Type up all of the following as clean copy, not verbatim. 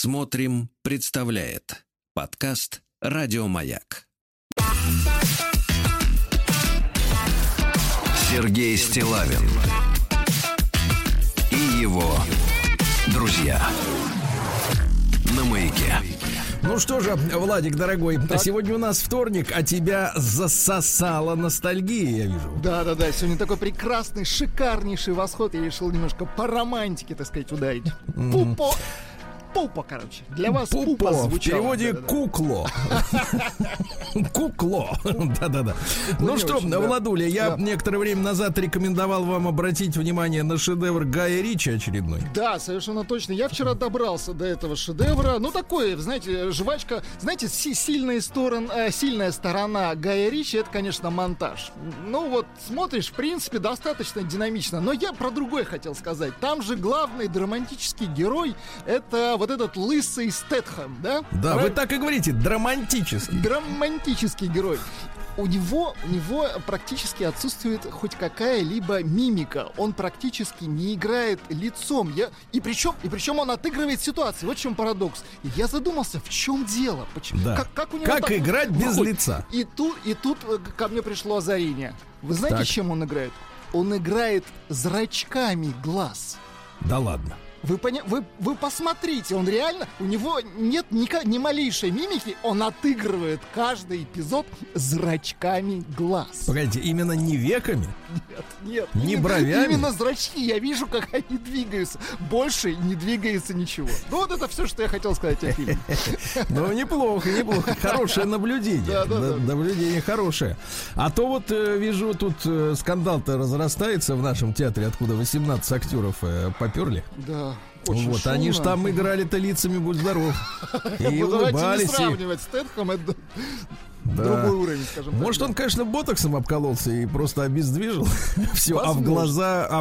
«Смотрим» представляет подкаст «Радиомаяк». Сергей Стиллавин и его друзья на «Маяке». Ну что же, Владик, дорогой, так. Сегодня у нас вторник, а тебя засосала ностальгия, я вижу. Да, сегодня такой прекрасный, шикарнейший восход. Я решил немножко по романтике, так сказать, ударить. Пупо, короче. Для вас пупо звучало. В переводе кукло. Кукло. Да. Ну что, Владуля, я некоторое время назад рекомендовал вам обратить внимание на шедевр Гая Ричи очередной. Да, совершенно точно. Я вчера добрался до этого шедевра. Ну, такой, знаете, жвачка. Знаете, сильная сторона Гая Ричи — это, конечно, монтаж. Ну, вот смотришь, в принципе, достаточно динамично. Но я про другое хотел сказать. Там же главный драматический герой — это вот этот лысый Стетхэм, да? Да, вы так и говорите, драматический. Драматический герой. У него практически отсутствует хоть какая-либо мимика. Он практически не играет лицом. И причем он отыгрывает ситуацию. Вот в чем парадокс. И я задумался, в чем дело? Почему? Да. Как у него как так играть без лица? И тут ко мне пришло озарение. Вы знаете, чем он играет? Он играет зрачками глаз. Да ладно. Вы посмотрите, он реально, у него нет ни малейшей мимики, он отыгрывает каждый эпизод зрачками глаз. Погодите, именно не веками? Нет. Не бровями? Именно зрачки, я вижу, как они двигаются. Больше не двигается ничего. Ну вот это все, что я хотел сказать о фильме. Ну неплохо. Хорошее наблюдение. Наблюдение хорошее. А то вот вижу, тут скандал-то разрастается в нашем театре, откуда 18 актеров поперли. Да. Очень вот, шумно. Они же там играли-то лицами «Будь здоров» и улыбались. Давайте не сравнивать с Стэтхэмом, это другой уровень, скажем так. Может, он, конечно, ботоксом обкололся и просто обездвижил все, а в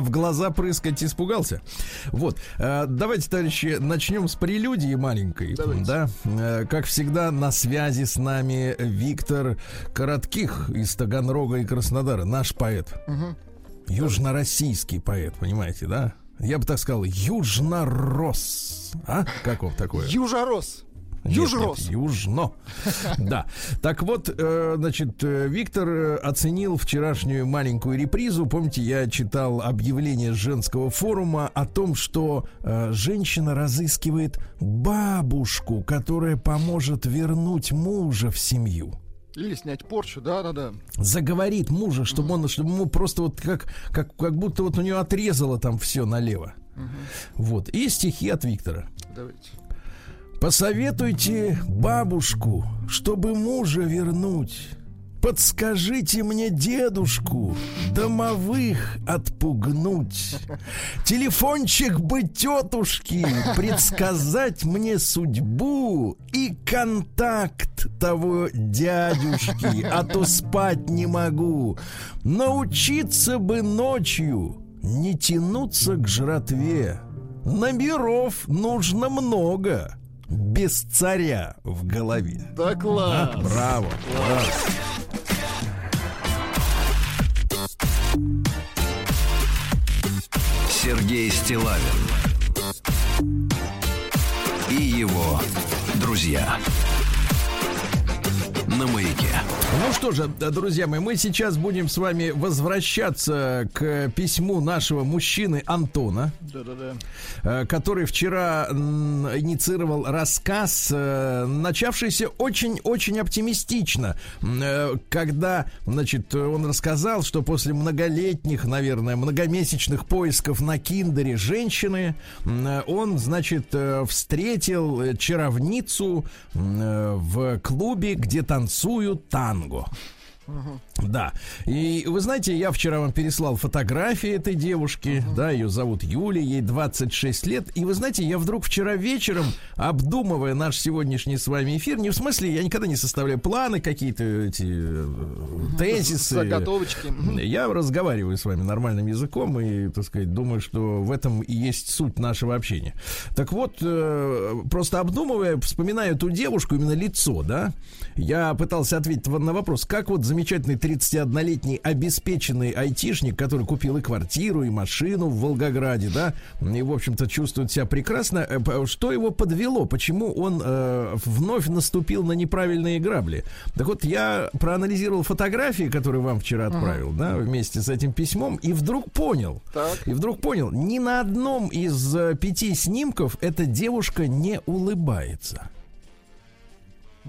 глаза прыскать испугался. Вот, давайте, товарищи, начнем с прелюдии маленькой. Да? Как всегда, на связи с нами Виктор Коротких из Таганрога и Краснодара, наш поэт. Южно-российский поэт, понимаете, да? Я бы так сказал, южнорос. А? Как вам такое? Южорос. Южрос. Южно. Да. Так вот, значит, Виктор оценил вчерашнюю маленькую репризу. Помните, я читал объявление женского форума о том, что женщина разыскивает бабушку, которая поможет вернуть мужа в семью. Или снять порчу, да. Заговорит мужа, чтобы чтобы ему просто вот как будто вот у него отрезало там все налево. Вот. И стихи от Виктора. Давайте. Посоветуйте бабушку, чтобы мужа вернуть. Подскажите мне дедушку, домовых отпугнуть. Телефончик бы тетушки, предсказать мне судьбу и контакт того дядюшки, а то спать не могу. Научиться бы ночью не тянуться к жратве. Номеров нужно много, без царя в голове. Да класс! А, браво! Класс. Сергей Стиллавин и его друзья на «Маяке». Ну что же, друзья мои, мы сейчас будем с вами возвращаться к письму нашего мужчины Антона, который вчера инициировал рассказ, начавшийся очень-очень оптимистично, когда, значит, он рассказал, что после многолетних, наверное, многомесячных поисков на Киндере женщины, он, значит, встретил чаровницу в клубе, где танцуют танцы. Да. И вы знаете, я вчера вам переслал фотографии этой девушки. Да, ее зовут Юлия, ей 26 лет. И вы знаете, я вдруг вчера вечером, обдумывая наш сегодняшний с вами эфир, не в смысле, я никогда не составляю планы, какие-то эти тезисы, заготовочки. Я разговариваю с вами нормальным языком и, так сказать, думаю, что в этом и есть суть нашего общения. Так вот, просто обдумывая, вспоминаю эту девушку, именно лицо, да, я пытался ответить на вопрос, как вот замечательно замечательный 31-летний обеспеченный айтишник, который купил и квартиру, и машину в Волгограде, да, и, в общем-то, чувствует себя прекрасно. Что его подвело? Почему он вновь наступил на неправильные грабли? Так вот, я проанализировал фотографии, которые вам вчера отправил, да, вместе с этим письмом, и вдруг понял, ни на одном из 5 снимков эта девушка не улыбается.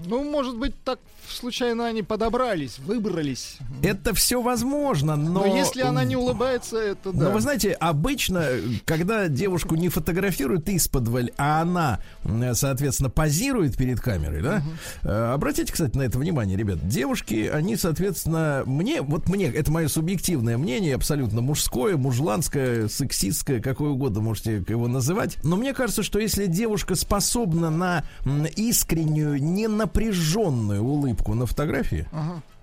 Ну, может быть, так случайно они подобрались, выбрались. Это все возможно, но... Но если она не улыбается, это да. Но вы знаете, обычно, когда девушку не фотографируют исподволь, а она, соответственно, позирует перед камерой, да? Обратите, кстати, на это внимание, ребят. Девушки, они, соответственно, мне, это мое субъективное мнение, абсолютно мужское, мужланское, сексистское, какое угодно можете его называть. Но мне кажется, что если девушка способна на искреннюю, не напряженную улыбку на фотографии,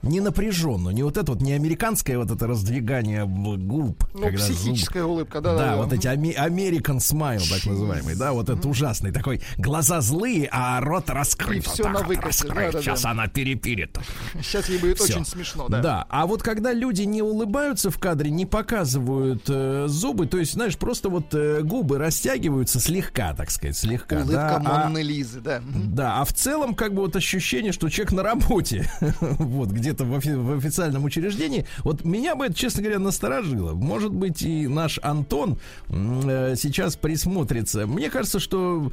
не напряженную, не вот это вот, не американское вот это раздвигание губ, ну, психическая улыбка, да, вот эти American smile, так называемый, да, вот этот ужасный такой, глаза злые, а рот раскрыт, вот так вот раскрыт, сейчас она перепилит, сейчас ей будет очень смешно, да. Да, а вот когда люди не улыбаются в кадре, не показывают зубы, то есть, знаешь, просто вот губы растягиваются слегка, так сказать, слегка, улыбка Монны Лизы, да, да, а в целом как бы вот ощущение, что человек на работе, вот где это в официальном учреждении. Вот меня бы это, честно говоря, насторожило. Может быть, и наш Антон сейчас присмотрится. Мне кажется, что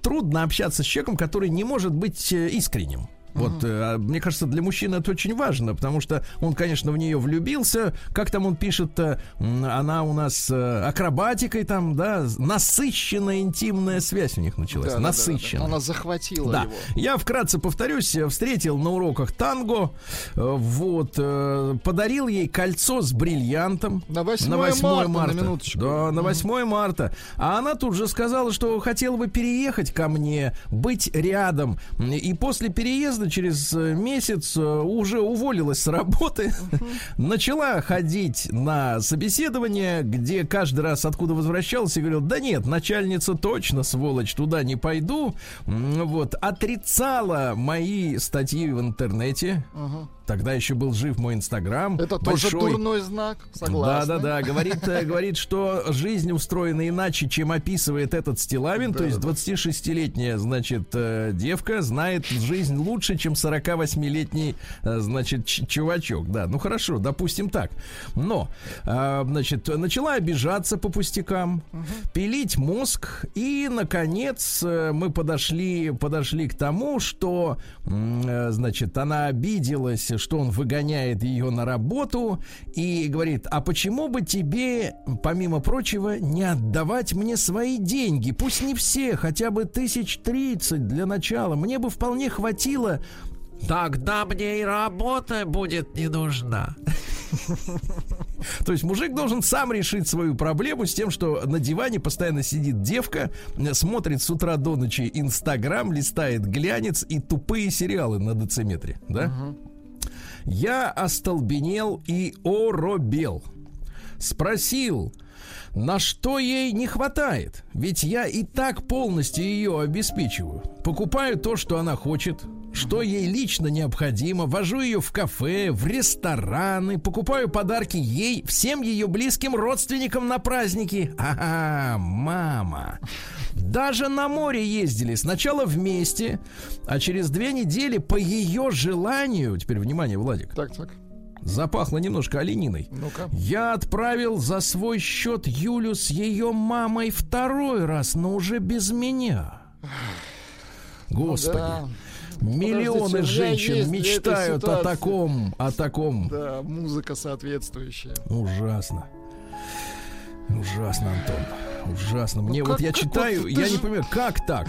трудно общаться с человеком, который не может быть искренним. Вот, мне кажется, для мужчины это очень важно, потому что он, конечно, в нее влюбился. Как там он пишет, она у нас акробатикой там, да, насыщенная интимная связь у них началась, да, насыщенная. Да, да. Она захватила его. Я вкратце повторюсь, встретил на уроках танго, вот, подарил ей кольцо с бриллиантом. На 8 марта, на минуточку. Да, на 8 марта. А она тут же сказала, что хотела бы переехать ко мне, быть рядом. И после переезда через месяц уже уволилась с работы, начала ходить на собеседование, где каждый раз откуда возвращалась и говорила: да нет, начальница точно сволочь, туда не пойду. Вот, отрицала мои статьи в интернете. Тогда еще был жив мой Инстаграм. Это большой. Тоже дурной знак, согласен. Да-да-да, говорит, что жизнь устроена иначе, чем описывает этот Стиллавин. То есть 26-летняя, значит, девка знает жизнь лучше, чем 48-летний, значит, чувачок. Да, ну хорошо, допустим так. Но, значит, начала обижаться по пустякам, пилить мозг. И, наконец, мы подошли к тому, что, значит, она обиделась, что он выгоняет ее на работу, и говорит: а почему бы тебе, помимо прочего, не отдавать мне свои деньги? Пусть не все, хотя бы 30 для начала. Мне бы вполне хватило. Тогда мне и работа будет не нужна. То есть мужик должен сам решить свою проблему с тем, что на диване постоянно сидит девка, смотрит с утра до ночи Инстаграм, листает глянец и тупые сериалы на дециметре, да? Я остолбенел и оробел. Спросил, на что ей не хватает? Ведь я и так полностью ее обеспечиваю. Покупаю то, что она хочет, что ей лично необходимо. Вожу ее в кафе, в рестораны, покупаю подарки ей, всем ее близким родственникам на праздники. Ага, мама. Даже на море ездили. Сначала вместе, а через 2 недели по ее желанию... Теперь, внимание, Владик. Так. Запахло немножко олениной. Ну-ка. Я отправил за свой счет Юлю с ее мамой 2-й раз, но уже без меня. Господи. Да. Миллионы женщин мечтают о таком. Да, музыка соответствующая. Ужасно, Антон. Ужасно. Мне вот я читаю, я не понимаю, как так?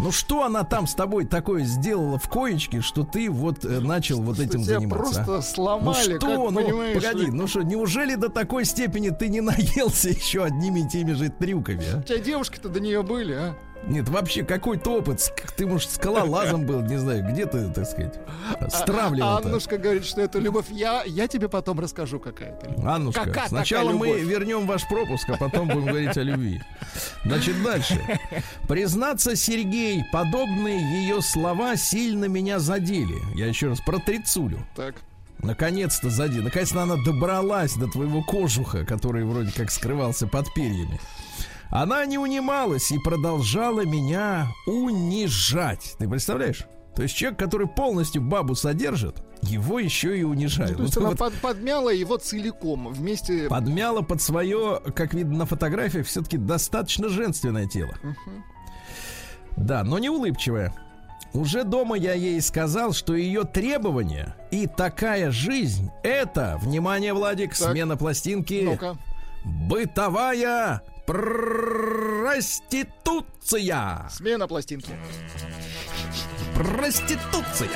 Ну что она там с тобой такое сделала в коечке, что ты вот начал вот этим заниматься? Просто сломали. Ну что, ну погоди, ну что, неужели до такой степени ты не наелся еще одними и теми же трюками? У тебя девушки-то до нее были, а? Нет, вообще какой-то опыт. Ты, может, скалолазом был, не знаю, где ты, так сказать, стравливал. Аннушка говорит, что это любовь. Я тебе потом расскажу, какая это любовь. Аннушка, сначала мы вернем ваш пропуск, а потом будем говорить о любви. Значит, дальше. Признаться, Сергей, подобные ее слова сильно меня задели. Я еще раз про Трицулю. Так. Наконец-то, сзади. Наконец-то она добралась до твоего кожуха, который вроде как скрывался под перьями. Она не унималась и продолжала меня унижать. Ты представляешь? То есть человек, который полностью бабу содержит, его еще и унижают. То есть вот она вот подмяла его целиком вместе. Подмяла под свое, как видно на фотографиях, все-таки достаточно женственное тело. Угу. Да, но не улыбчивое. Уже дома я ей сказал, что ее требования и такая жизнь — это, внимание, Владик, так, смена пластинки, ну-ка, бытовая проституция. Смена пластинки. Проституция.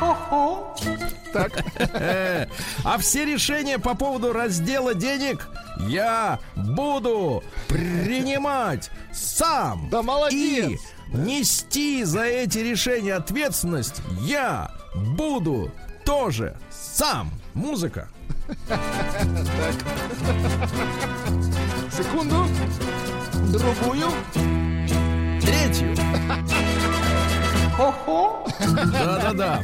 О-хо. Так. А все решения по поводу раздела денег я буду принимать сам. Да молодец. И нести за эти решения ответственность я буду тоже сам. Музыка. Секунду. Другую. Третью. Хо-хо. Да-да-да.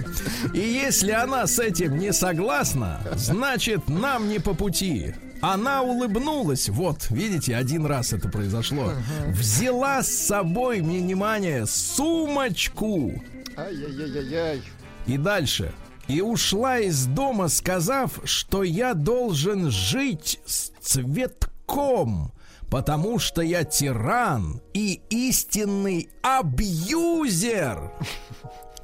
И если она с этим не согласна, значит, нам не по пути. Она улыбнулась, вот, видите, один раз это произошло. Взяла с собой, внимание, сумочку. Ай-яй-яй-яй. И дальше. И ушла из дома, сказав, что я должен жить с цветком, потому что я тиран и истинный абьюзер,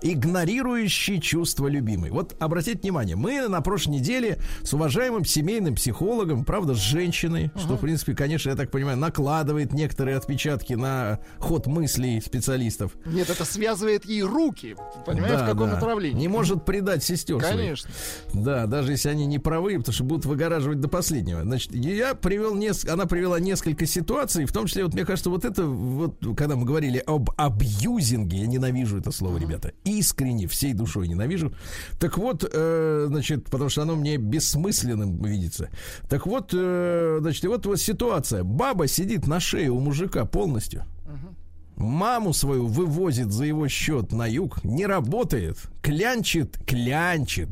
игнорирующий чувства любимой. Вот обратите внимание, мы на прошлой неделе с уважаемым семейным психологом, правда, с женщиной, uh-huh, что, в принципе, конечно, я так понимаю, накладывает некоторые отпечатки на ход мыслей специалистов. Нет, это связывает ей руки, понимаешь, да, в каком, да, направлении. Не может предать сестер. Конечно. Своих. Да, даже если они не правы, потому что будут выгораживать до последнего. Значит, я привел она привела несколько ситуаций, в том числе, вот мне кажется, вот это, вот, когда мы говорили об абьюзинге, я ненавижу это слово, uh-huh, ребята, искренне, всей душой ненавижу. Так вот, значит, потому что оно мне бессмысленным видится. Так вот, значит, и вот, вот ситуация. Баба сидит на шее у мужика полностью. Маму свою вывозит за его счет на юг, не работает, клянчит.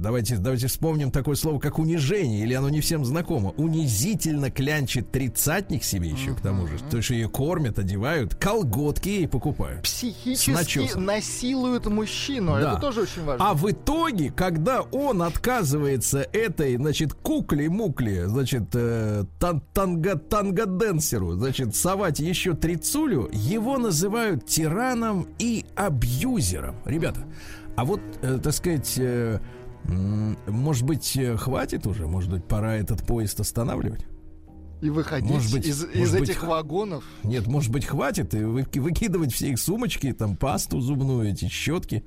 Давайте вспомним такое слово, как унижение, или оно не всем знакомо. Унизительно клянчит тридцатник себе еще, к тому же. То есть ее кормят, одевают, колготки ей покупают. Психически насилуют мужчину, да, это тоже очень важно. А в итоге, когда он отказывается этой, значит, кукле-мукле, значит, танго-денсеру, значит, совать еще трицулю, его называют тираном и абьюзером. Ребята, а вот, так сказать, может быть, хватит уже? Может быть, пора этот поезд останавливать? И выходить, может быть, из этих вагонов? Нет, может быть, хватит и выкидывать все их сумочки, там, пасту зубную, эти щетки.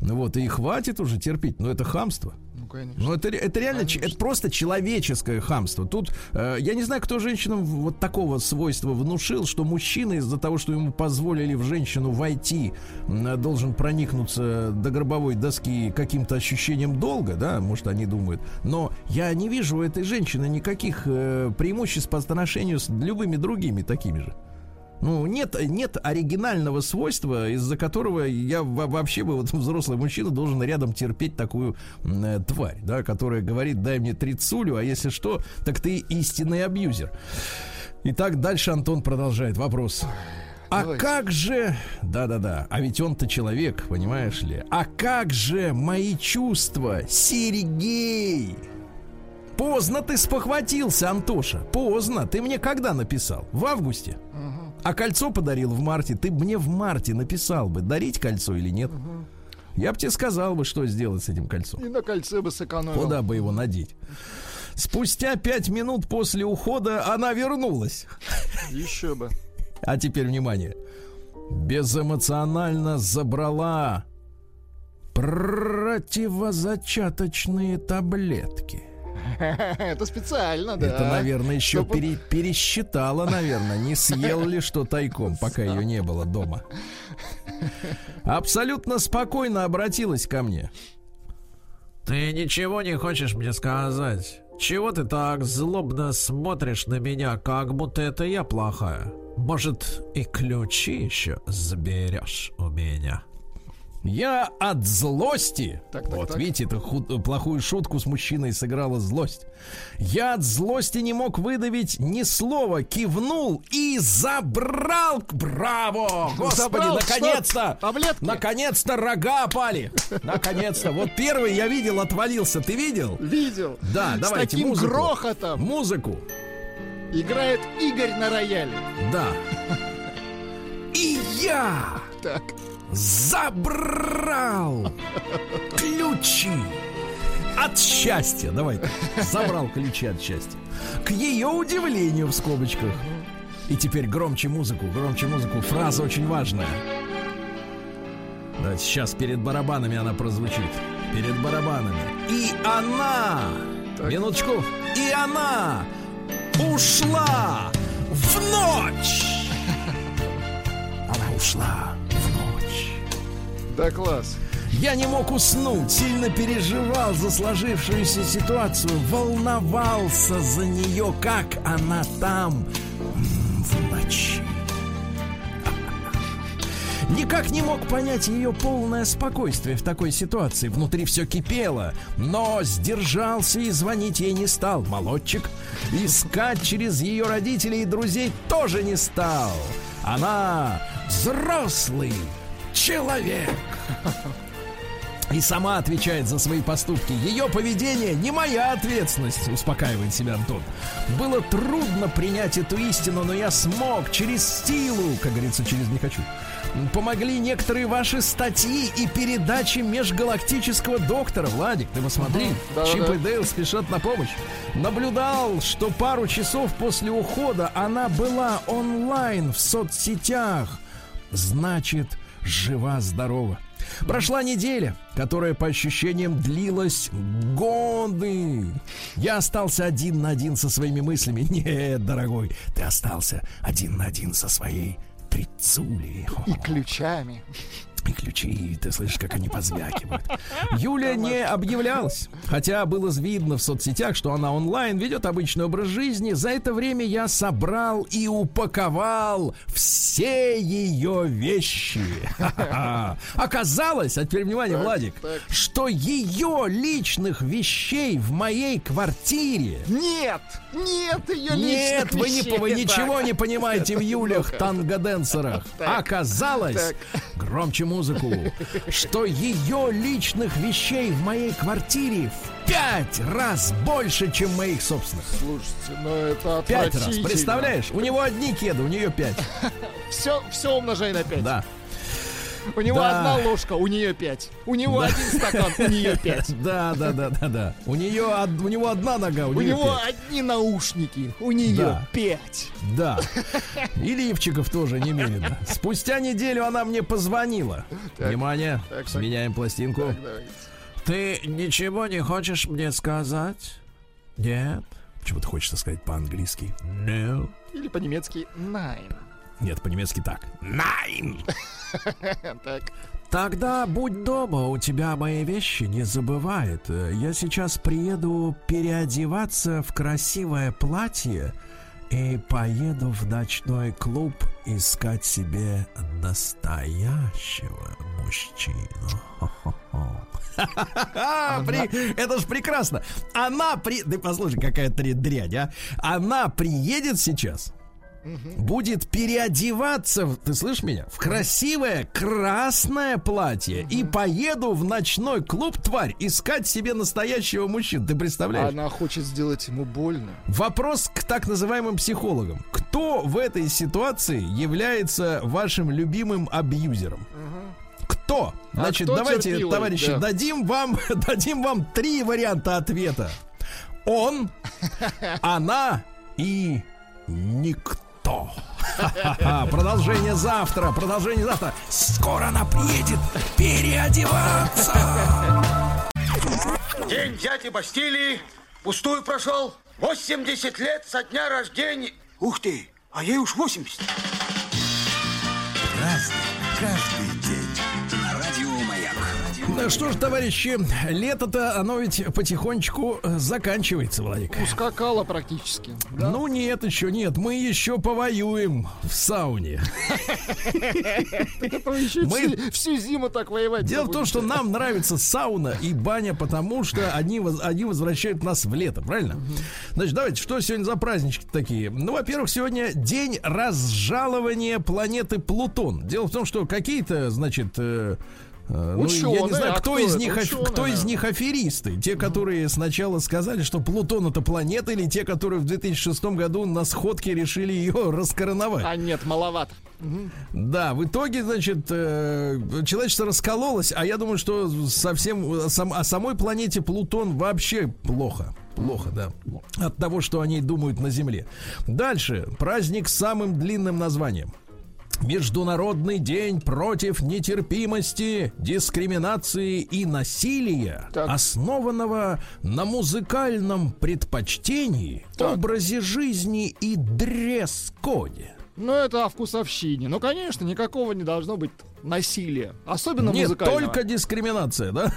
Вот, и хватит уже терпеть. Но это хамство. Конечно. Но это реально, это просто человеческое хамство. Тут я не знаю, кто женщинам вот такого свойства внушил, что мужчина из-за того, что ему позволили в женщину войти, должен проникнуться до гробовой доски каким-то ощущением долга, да, может, они думают. Но я не вижу у этой женщины никаких преимуществ по отношению с любыми другими такими же. Ну, нет оригинального свойства, из-за которого я вообще бы, вот, взрослый мужчина должен рядом терпеть такую тварь, да, которая говорит: дай мне трицулю, а если что, так ты истинный абьюзер. Итак, дальше Антон продолжает вопрос. А давайте. Как же... Да-да-да, а ведь он-то человек, понимаешь ли. А как же мои чувства, Сергей? Поздно ты спохватился, Антоша. Поздно. Ты мне когда написал? В августе. Угу. А кольцо подарил в марте. Ты мне в марте написал бы, дарить кольцо или нет. Угу. Я бы тебе сказал бы, что сделать с этим кольцом. И на кольце бы сэкономил. Куда бы его надеть? Спустя 5 минут после ухода она вернулась. Еще бы. А теперь внимание. Безэмоционально забрала противозачаточные таблетки. Это специально, да. Это, наверное, еще пересчитала, наверное, не съел ли что тайком, пока ее не было дома. Абсолютно спокойно обратилась ко мне. Ты ничего не хочешь мне сказать? Чего ты так злобно смотришь на меня, как будто это я плохая? Может, и ключи еще заберешь у меня? Я от злости, так. Видите, это плохую шутку с мужчиной сыграла злость. Я от злости не мог выдавить ни слова, кивнул и забрал. Браво! Господи, забрал, наконец-то! Таблетки? Наконец-то рога опали! Наконец-то! Вот первый я видел, отвалился. Ты видел? Видел. Да, давайте музыку. С таким грохотом. Музыку. Играет Игорь на рояле. Да. И я... Так... забрал ключи от счастья. Давайте. Забрал ключи от счастья. К ее удивлению в скобочках. И теперь громче музыку, громче музыку. Фраза очень важная. Да, сейчас перед барабанами она прозвучит. Перед барабанами. И она. Так. Минуточку. И она ушла в ночь. Она ушла. Да, класс. Я не мог уснуть, сильно переживал за сложившуюся ситуацию, волновался за нее, как она там в ночи. Никак не мог понять ее полное спокойствие в такой ситуации. Внутри все кипело, но сдержался и звонить ей не стал. Молодчик. Искать через ее родителей и друзей тоже не стал. Она взрослый человек. И сама отвечает за свои поступки. Ее поведение не моя ответственность, успокаивает себя Антон. Было трудно принять эту истину, но я смог через силу, как говорится, через не хочу. Помогли некоторые ваши статьи и передачи межгалактического доктора. Владик, ты посмотри, Чип и Дейл спешат на помощь. Наблюдал, что пару часов после ухода она была онлайн в соцсетях. Значит, жива-здорова. Прошла неделя, которая, по ощущениям, длилась годы. Я остался один на один со своими мыслями. Нет, дорогой, ты остался один на один со своей трицулей. И ключами. И ключи, ты слышишь, как они позвякивают. Юля не объявлялась, хотя было видно в соцсетях, что она онлайн ведет обычный образ жизни. За это время я собрал и упаковал все ее вещи. Оказалось, а теперь внимание, Владик, что ее личных вещей в моей квартире нет ее личных вещей. Нет, вы ничего не понимаете в Юлях тангоденсерах. Оказалось, громче музыку, что ее личных вещей в моей квартире в 5 раз больше, чем моих собственных. Слушайте, ну это отвратительно. 5 раз, представляешь? У него одни кеды, у нее 5. Все умножай на 5. Да. У него одна ложка, у нее 5. У него один стакан, у нее 5. Да. У него одна нога, у нее 5. У него одни наушники, у нее 5. Да. И лифчиков тоже немерено. Спустя неделю она мне позвонила. Внимание, сменяем пластинку. Ты ничего не хочешь мне сказать? Нет. Почему-то хочется сказать по-английски. No. Или по-немецки nein. Нет, по-немецки так. Nein! Так. Тогда будь дома, у тебя мои вещи не забывает. Я сейчас приеду переодеваться в красивое платье и поеду в ночной клуб искать себе настоящего мужчину. Это ж прекрасно. Ты послушай, какая дрянь, а? Она приедет сейчас. Будет переодеваться, ты слышишь меня, в красивое красное платье. И поеду в ночной клуб, тварь, искать себе настоящего мужчину. Ты представляешь? Она хочет сделать ему больно. Вопрос к так называемым психологам. Кто в этой ситуации является вашим любимым абьюзером? Кто? Значит, давайте, терпилой, товарищи, дадим вам 3 варианта ответа. Он, она и никто. Продолжение завтра. Скоро она приедет переодеваться. День дяди Бастилии пустую прошел. 80 лет со дня рождения. Ух ты, а ей уж 80. Разный каждый день. Радиомаяк. Что ж, товарищи, лето-то, оно ведь потихонечку заканчивается, Владик. Ускакало практически. Да? Ну нет, еще нет. Мы еще повоюем в сауне. Мы всю зиму так воевать. Дело в том, что нам нравится сауна и баня, потому что они возвращают нас в лето, правильно? Значит, давайте, что сегодня за празднички такие? Ну, во-первых, сегодня день разжалования планеты Плутон. Дело в том, что какие-то, значит... Ученые, я не знаю, кто из них аферисты. Те, которые сначала сказали, что Плутон это планета, или те, которые в 2006 году на сходке решили ее раскороновать. А нет, маловато. Да, в итоге, значит, человечество раскололось. А я думаю, что о самой планете Плутон вообще плохо. Плохо, да. От того, что они думают на Земле. Дальше. Праздник с самым длинным названием. Международный день против нетерпимости, дискриминации и насилия, основанного на музыкальном предпочтении, образе жизни и дресс-коде. Ну, это о вкусовщине. Ну, конечно, никакого не должно быть насилия. Особенно музыкального. Нет, только дискриминация, да?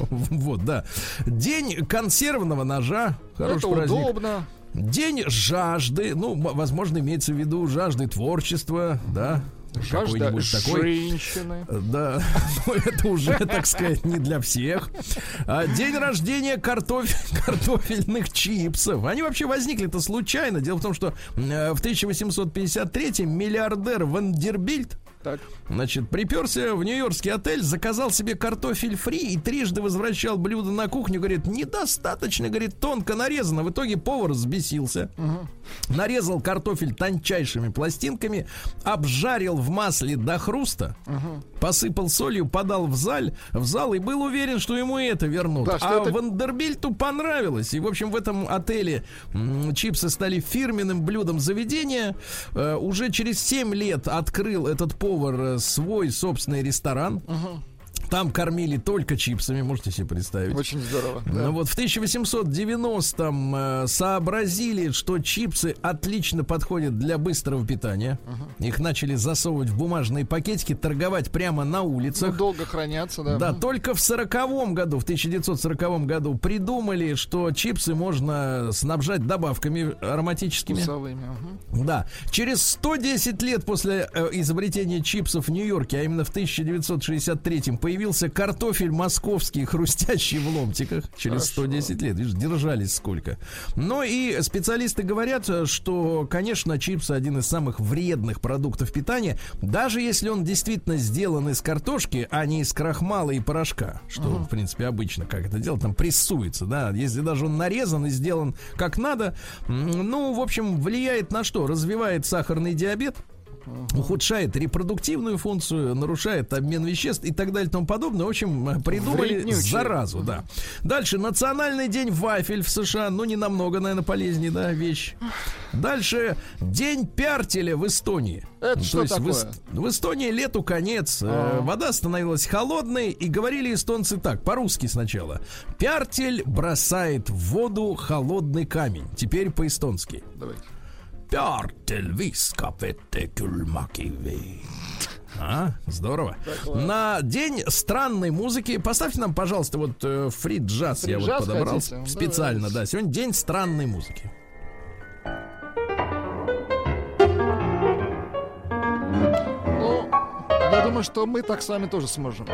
Вот, да. День консервного ножа. Это удобно. День жажды, ну, возможно, имеется в виду жажды творчества, да. Жажда женщины. Да, но это уже, так сказать, не для всех. День рождения картофельных чипсов. Они вообще возникли-то случайно. Дело в том, что в 1853-м миллиардер Вандербильт, значит, приперся в нью-йоркский отель, заказал себе картофель фри и трижды возвращал блюдо на кухню. Говорит, недостаточно, говорит, тонко нарезано. В итоге повар взбесился. Нарезал картофель тончайшими пластинками, обжарил в масле до хруста, посыпал солью, подал в зал и был уверен, что ему это вернут. Да, Вандербильту понравилось. И, в общем, в этом отеле чипсы стали фирменным блюдом заведения. Уже через 7 лет открыл этот повар свой собственный ресторан. Там кормили только чипсами, можете себе представить. Очень здорово. Да. Вот в 1890-м сообразили, что чипсы отлично подходят для быстрого питания. Их начали засовывать в бумажные пакетики, торговать прямо на улицах. Ну, долго хранятся, да. Да, только в 1940 году придумали, что чипсы можно снабжать добавками ароматическими. Вкусовыми. Да. Через 110 лет после изобретения чипсов в Нью-Йорке, а именно в 1963-м, появился картофель московский, хрустящий в ломтиках. Через 110 лет. Видишь, держались сколько. Но и специалисты говорят, что, конечно, чипсы один из самых вредных продуктов питания, даже если он действительно сделан из картошки, а не из крахмала и порошка, что, в принципе, обычно, как это делать, там прессуется, да, если даже он нарезан и сделан как надо, ну, в общем, влияет на что? Развивает сахарный диабет, ухудшает репродуктивную функцию, нарушает обмен веществ и так далее и тому подобное. В общем, придумали заразу, да. Дальше. Национальный день вафель в США. Ну, не намного, наверное, полезнее, да, вещь. Дальше. День пяртеля в Эстонии. Это то что есть такое? В Эстонии лету конец. Вода становилась холодной, и говорили эстонцы так, по-русски сначала. Пяртель бросает в воду холодный камень. Теперь по-эстонски. Давайте. Пяртель вискапете кюльмакиви. А, здорово. На день странной музыки поставьте нам, пожалуйста, вот фри-джаз я вот подобрал специально, да. Сегодня день странной музыки. Ну, я думаю, что мы так с вами тоже сможем.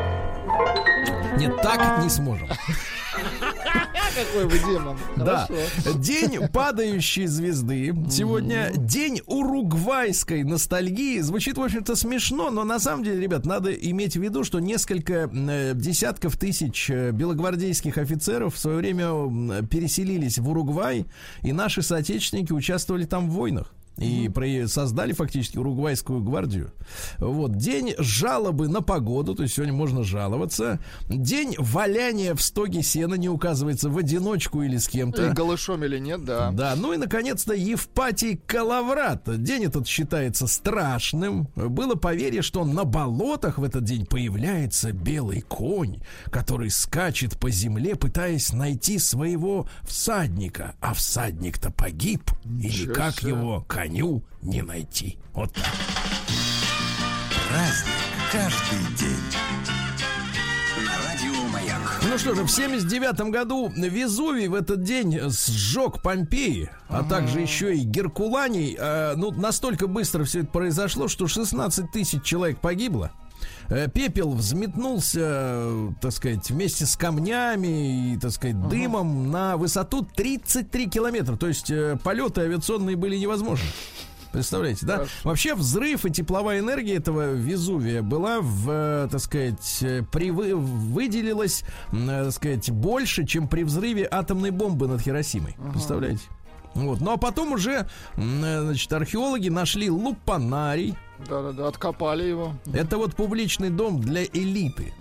Нет, так не сможем. Какой вы демон. Да. День падающей звезды. Сегодня день уругвайской ностальгии. Звучит, в общем-то, смешно, но на самом деле, ребят, надо иметь в виду, что несколько десятков тысяч белогвардейских офицеров в свое время переселились в Уругвай, и наши соотечественники участвовали там в войнах. И создали фактически уругвайскую гвардию. Вот. День жалобы на погоду. То есть сегодня можно жаловаться. День валяния в стоге сена. Не указывается в одиночку или с кем-то. И голышом или нет, да. Да. Ну и наконец-то Евпатий Калаврат. День этот считается страшным. Было поверье, что на болотах в этот день появляется белый конь, который скачет по земле, пытаясь найти своего всадника. А всадник-то погиб. Или как его коню не найти. Вот так. Праздник каждый день. На радио Ну что же, в 79 году Везувий в этот день сжег Помпеи, а также еще и Геркуланей. Ну, настолько быстро все это произошло, что 16 тысяч человек погибло. Пепел взметнулся, так сказать, вместе с камнями и, так сказать, дымом на высоту 33 километра. То есть полеты авиационные были невозможны. Представляете, да? Хорошо. Вообще взрыв и тепловая энергия этого Везувия была, так сказать, выделилась, так сказать, больше, чем при взрыве атомной бомбы над Хиросимой. Представляете? Вот. Ну а потом уже, значит, археологи нашли лупанарий. Да-да-да, откопали его. Это вот публичный дом для элиты.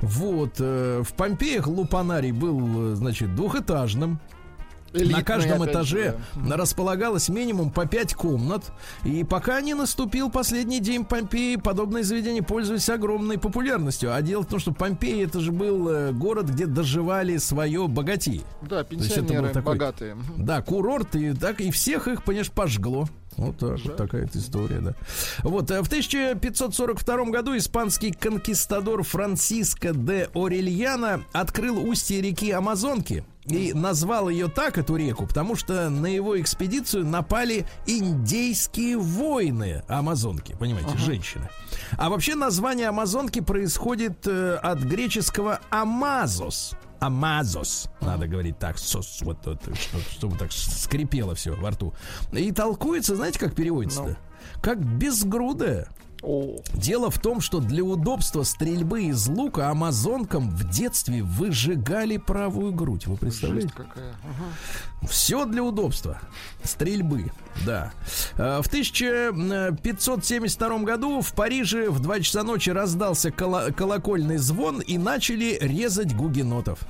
Вот. В Помпеях лупанарий был, значит, двухэтажным. Элитные, на каждом этаже располагалось минимум по 5 комнат. И пока не наступил последний день Помпеи, подобные заведения пользовались огромной популярностью. А дело в том, что Помпеи — это же был город, где доживали свое богатие. Да, пенсионеры такой, богатые. Да, курорт, и так, и всех их, конечно, пожгло. Вот так, вот такая история, да. Вот, в 1542 году испанский конкистадор Франсиско де Орельяно открыл устье реки Амазонки и назвал ее так, эту реку, потому что на его экспедицию напали индейские воины Амазонки, понимаете, женщины. А вообще название Амазонки происходит от греческого «амазос». Амазос, надо говорить так, сос, вот, вот, чтобы так скрипело все во рту. И толкуется, знаете, как переводится-то? Как безгрудая. Дело в том, что для удобства стрельбы из лука амазонкам в детстве выжигали правую грудь. Вы представляете? Все для удобства стрельбы, да. В 1572 году в Париже в 2 часа ночи раздался колокольный звон, и начали резать гугенотов.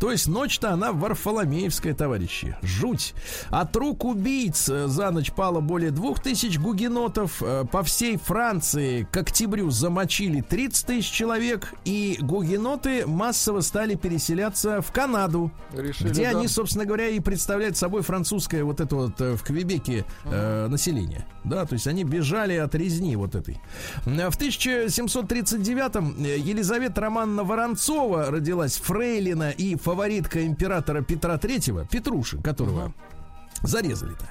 То есть ночь-то она варфоломеевская, товарищи. Жуть. От рук убийц за ночь пало более 2000 гугенотов. По всей Франции к октябрю замочили 30 тысяч человек. И гугеноты массово стали переселяться в Канаду. Решили, где они, собственно говоря, и представляют собой французское вот это вот в Квебеке население. Да, то есть они бежали от резни вот этой. В 1739-м Елизавета Романовна Воронцова родилась, фрейлина и фаворитка императора Петра III, Петруши, которого зарезали-то.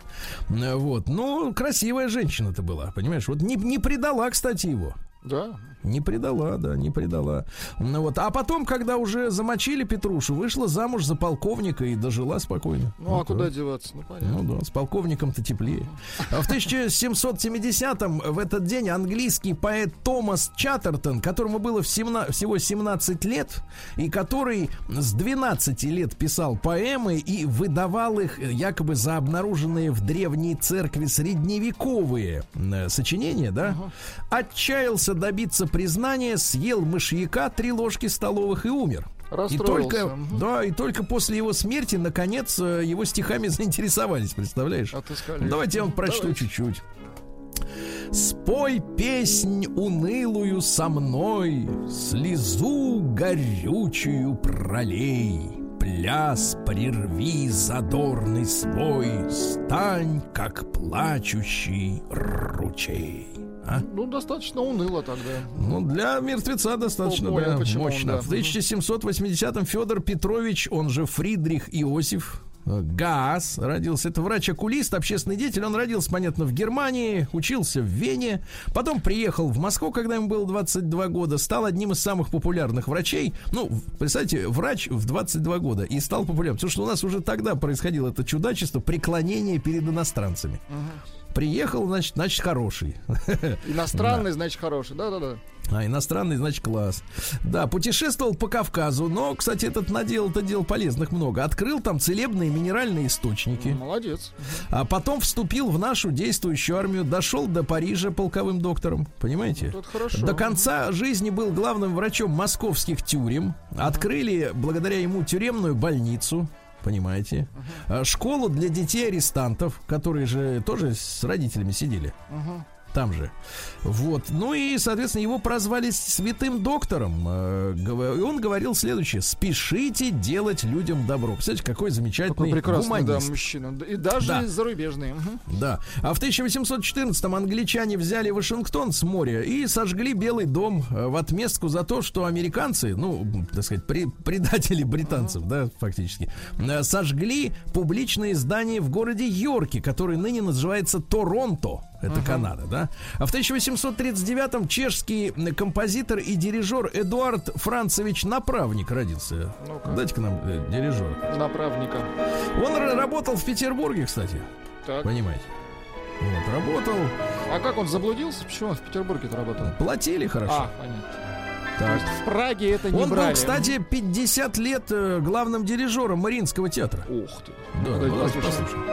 Вот. Ну, красивая женщина-то была, понимаешь? Вот не предала, кстати, его. Да. Не предала, да, не предала. Ну, вот. А потом, когда уже замочили Петрушу, вышла замуж за полковника и дожила спокойно. Ну, вот, а куда деваться? Ну, понятно. Ну, да, с полковником-то теплее. А в 1770-м в этот день английский поэт Томас Чаттертон, которому было всего 17 лет, и который с 12 лет писал поэмы и выдавал их якобы за обнаруженные в древней церкви средневековые сочинения, да, отчаялся добиться признание, съел мышьяка 3 ложки столовых и умер. И только, да, и только после его смерти, наконец, его стихами заинтересовались, представляешь? Отыскали. Давайте я вам прочту чуть-чуть. Спой песнь унылую со мной, слезу горючую пролей, пляс прерви задорный свой, стань, как плачущий ручей. А? Ну, достаточно уныло тогда. Ну, для мертвеца достаточно мощно. В 1780-м Федор Петрович, он же Фридрих Иосиф Гаас, родился. Это врач-окулист, общественный деятель. Он родился, понятно, в Германии, учился в Вене. Потом приехал в Москву, когда ему было 22 года. Стал одним из самых популярных врачей. Ну, представьте, врач в 22 года и стал популярным. Потому что у нас уже тогда происходило это чудачество, преклонение перед иностранцами. Приехал, значит хороший. Иностранный, значит, хороший. Да-да-да. А иностранный, значит, класс. Да, путешествовал по Кавказу. Но, кстати, этот наделал-то дел полезных много. Открыл там целебные минеральные источники. Молодец. А потом вступил в нашу действующую армию. Дошел до Парижа полковым доктором. Понимаете? Ну, до конца жизни был главным врачом московских тюрем. Открыли благодаря ему тюремную больницу. Понимаете? Школу для детей-арестантов, которые же тоже с родителями сидели. там же. Вот. Ну и, соответственно, его прозвали святым доктором. И он говорил следующее: спешите делать людям добро. Представляете, какой замечательный прекрасный, да, мужчина. И даже зарубежные. Да. А в 1814-м англичане взяли Вашингтон с моря и сожгли Белый дом в отместку за то, что американцы, ну, так сказать, предатели британцев, да, фактически, сожгли публичные здания в городе Йорке, который ныне называется Торонто. Это Канада, да? А в 1839-м чешский композитор и дирижер Эдуард Францевич Направник родился. Ну-ка. Дайте к нам дирижера. Направника. Он работал в Петербурге, кстати. Так. Понимаете? Вот, работал. А как он заблудился? Почему он в Петербурге-то работал? Платили хорошо. А, понятно. Так. В Праге это не брали. Он был, кстати, 50 лет главным дирижером Мариинского театра. Ух ты. Да, ну, давайте послушаем.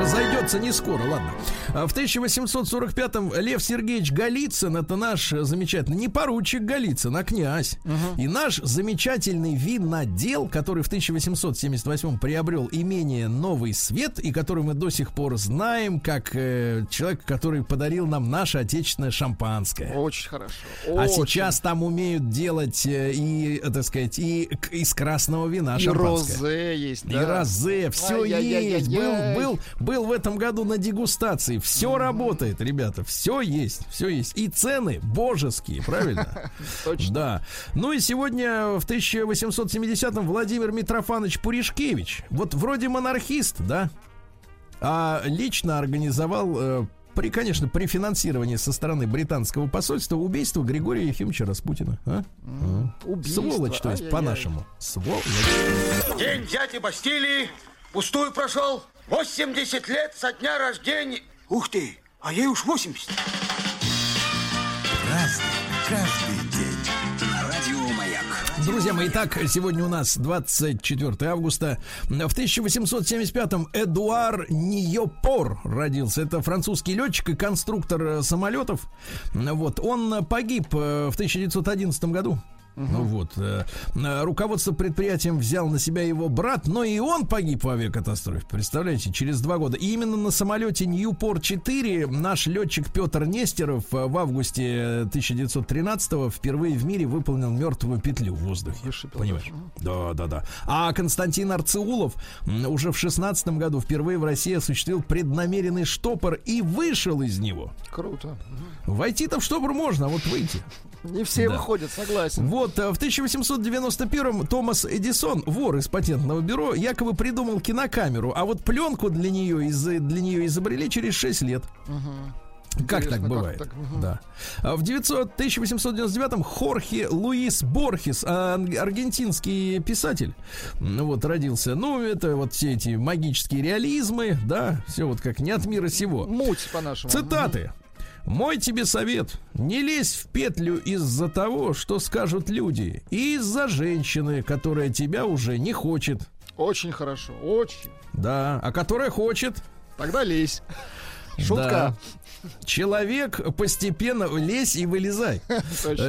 Разойдется не скоро, ладно. В 1845-м Лев Сергеевич Голицын, это наш замечательный, не поручик Голицын, а князь, и наш замечательный винодел, который в 1878-м приобрел имение Новый Свет, и который мы до сих пор знаем как человек, который подарил нам наше отечественное шампанское. Очень хорошо. А сейчас там умеют делать и, так сказать, и из красного вина и шампанское. И розе есть, да? И розе, все есть. Был в этом году на дегустации. Все работает, ребята. Все есть, все есть. И цены божеские, правильно? Точно. Да. Ну и сегодня в 1870-м Владимир Митрофанович Пуришкевич. Вот вроде монархист, да? А лично организовал... При финансировании со стороны британского посольства убийство Григория Ефимовича Распутина. А? Сволочь, то есть, по-нашему. Сволочь. День дяди Бастилии пустую прошел. 80 лет со дня рождения. Ух ты, а ей уж 80. Разный, каждый день. Радиомаяк. Друзья мои, итак, сегодня у нас 24 августа. В 1875-м Эдуар Ньопор родился. Это французский летчик и конструктор самолетов. Вот, он погиб в 1911 году. Ну вот, руководство предприятием взял на себя его брат, но и он погиб в авиакатастрофе, представляете, через 2 года. И именно на самолете Ньюпор-4 наш летчик Петр Нестеров в августе 1913-го впервые в мире выполнил мертвую петлю в воздухе. Понимаешь? Да. А Константин Арцеулов уже в 16-м году впервые в России осуществил преднамеренный штопор и вышел из него. Круто. Войти-то в штопор можно, а вот выйти. Не все выходят, согласен. Вот, в 1891-м Томас Эдисон, вор из патентного бюро, якобы придумал кинокамеру, а вот пленку для нее изобрели через 6 лет. Как интересно, так бывает? Как так? Да. А в 1899-м Хорхе Луис Борхес, аргентинский писатель, вот, родился. Ну, это вот все эти магические реализмы, да, все вот как не от мира сего. Муть по-нашему. Цитаты. Мой тебе совет: не лезь в петлю из-за того, что скажут люди, и из-за женщины, которая тебя уже не хочет. Очень хорошо, очень. Да, а которая хочет. Тогда лезь. Шутка. Да. Человек постепенно... Лезь и вылезай.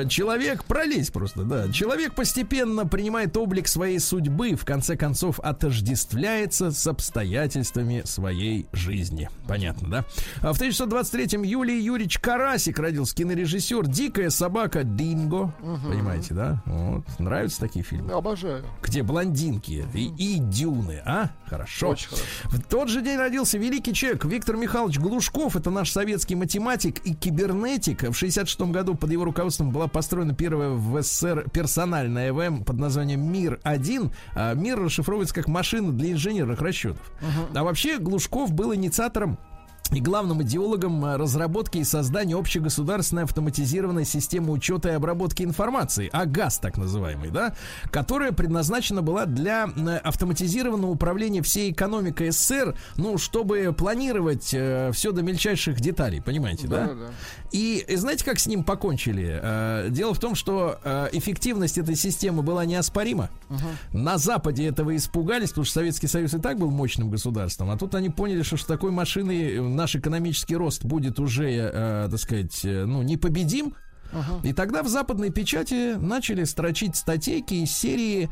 Человек... Пролезь просто, да. Человек постепенно принимает облик своей судьбы, в конце концов отождествляется с обстоятельствами своей жизни. Понятно, да? А в 1923-м Юлий Юрьевич Карасик родился, кинорежиссер. «Дикая собака Динго». Понимаете, да? Вот. Нравятся такие фильмы? Обожаю. Где блондинки и дюны, а? Хорошо. Очень хорошо. В тот же день родился великий человек Виктор Михайлович Глушков. Это наш советский математик и кибернетик. В 1966 году под его руководством была построена первая в СССР персональная ЭВМ под названием «Мир-1». «Мир» расшифровывается как «машина для инженерных расчетов». А вообще Глушков был инициатором и главным идеологом разработки и создания общегосударственной автоматизированной системы учета и обработки информации, АГАС так называемый, да, которая предназначена была для автоматизированного управления всей экономикой СССР, ну, чтобы планировать все до мельчайших деталей, понимаете, да? И знаете, как с ним покончили? Дело в том, что эффективность этой системы была неоспорима. На Западе этого испугались, потому что Советский Союз и так был мощным государством, а тут они поняли, что с такой машиной наш экономический рост будет уже, так сказать, ну, непобедим. Ага. И тогда в западной печати начали строчить статейки из серии,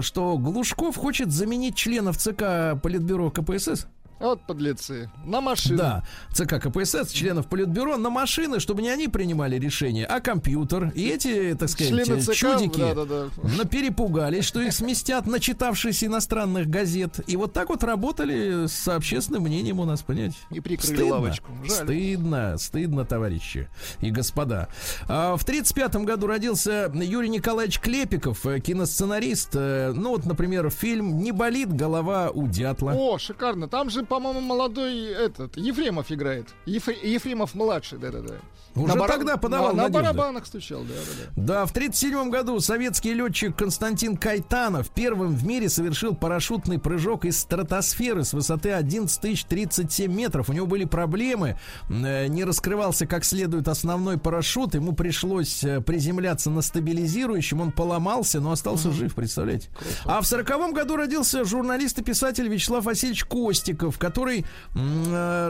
что Глушков хочет заменить членов ЦК Политбюро КПСС. Вот подлецы. На машины. Да, ЦК КПСС, членов Политбюро, на машины, чтобы не они принимали решения, а компьютер. И эти, так сказать, ЦК, чудики наперепугались, что их сместят, начитавшись иностранных газет. И вот так вот работали с общественным мнением у нас, понимаете? И прикрыли стыдно, лавочку. Жаль. Стыдно, стыдно, товарищи и господа. В 1935 году родился Юрий Николаевич Клепиков, киносценарист. Ну вот, например, фильм «Не болит голова у дятла». О, шикарно. Там же, по-моему, молодой этот Ефремов играет. Ефремов-младший, да-да-да. Уже тогда подавал надежды. На барабанах стучал, да-да-да. Да, в 1937 году советский летчик Константин Кайтанов первым в мире совершил парашютный прыжок из стратосферы с высоты 11037 метров. У него были проблемы. Не раскрывался как следует основной парашют. Ему пришлось приземляться на стабилизирующем. Он поломался, но остался жив, представляете? А в 1940 году родился журналист и писатель Вячеслав Васильевич Костиков, который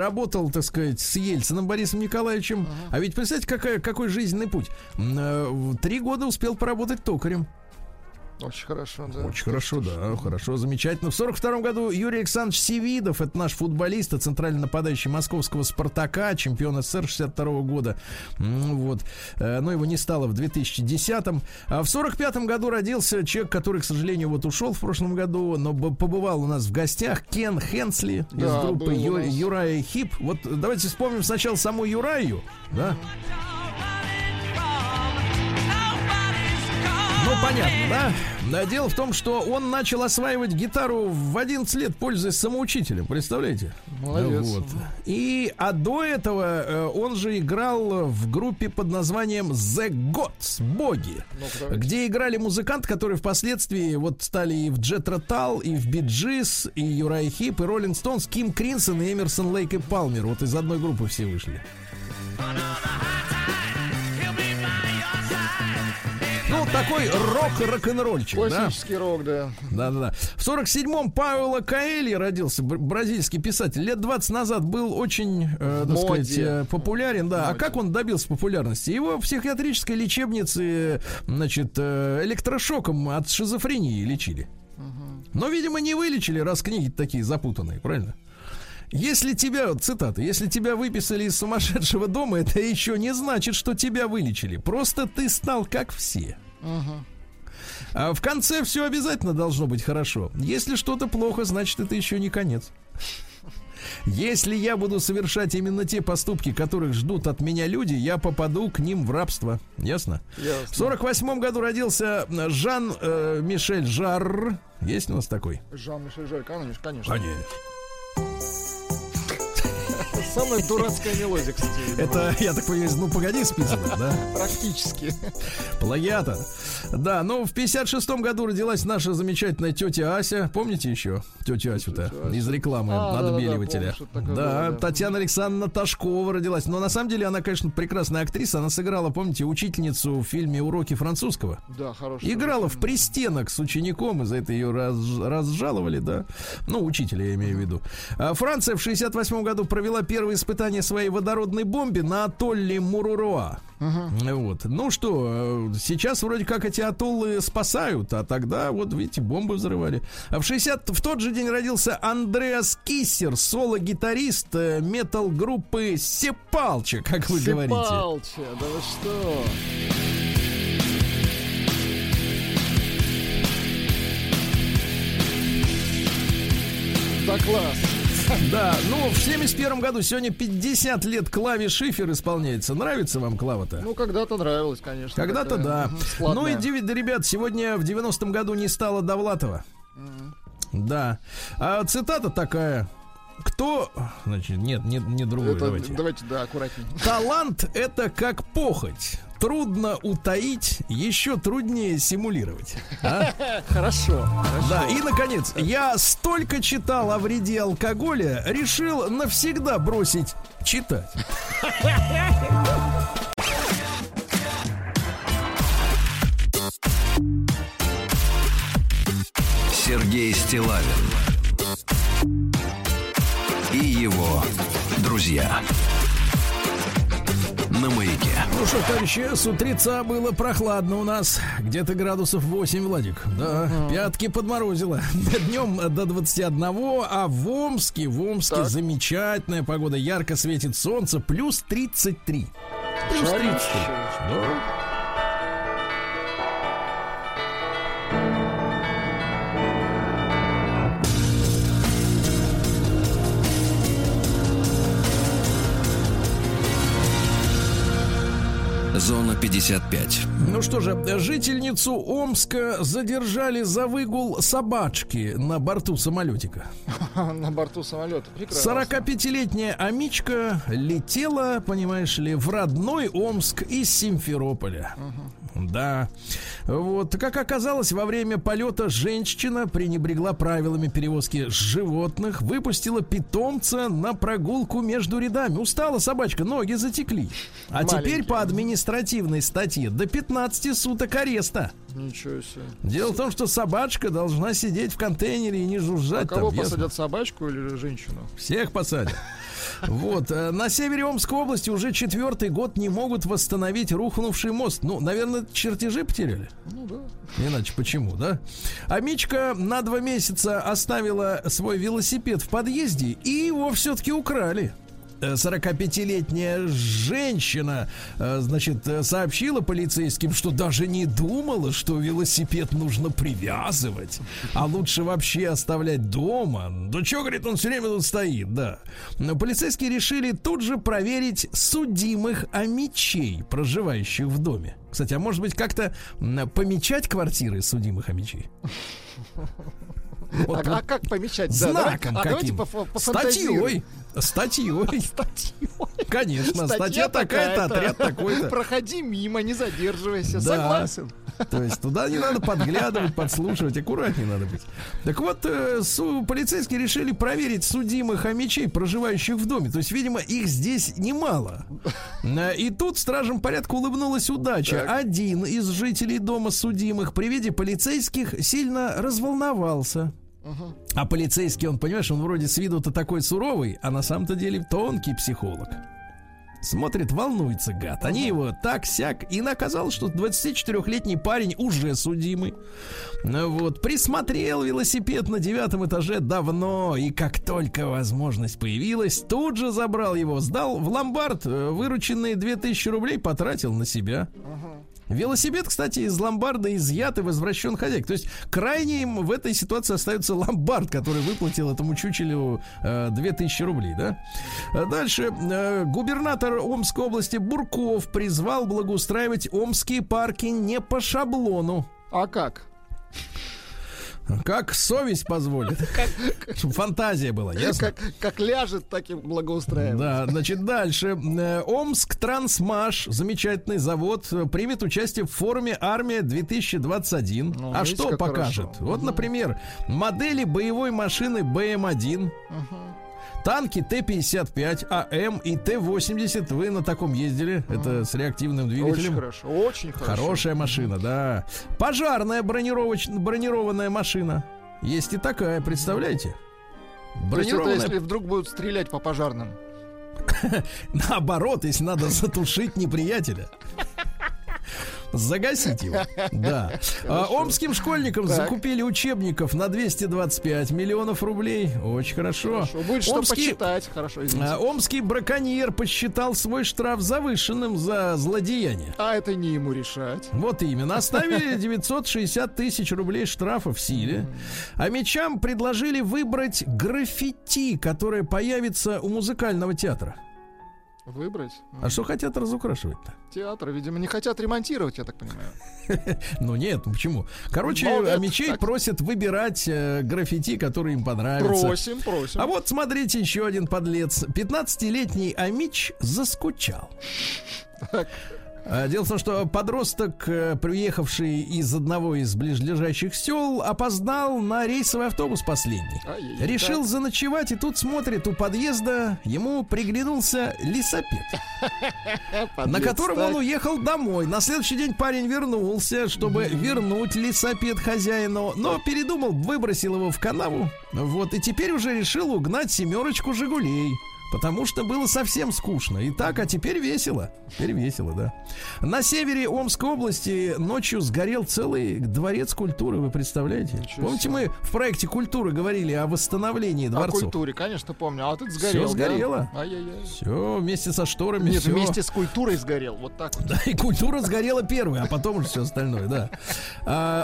работал, так сказать, с Ельцином Борисом Николаевичем. А ведь представьте, какой жизненный путь. 3 года успел поработать токарем. Очень хорошо, да. Очень хорошо, да, хорошо, замечательно. В 1942 году Юрий Александрович Севидов, это наш футболист, центральный нападающий московского «Спартака», чемпион СССР 1962 года. Вот. Но его не стало в 2010-м. А в 1945 году родился человек, который, к сожалению, вот ушел в прошлом году, но побывал у нас в гостях, Кен Хенсли из группы Юрая и Хип. Вот давайте вспомним сначала саму Юраю, да? Ну, понятно, да? Дело в том, что он начал осваивать гитару в 11 лет, пользуясь самоучителем, представляете? Молодец. Вот. А до этого он же играл в группе под названием The Gods, боги, где играли музыканты, которые впоследствии вот стали и в Jet Rattal, и в Bee Gees, и Юрай Хип, и Rolling Stones, Ким Кринсон, и Эмерсон Лейк и Палмер. Вот из одной группы все вышли. Ну, такой рок-рок-н-ролльчик. Классический рок, да. Да-да-да. В 47-м Пауло Коэльо родился, бразильский писатель. Лет 20 назад был очень, так сказать, популярен. Да. А как он добился популярности? Его в психиатрической лечебнице, значит, электрошоком от шизофрении лечили. Но, видимо, не вылечили, раз книги такие запутанные, правильно? Если тебя, цитата, если тебя выписали из сумасшедшего дома, это еще не значит, что тебя вылечили. Просто ты стал как все. Ага. А в конце все обязательно должно быть хорошо. Если что-то плохо, значит, это еще не конец. Если я буду совершать именно те поступки, которых ждут от меня люди, я попаду к ним в рабство. Ясно? Ясно. В 1948 году родился Жан-Мишель Жарр. Есть у нас такой? Жан-Мишель Жарр, конечно. Конечно. Самая дурацкая мелодия, кстати. Это, я так понимаю, ну погоди, списано, да? Практически. Плагиатор. Да, ну в 56-м году родилась наша замечательная тетя Ася. Помните еще тетю Асю-то? Из рекламы «Отбеливателя». Да, Татьяна Александровна Ташкова родилась. Но на самом деле она, конечно, прекрасная актриса. Она сыграла, помните, учительницу в фильме «Уроки французского». Да, хорошая. Играла в «Пристенок» с учеником, и за это ее разжаловали, да. Ну, учителя я имею в виду. Франция в 68-м году провела первое испытание своей водородной бомбы на атолле Муруруа. Uh-huh. Вот. Ну что, сейчас вроде как эти атоллы спасают, а тогда, вот видите, бомбы взрывали. А в тот же день родился Андреас Киссер, соло-гитарист метал-группы Сепалча, как вы говорите. Сепалча, да вы что? Да класс. Да, ну в 1971 году сегодня 50 лет Клаве Шифер исполняется. Нравится вам Клава-то? Ну, когда-то нравилось, конечно. Когда-то, да. Ну и, ребят, сегодня в 90-м году не стало Довлатова. Да. А цитата такая. Кто... Значит, нет, другой. Давайте, да, аккуратнее. Талант — это как похоть. Трудно утаить, еще труднее симулировать. А? Хорошо. Да, и, наконец, я столько читал о вреде алкоголя, решил навсегда бросить читать. Сергей Стиллавин и его друзья на Маяке. Ну что, товарищи, с утреца было прохладно у нас. Где-то градусов 8, Владик. Да, пятки подморозило. Днем до 21, а в Омске так. Замечательная погода. Ярко светит солнце, плюс 33. Плюс 33. Да. Зона 55. Ну что же, жительницу Омска задержали за выгул собачки на борту самолетика. На борту самолета, прекрасно. 45-летняя амичка летела, понимаешь ли, в родной Омск из Симферополя. Да. Вот, как оказалось, во время полета женщина пренебрегла правилами перевозки животных, выпустила питомца на прогулку между рядами. Устала собачка, ноги затекли. А маленький. Теперь по администрации статье до 15 суток ареста. Ничего себе. Дело в том, что собачка должна сидеть в контейнере и не жужжать. А кого там, посадят, ясно? Собачку или женщину? Всех посадят. Вот. На севере Омской области уже 4-й год не могут восстановить рухнувший мост. Ну, наверное, чертежи потеряли. Ну да. Иначе почему, да? Амичка на 2 месяца оставила свой велосипед в подъезде, и его все-таки украли. 45-летняя женщина, значит, сообщила полицейским, что даже не думала, что велосипед нужно привязывать, а лучше вообще оставлять дома. Да чего, говорит, он все время тут стоит, да. Но полицейские решили тут же проверить судимых амичей, проживающих в доме. Кстати, а может быть, как-то помечать квартиры судимых амичей? Вот, а как помечать? Знаком, да, каким? Статьей. Конечно, статья такая-то, отряд такой-то. Проходи мимо, не задерживайся, да. Согласен. То есть туда не надо подглядывать, подслушивать, аккуратнее надо быть. Так вот, полицейские решили проверить судимых амичей, проживающих в доме. То есть, видимо, их здесь немало. И тут стражам порядка улыбнулась удача. Так. Один из жителей дома судимых при виде полицейских сильно разволновался. А полицейский, он, понимаешь, он вроде с виду-то такой суровый, а на самом-то деле тонкий психолог. Смотрит, волнуется гад. Они его так-сяк. И оказалось, что 24-летний парень уже судимый. Вот. Присмотрел велосипед на 9-м этаже давно. И как только возможность появилась, тут же забрал его. Сдал в ломбард. Вырученные 2000 рублей потратил на себя. Велосипед, кстати, из ломбарда изъят и возвращен хозяйке. То есть крайним в этой ситуации остается ломбард, который выплатил этому чучелю 2000 рублей, да? Дальше. Губернатор Омской области Бурков призвал благоустраивать омские парки не по шаблону. А как? Как совесть позволит. Чтобы фантазия была, ясно? Как ляжет, так и благоустраивает. Да, значит, дальше. Омск Трансмаш, замечательный завод, примет участие в форуме «Армия-2021». Ну, а что покажет? Хорошо. Вот, например, модели боевой машины БМ-1, танки Т-55, АМ и Т-80. Вы на таком ездили? Это с реактивным двигателем. Очень хорошо, очень хорошо. Хорошая машина, да. Пожарная бронированная машина. Есть и такая, представляете? Бронированная... То есть это, если вдруг будут стрелять по пожарным? Наоборот, если надо затушить неприятеля. Загасить его, да. Омским школьникам так. закупили учебников на 225 миллионов рублей. Очень хорошо. Хорошо. Будет что почитать. Хорошо, извините. Омский браконьер посчитал свой штраф завышенным за злодеяние. А это не ему решать. Вот именно. Оставили 960 тысяч рублей штрафа в силе. А мечам предложили выбрать граффити, которое появится у музыкального театра. Выбрать? А что хотят разукрашивать-то? Театр, видимо, не хотят ремонтировать, я так понимаю. Ну нет, почему? Короче, амичей просят выбирать граффити, которые им понравятся. Просим. А вот смотрите, еще один подлец. 15-летний амич заскучал. Дело в том, что подросток, приехавший из одного из ближайших сел, опоздал на рейсовый автобус последний. Решил заночевать, и тут смотрит, у подъезда ему приглянулся лесопед, на котором он уехал домой. На следующий день парень вернулся, чтобы вернуть лесопед хозяину, но передумал, выбросил его в канаву. Вот, и теперь уже решил угнать семерочку «Жигулей». Потому что было совсем скучно. И так, а теперь весело. Теперь весело, да. На севере Омской области ночью сгорел целый дворец культуры. Вы представляете? Ничего. Помните, мы в проекте «Культура» говорили о восстановлении дворцов? О культуре, конечно, помню. А вот это сгорело. Все сгорело. Да? Все вместе со шторами. Нет, все. Вместе с культурой сгорел. Вот так вот. Да, и культура сгорела первой, а потом уже все остальное, да.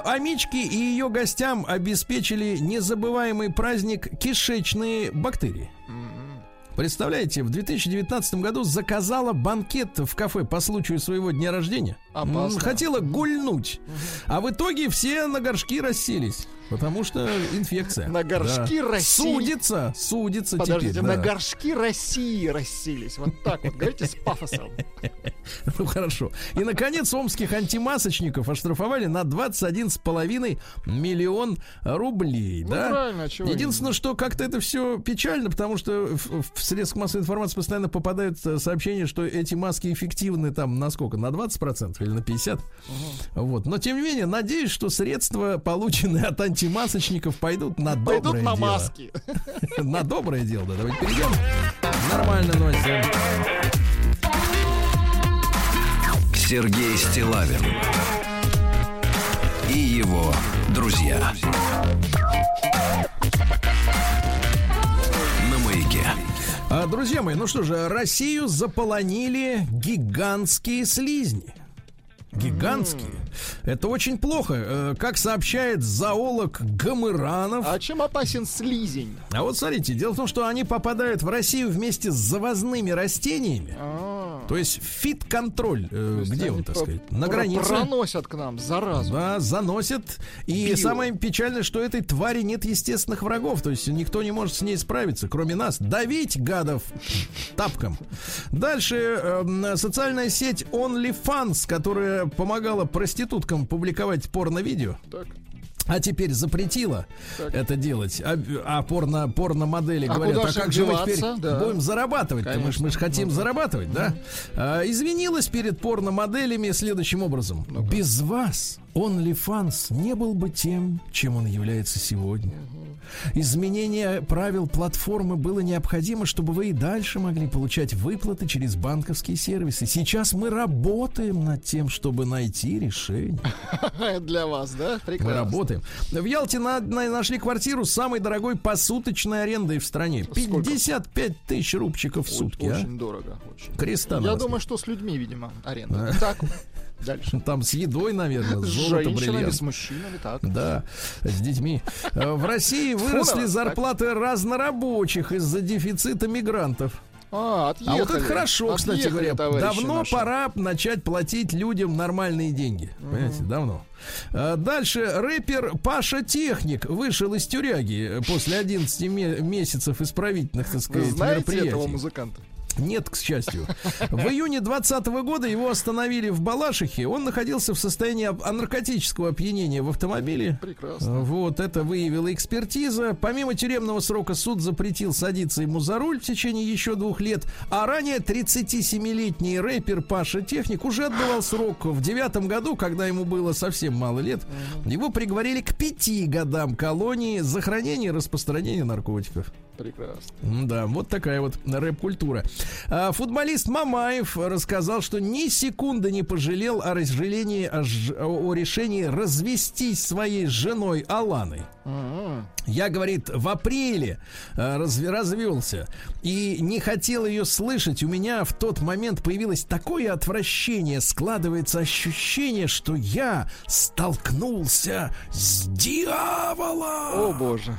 Амичке и ее гостям обеспечили незабываемый праздник кишечные бактерии. Представляете, в 2019 году заказала банкет в кафе по случаю своего дня рождения. Опасно. Хотела гульнуть. А в итоге все на горшки расселись. Потому что инфекция. На горшки России. Судится Подождите, теперь. На горшки России расселись. Вот так вот, говорите с пафосом. Ну хорошо. И, наконец, омских антимасочников оштрафовали на 21,5 миллион рублей. Ну да? Правильно, чего. Единственное, что как-то это все печально, потому что в средствах массовой информации постоянно попадают сообщения, что эти маски эффективны там на сколько? На 20% или на 50%. Угу. Вот. Но, тем не менее, надеюсь, что средства, полученные от антимасочников, пойдут на доброе дело. Пойдут на маски. На доброе дело, да. Давайте перейдем. Нормально, новости. Сергей Стиллавин и его друзья. Друзья мои, ну что же, Россию заполонили гигантские слизни. Гигантские. Это очень плохо. Как сообщает зоолог Гамыранов... А чем опасен слизень? А вот смотрите, дело в том, что они попадают в Россию вместе с завозными растениями. То есть фитконтроль, где он, так сказать, на границе. Проносят к нам заразу. Да, заносят. И самое печальное, что этой твари нет естественных врагов. То есть никто не может с ней справиться, кроме нас. Давить гадов тапком. Дальше социальная сеть OnlyFans, которая помогала проституткам публиковать порно-видео. Так. А теперь запретила это делать. А порно-модели говорят, а как же мы теперь будем зарабатывать? Мы же хотим зарабатывать, да? Извинилась перед порно-моделями следующим образом. Без вас OnlyFans не был бы тем, чем он является сегодня. Изменение правил платформы было необходимо, чтобы вы и дальше могли получать выплаты через банковские сервисы. Сейчас мы работаем над тем, чтобы найти решение. Для вас, да? Прекрасно. Мы работаем. В Ялте нашли квартиру с самой дорогой посуточной арендой в стране. 55 тысяч рубчиков в сутки. Очень дорого. Я думаю, что с людьми, видимо, аренда. Так. Дальше. Там с едой, наверное, с золотом, бриллиантом. С мужчинами, так. Да, с детьми. В России выросли зарплаты разнорабочих из-за дефицита мигрантов. Отъехали. А вот это хорошо, кстати говоря. Давно наши. Пора начать платить людям нормальные деньги. Понимаете, давно. Дальше рэпер Паша Техник вышел из тюряги после 11 месяцев исправительных, так сказать, мероприятий. Вы знаете этого музыканта? Нет, к счастью. В июне 2020 года его остановили в Балашихе. Он находился в состоянии наркотического опьянения в автомобиле. Прекрасно. Вот, это выявила экспертиза. Помимо тюремного срока суд запретил садиться ему за руль в течение еще 2 лет. А ранее 37-летний рэпер Паша Техник уже отбывал срок в 2009 году, когда ему было совсем мало лет. Его приговорили к 5 годам колонии за хранение и распространение наркотиков. Прекрасно. Да, вот такая вот рэп-культура. Футболист Мамаев рассказал, что ни секунды не пожалел о решении развестись своей женой Аланой. Я, говорит, в апреле развелся и не хотел ее слышать. У меня в тот момент появилось такое отвращение. Складывается ощущение, что я столкнулся с дьяволом. О, боже.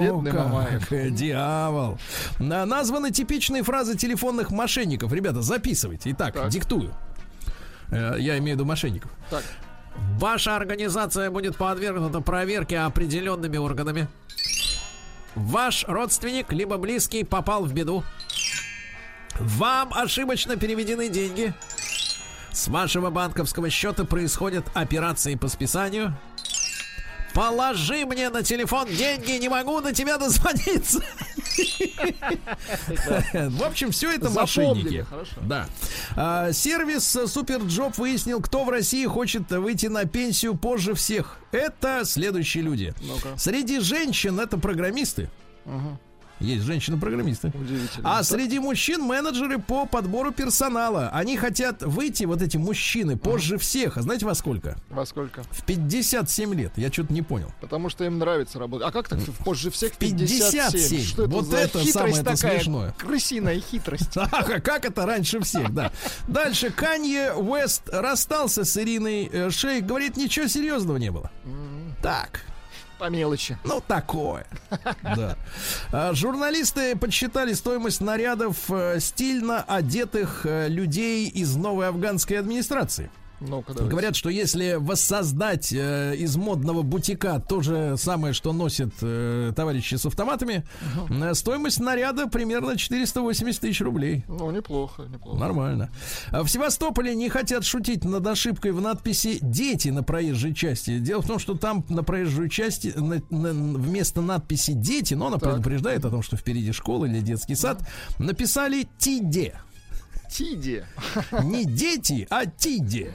Бедный Мамаев. Дьявол. Названы типичные фразы телефонных мошенников. Ребята, записывайте. Итак, диктую. Я имею в виду мошенников. Так. Ваша организация будет подвергнута проверке определенными органами. Ваш родственник либо близкий попал в беду. Вам ошибочно переведены деньги. С вашего банковского счета происходят операции по списанию. Положи мне на телефон деньги, не могу до тебя дозвониться. В общем, все это мошенники. Да. Сервис Суперджоп выяснил, кто в России хочет выйти на пенсию позже всех. Это следующие люди. Среди женщин это программисты. Есть женщины-программисты. А среди мужчин менеджеры по подбору персонала. Они хотят выйти, вот эти мужчины, позже всех. А знаете, во сколько? Во сколько? В 57 лет. Я что-то не понял. Потому что им нравится работать. А как так позже всех 57? Что это вот за это самое это смешное. Крысиная хитрость. Ага, как это раньше всех, да. Дальше. Канье Уэст расстался с Ириной Шейк. Говорит, ничего серьезного не было. Так. По мелочи. Ну, такое. Да. Журналисты подсчитали стоимость нарядов стильно одетых людей из новой афганской администрации. Ну-ка, говорят, что если воссоздать из модного бутика то же самое, что носят товарищи с автоматами, стоимость наряда примерно 480 тысяч рублей. Ну, неплохо, неплохо. Нормально. В Севастополе не хотят шутить над ошибкой в надписи «Дети» на проезжей части. Дело в том, что там на проезжую часть вместо надписи «Дети», но она предупреждает о том, что впереди школа или детский сад, написали «Тиде». Тиде. Не дети, а тиде.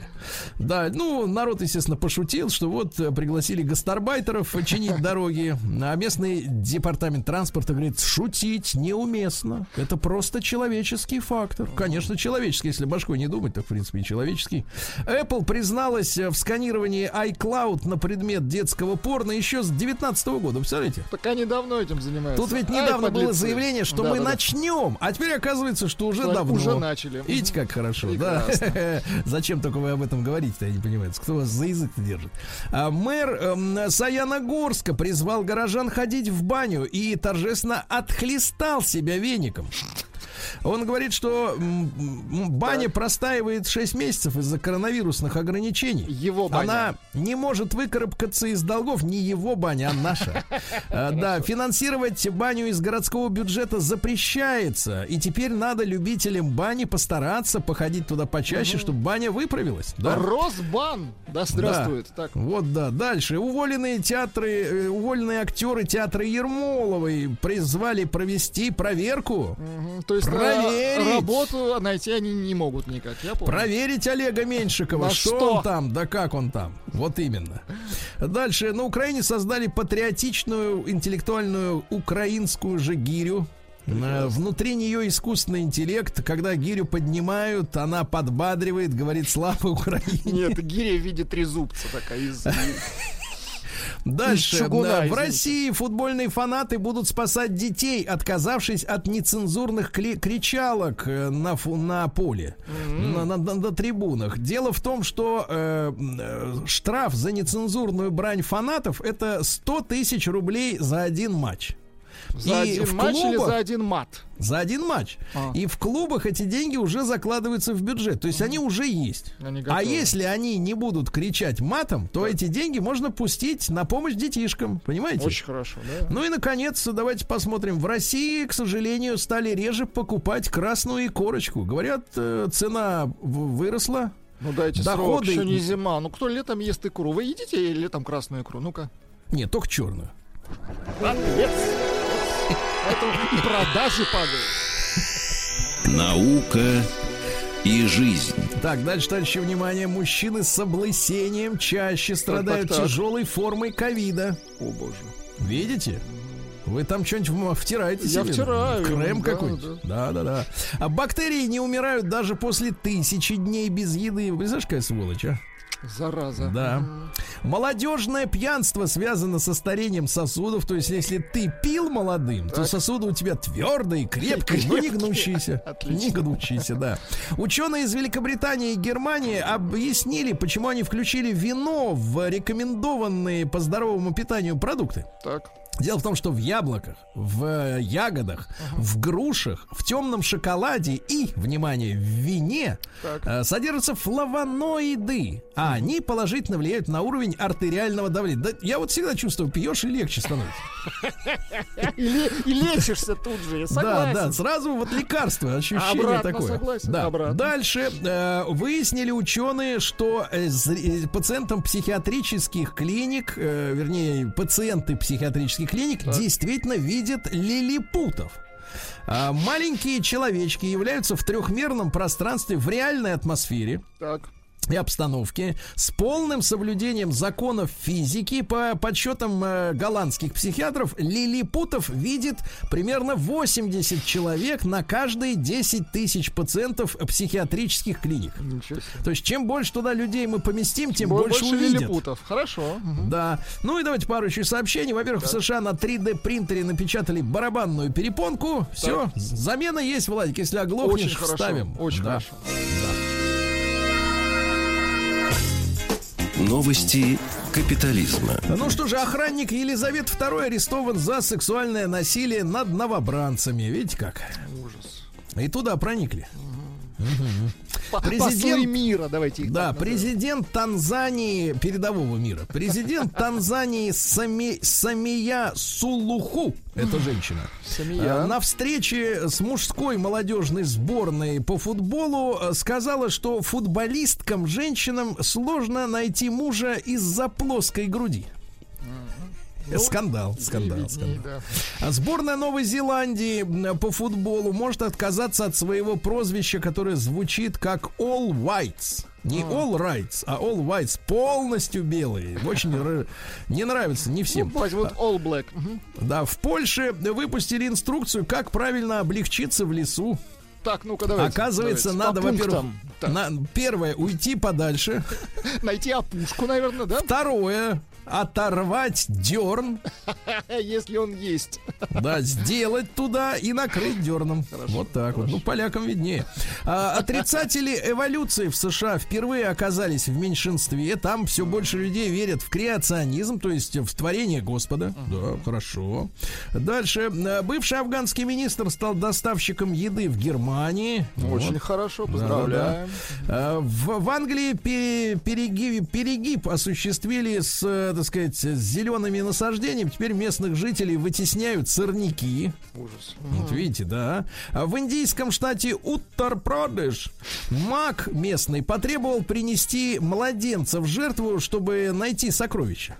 Да, ну, народ, естественно, пошутил, что вот пригласили гастарбайтеров чинить дороги. А местный департамент транспорта говорит, шутить неуместно. Это просто человеческий фактор. Конечно, человеческий. Если башкой не думать, то, в принципе, и человеческий. Apple призналась в сканировании iCloud на предмет детского порно еще с 2019 года. Представляете? Пока недавно этим занимаются. Тут ведь недавно было заявление, что мы начнем. А теперь оказывается, что уже давно. Уже начали. Видите, как хорошо, прекрасно. Да? Зачем только вы об этом говорите-то, я не понимаю. Кто вас за язык держит? Мэр Саяногорска призвал горожан ходить в баню и торжественно отхлестал себя веником. Он говорит, что баня простаивает 6 месяцев из-за коронавирусных ограничений. Его баня. Она не может выкарабкаться из долгов. Не его баня, а наша. Да, финансировать баню из городского бюджета запрещается. И теперь надо любителям бани постараться походить туда почаще, чтобы баня выправилась. Да? Росбан! Да, здравствует. Да. Так. Вот, да. Дальше. Уволенные актеры театра Ермоловой призвали провести проверку. То есть проверить. Работу найти они не могут никак. Я помню. Проверить Олега Меньшикова. Что он там, да как он там. Вот именно. Дальше. На Украине создали патриотичную, интеллектуальную украинскую же гирю. Внутри нее искусственный интеллект. Когда гирю поднимают, она подбадривает, говорит слава Украине. Нет, гиря в виде трезубца такая из... Дальше. Чугуна, в России футбольные фанаты будут спасать детей, отказавшись от нецензурных кричалок на поле, на трибунах. Дело в том, что штраф за нецензурную брань фанатов это 100 тысяч рублей за один матч. За и один матч клубах, или за один мат? За один матч. И в клубах эти деньги уже закладываются в бюджет. То есть они уже есть. Они готовы. А если они не будут кричать матом, то эти деньги можно пустить на помощь детишкам. Понимаете? Очень хорошо, да. Ну и, наконец, давайте посмотрим. В России, к сожалению, стали реже покупать красную икорочку. Говорят, цена выросла. Ну дайте доходы... срок, еще не зима. Ну кто летом ест икру? Вы едите летом красную икру? Ну-ка. Нет, только черную. Поэтому и продажи падают. Наука и жизнь. Так, дальше, товарищи, внимание. Мужчины с облысением чаще страдают тяжелой формой ковида. О, боже. Видите? Вы там что-нибудь втираете себе? Я втираю. Крем какой-нибудь. Да. А бактерии не умирают даже после 1000 дней без еды. Вы знаешь, какая сволочь, а? Зараза. Да. Молодежное пьянство связано со старением сосудов. То есть, если ты пил молодым, так, то сосуды у тебя твердые, крепкие, но не гнущиеся. Отлично. Не гнущиеся, да. Ученые из Великобритании и Германии объяснили, почему они включили вино в рекомендованные по здоровому питанию продукты. Так. Дело в том, что в яблоках, в ягодах, в грушах, в темном шоколаде и, внимание, в вине содержатся флавоноиды, а они положительно влияют на уровень артериального давления. Да, я вот всегда чувствую, пьешь и легче становится. И лечишься тут же, я согласен. Да, сразу вот лекарство, ощущение обратно такое. Согласен, да. Обратно. Дальше выяснили ученые, что пациентам психиатрических клиник, пациенты психиатрических клиник действительно видят лилипутов. Маленькие человечки являются в трехмерном пространстве в реальной атмосфере. Так. и обстановки, с полным соблюдением законов физики. По подсчетам голландских психиатров, лилипутов видит примерно 80 человек на каждые 10 тысяч пациентов психиатрических клиник. То есть чем больше туда людей мы поместим, тем больше увидят. Лилипутов. Хорошо. Угу. Да. Ну и давайте пару еще сообщений. Во-первых, так. В США на 3D принтере напечатали барабанную перепонку. Так. Все. Замена есть, Владик. Если оглохнешь, очень хорошо. Вставим. Очень да. хорошо. Да. Новости капитализма. Ну что же, охранник Елизавет II арестован за сексуальное насилие над новобранцами. Видите как? Ужас. И туда проникли. Президент мира, давайте их. Да, президент Танзании, передового мира. Президент Танзании Самия Сулуху, это женщина. На встрече с мужской молодежной сборной по футболу сказала, что футболисткам женщинам сложно найти мужа из-за плоской груди. Скандал. Да. Сборная Новой Зеландии по футболу может отказаться от своего прозвища, которое звучит как All Whites. Не All Rights, а All Whites. Полностью белые. Очень не нравится не всем. Ну, возьмут All Black. Да, в Польше выпустили инструкцию, как правильно облегчиться в лесу. Так, ну-ка, давайте. Оказывается, надо, во-первых, первое, уйти подальше. Найти опушку, наверное, да? Второе, оторвать дерн. Если он есть. Да, сделать туда и накрыть дерном. Хорошо, вот так хорошо. Вот. Ну, полякам виднее. Отрицатели эволюции в США впервые оказались в меньшинстве. Там все больше людей верят в креационизм, то есть в творение Господа. Да, хорошо. Дальше. Бывший афганский министр стал доставщиком еды в Германии. Очень вот. Хорошо, поздравляем. Да. В Англии перегиб осуществили с, так сказать, с зелеными насаждениями. Теперь местных жителей вытесняют сорняки. Ужас. Вот видите, да. В индийском штате Уттар-Прадеш маг местный потребовал принести младенца в жертву, чтобы найти сокровища.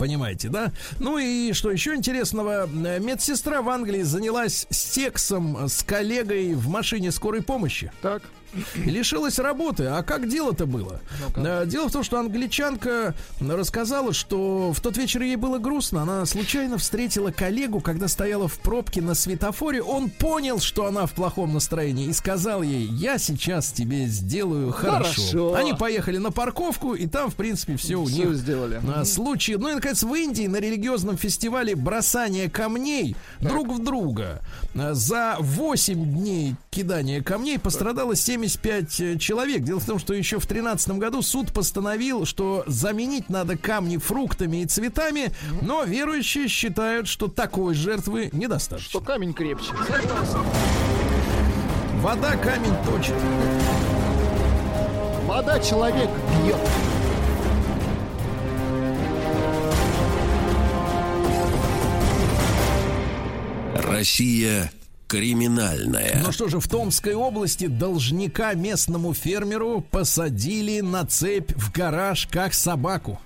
Понимаете, да? Ну и что еще интересного? Медсестра в Англии занялась сексом с коллегой в машине скорой помощи. Так. Лишилась работы. А как дело-то было? Ну-ка. Дело в том, что англичанка рассказала, что в тот вечер ей было грустно. Она случайно встретила коллегу, когда стояла в пробке на светофоре. Он понял, что она в плохом настроении, и сказал ей: я сейчас тебе сделаю хорошо. Они поехали на парковку, и там, в принципе, все у них сделали. Случай. Ну и, наконец, в Индии на религиозном фестивале бросания камней так. друг в друга за 8 дней кидания камней пострадало 75 человек. Дело в том, что еще в 2013 году суд постановил, что заменить надо камни фруктами и цветами, но верующие считают, что такой жертвы недостаточно. Что камень крепче. Вода камень точит. Вода человек бьет. Россия криминальная. Ну что же, в Томской области должника местному фермеру посадили на цепь в гараж как собаку.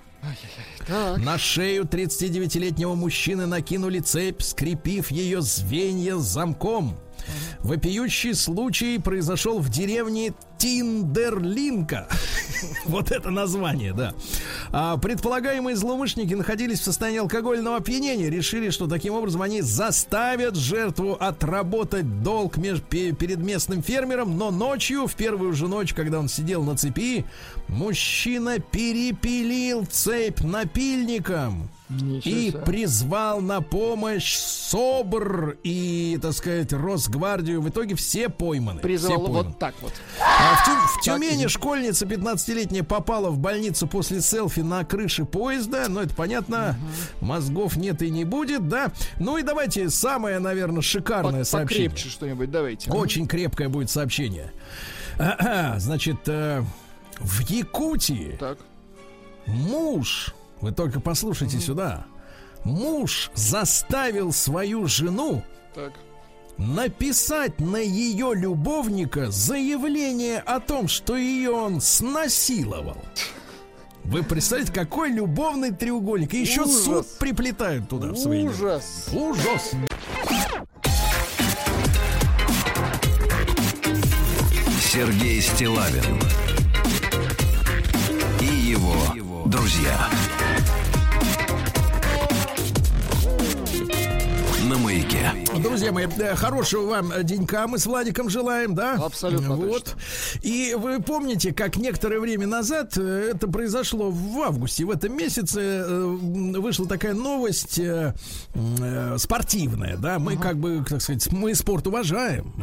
На шею 39-летнего мужчины накинули цепь, скрепив ее звенья замком. Вопиющий случай произошел в деревне Тиндерлинка. Вот это название, да. Предполагаемые злоумышленники находились в состоянии алкогольного опьянения. Решили, что таким образом они заставят жертву отработать долг перед местным фермером. Но ночью, в первую же ночь, когда он сидел на цепи, мужчина перепилил цепь напильником. И призвал на помощь СОБР и, так сказать, Росгвардию. В итоге все пойманы. Призвал все пойманы. Вот так вот. В Тюмени школьница 15-летняя попала в больницу после селфи на крыше поезда. Но это понятно, мозгов нет и не будет, да. Ну и давайте самое, наверное, шикарное сообщение. Покрепче что-нибудь, давайте. Очень крепкое будет сообщение. Значит, в Якутии так. муж... Вы только послушайте сюда. Муж заставил свою жену так. написать на ее любовника заявление о том, что ее он снасиловал. Вы представляете, какой любовный треугольник. И еще суд приплетают туда в свои дела. Ужас. Ужас. Сергей Стиллавин его друзья. На маяке. Друзья мои, хорошего вам денька мы с Владиком желаем, да? Абсолютно. Вот. И вы помните, как некоторое время назад, это произошло в августе, в этом месяце вышла такая новость спортивная, да? Мы как бы, так сказать, мы спорт уважаем.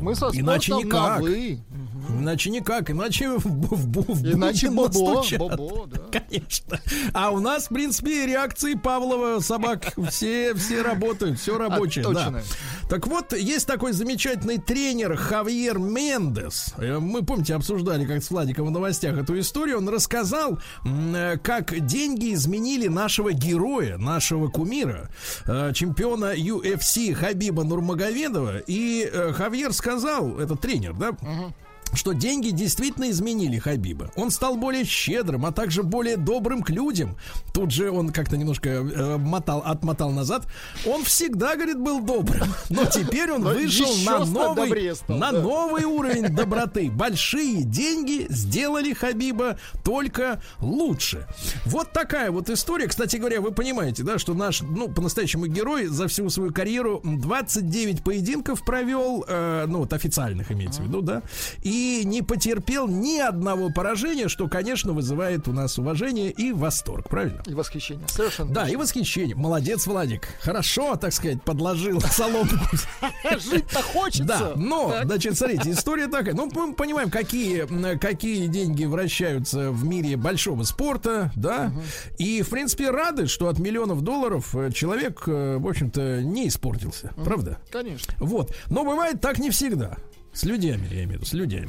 Мы со иначе никак. Иначе никак, иначе иначе бобо, да. Конечно. А у нас, в принципе, реакции Павлова собак все работают. Все рабочее, да. Так вот, есть такой замечательный тренер Хавьер Мендес. Мы, помните, обсуждали как с Владиком в новостях эту историю. Он рассказал, как деньги изменили нашего героя, нашего кумира, чемпиона UFC Хабиба Нурмагомедова. И Хавьер сказал, это тренер, да? Что деньги действительно изменили Хабиба. Он стал более щедрым, а также более добрым к людям. Тут же он как-то немножко отмотал назад. Он всегда, говорит, был добрым, но теперь он вышел на новый уровень доброты. Большие деньги сделали Хабиба только лучше. Вот такая вот история. Кстати говоря, вы понимаете, да, что наш, по-настоящему герой за всю свою карьеру 29 поединков провел, официальных имеется в виду, да, и не потерпел ни одного поражения, что, конечно, вызывает у нас уважение и восторг, правильно? И восхищение. Совершенно. Да, точно. И восхищение. Молодец, Владик. Хорошо, так сказать, подложил соломку. Жить-то хочется. Да, но, значит, смотрите, история такая. Мы понимаем, какие деньги вращаются в мире большого спорта, да, и, в принципе, рады, что от миллионов долларов человек, в общем-то, не испортился, правда? Конечно. Вот. Но бывает так не всегда. С людьми, я имею в виду, с людьми.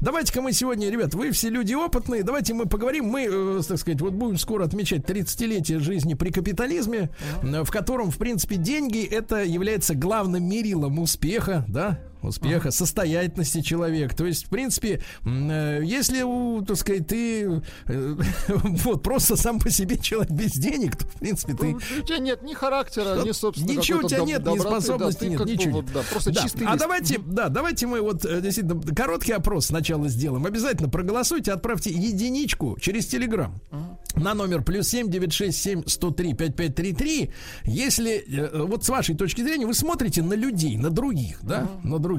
Давайте-ка мы сегодня, ребят, вы все люди опытные, давайте мы поговорим. Мы, так сказать, вот будем скоро отмечать 30-летие жизни при капитализме, в котором, в принципе, деньги это является главным мерилом успеха, да? Успеха, состоятельности человека. То есть, в принципе, если, так сказать, ты вот просто сам по себе человек без денег, то, в принципе, ты... У тебя нет ни характера, ни собственного... Ничего у тебя нет, ни способности нет, ничего нет. А давайте мы вот действительно короткий опрос сначала сделаем. Обязательно проголосуйте, отправьте единичку через Телеграм на номер +7 967 103 5533. Если, вот с вашей точки зрения, вы смотрите на людей, на других, да, на других.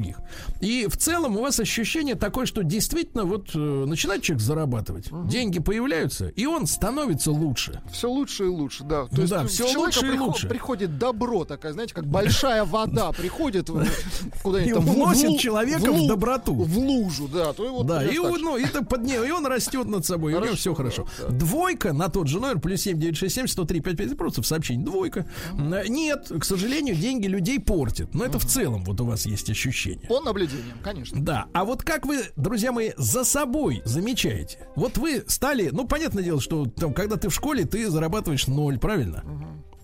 И в целом у вас ощущение такое, что действительно вот начинает человек зарабатывать, деньги появляются, и он становится лучше. Все лучше и лучше, да. То есть да, все лучше и лучше. Приходит добро такая, знаете, как большая вода приходит куда-нибудь. И вносит человека в доброту. В лужу, да. Да, и он растет над собой, и у него все хорошо. Двойка на тот же номер, +7 967 103 55, просто в сообщении двойка. Нет, к сожалению, деньги людей портят. Но это в целом вот у вас есть ощущение. По наблюдениям, конечно. Да, а вот как вы, друзья мои, за собой замечаете? Вот вы стали, понятное дело, что там, когда ты в школе, ты зарабатываешь 0, правильно?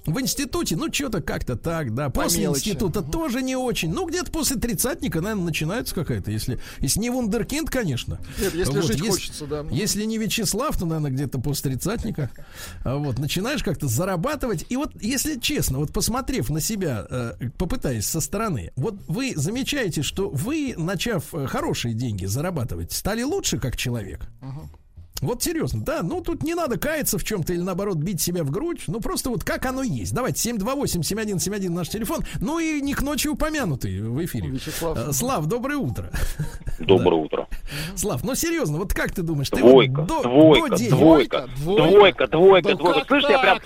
В институте, что-то как-то так, да. После института тоже не очень. Где-то после тридцатника, наверное, начинается какая-то. Если не вундеркинд, конечно. Нет, если жить хочется, да. Если не Вячеслав, то, наверное, где-то после тридцатника. Вот, начинаешь как-то зарабатывать. И вот, если честно, вот посмотрев на себя, попытаясь со стороны, вот вы замечаете, что вы, начав хорошие деньги зарабатывать, стали лучше как человек. Вот серьезно, да, тут не надо каяться в чем-то или наоборот бить себя в грудь, просто вот как оно есть. Давайте 728-7171 наш телефон, и не к ночи упомянутый в эфире. Вячеслав. Слав, доброе утро. Доброе утро. Слав, серьезно, вот как ты думаешь? Двойка. Слышишь, я прям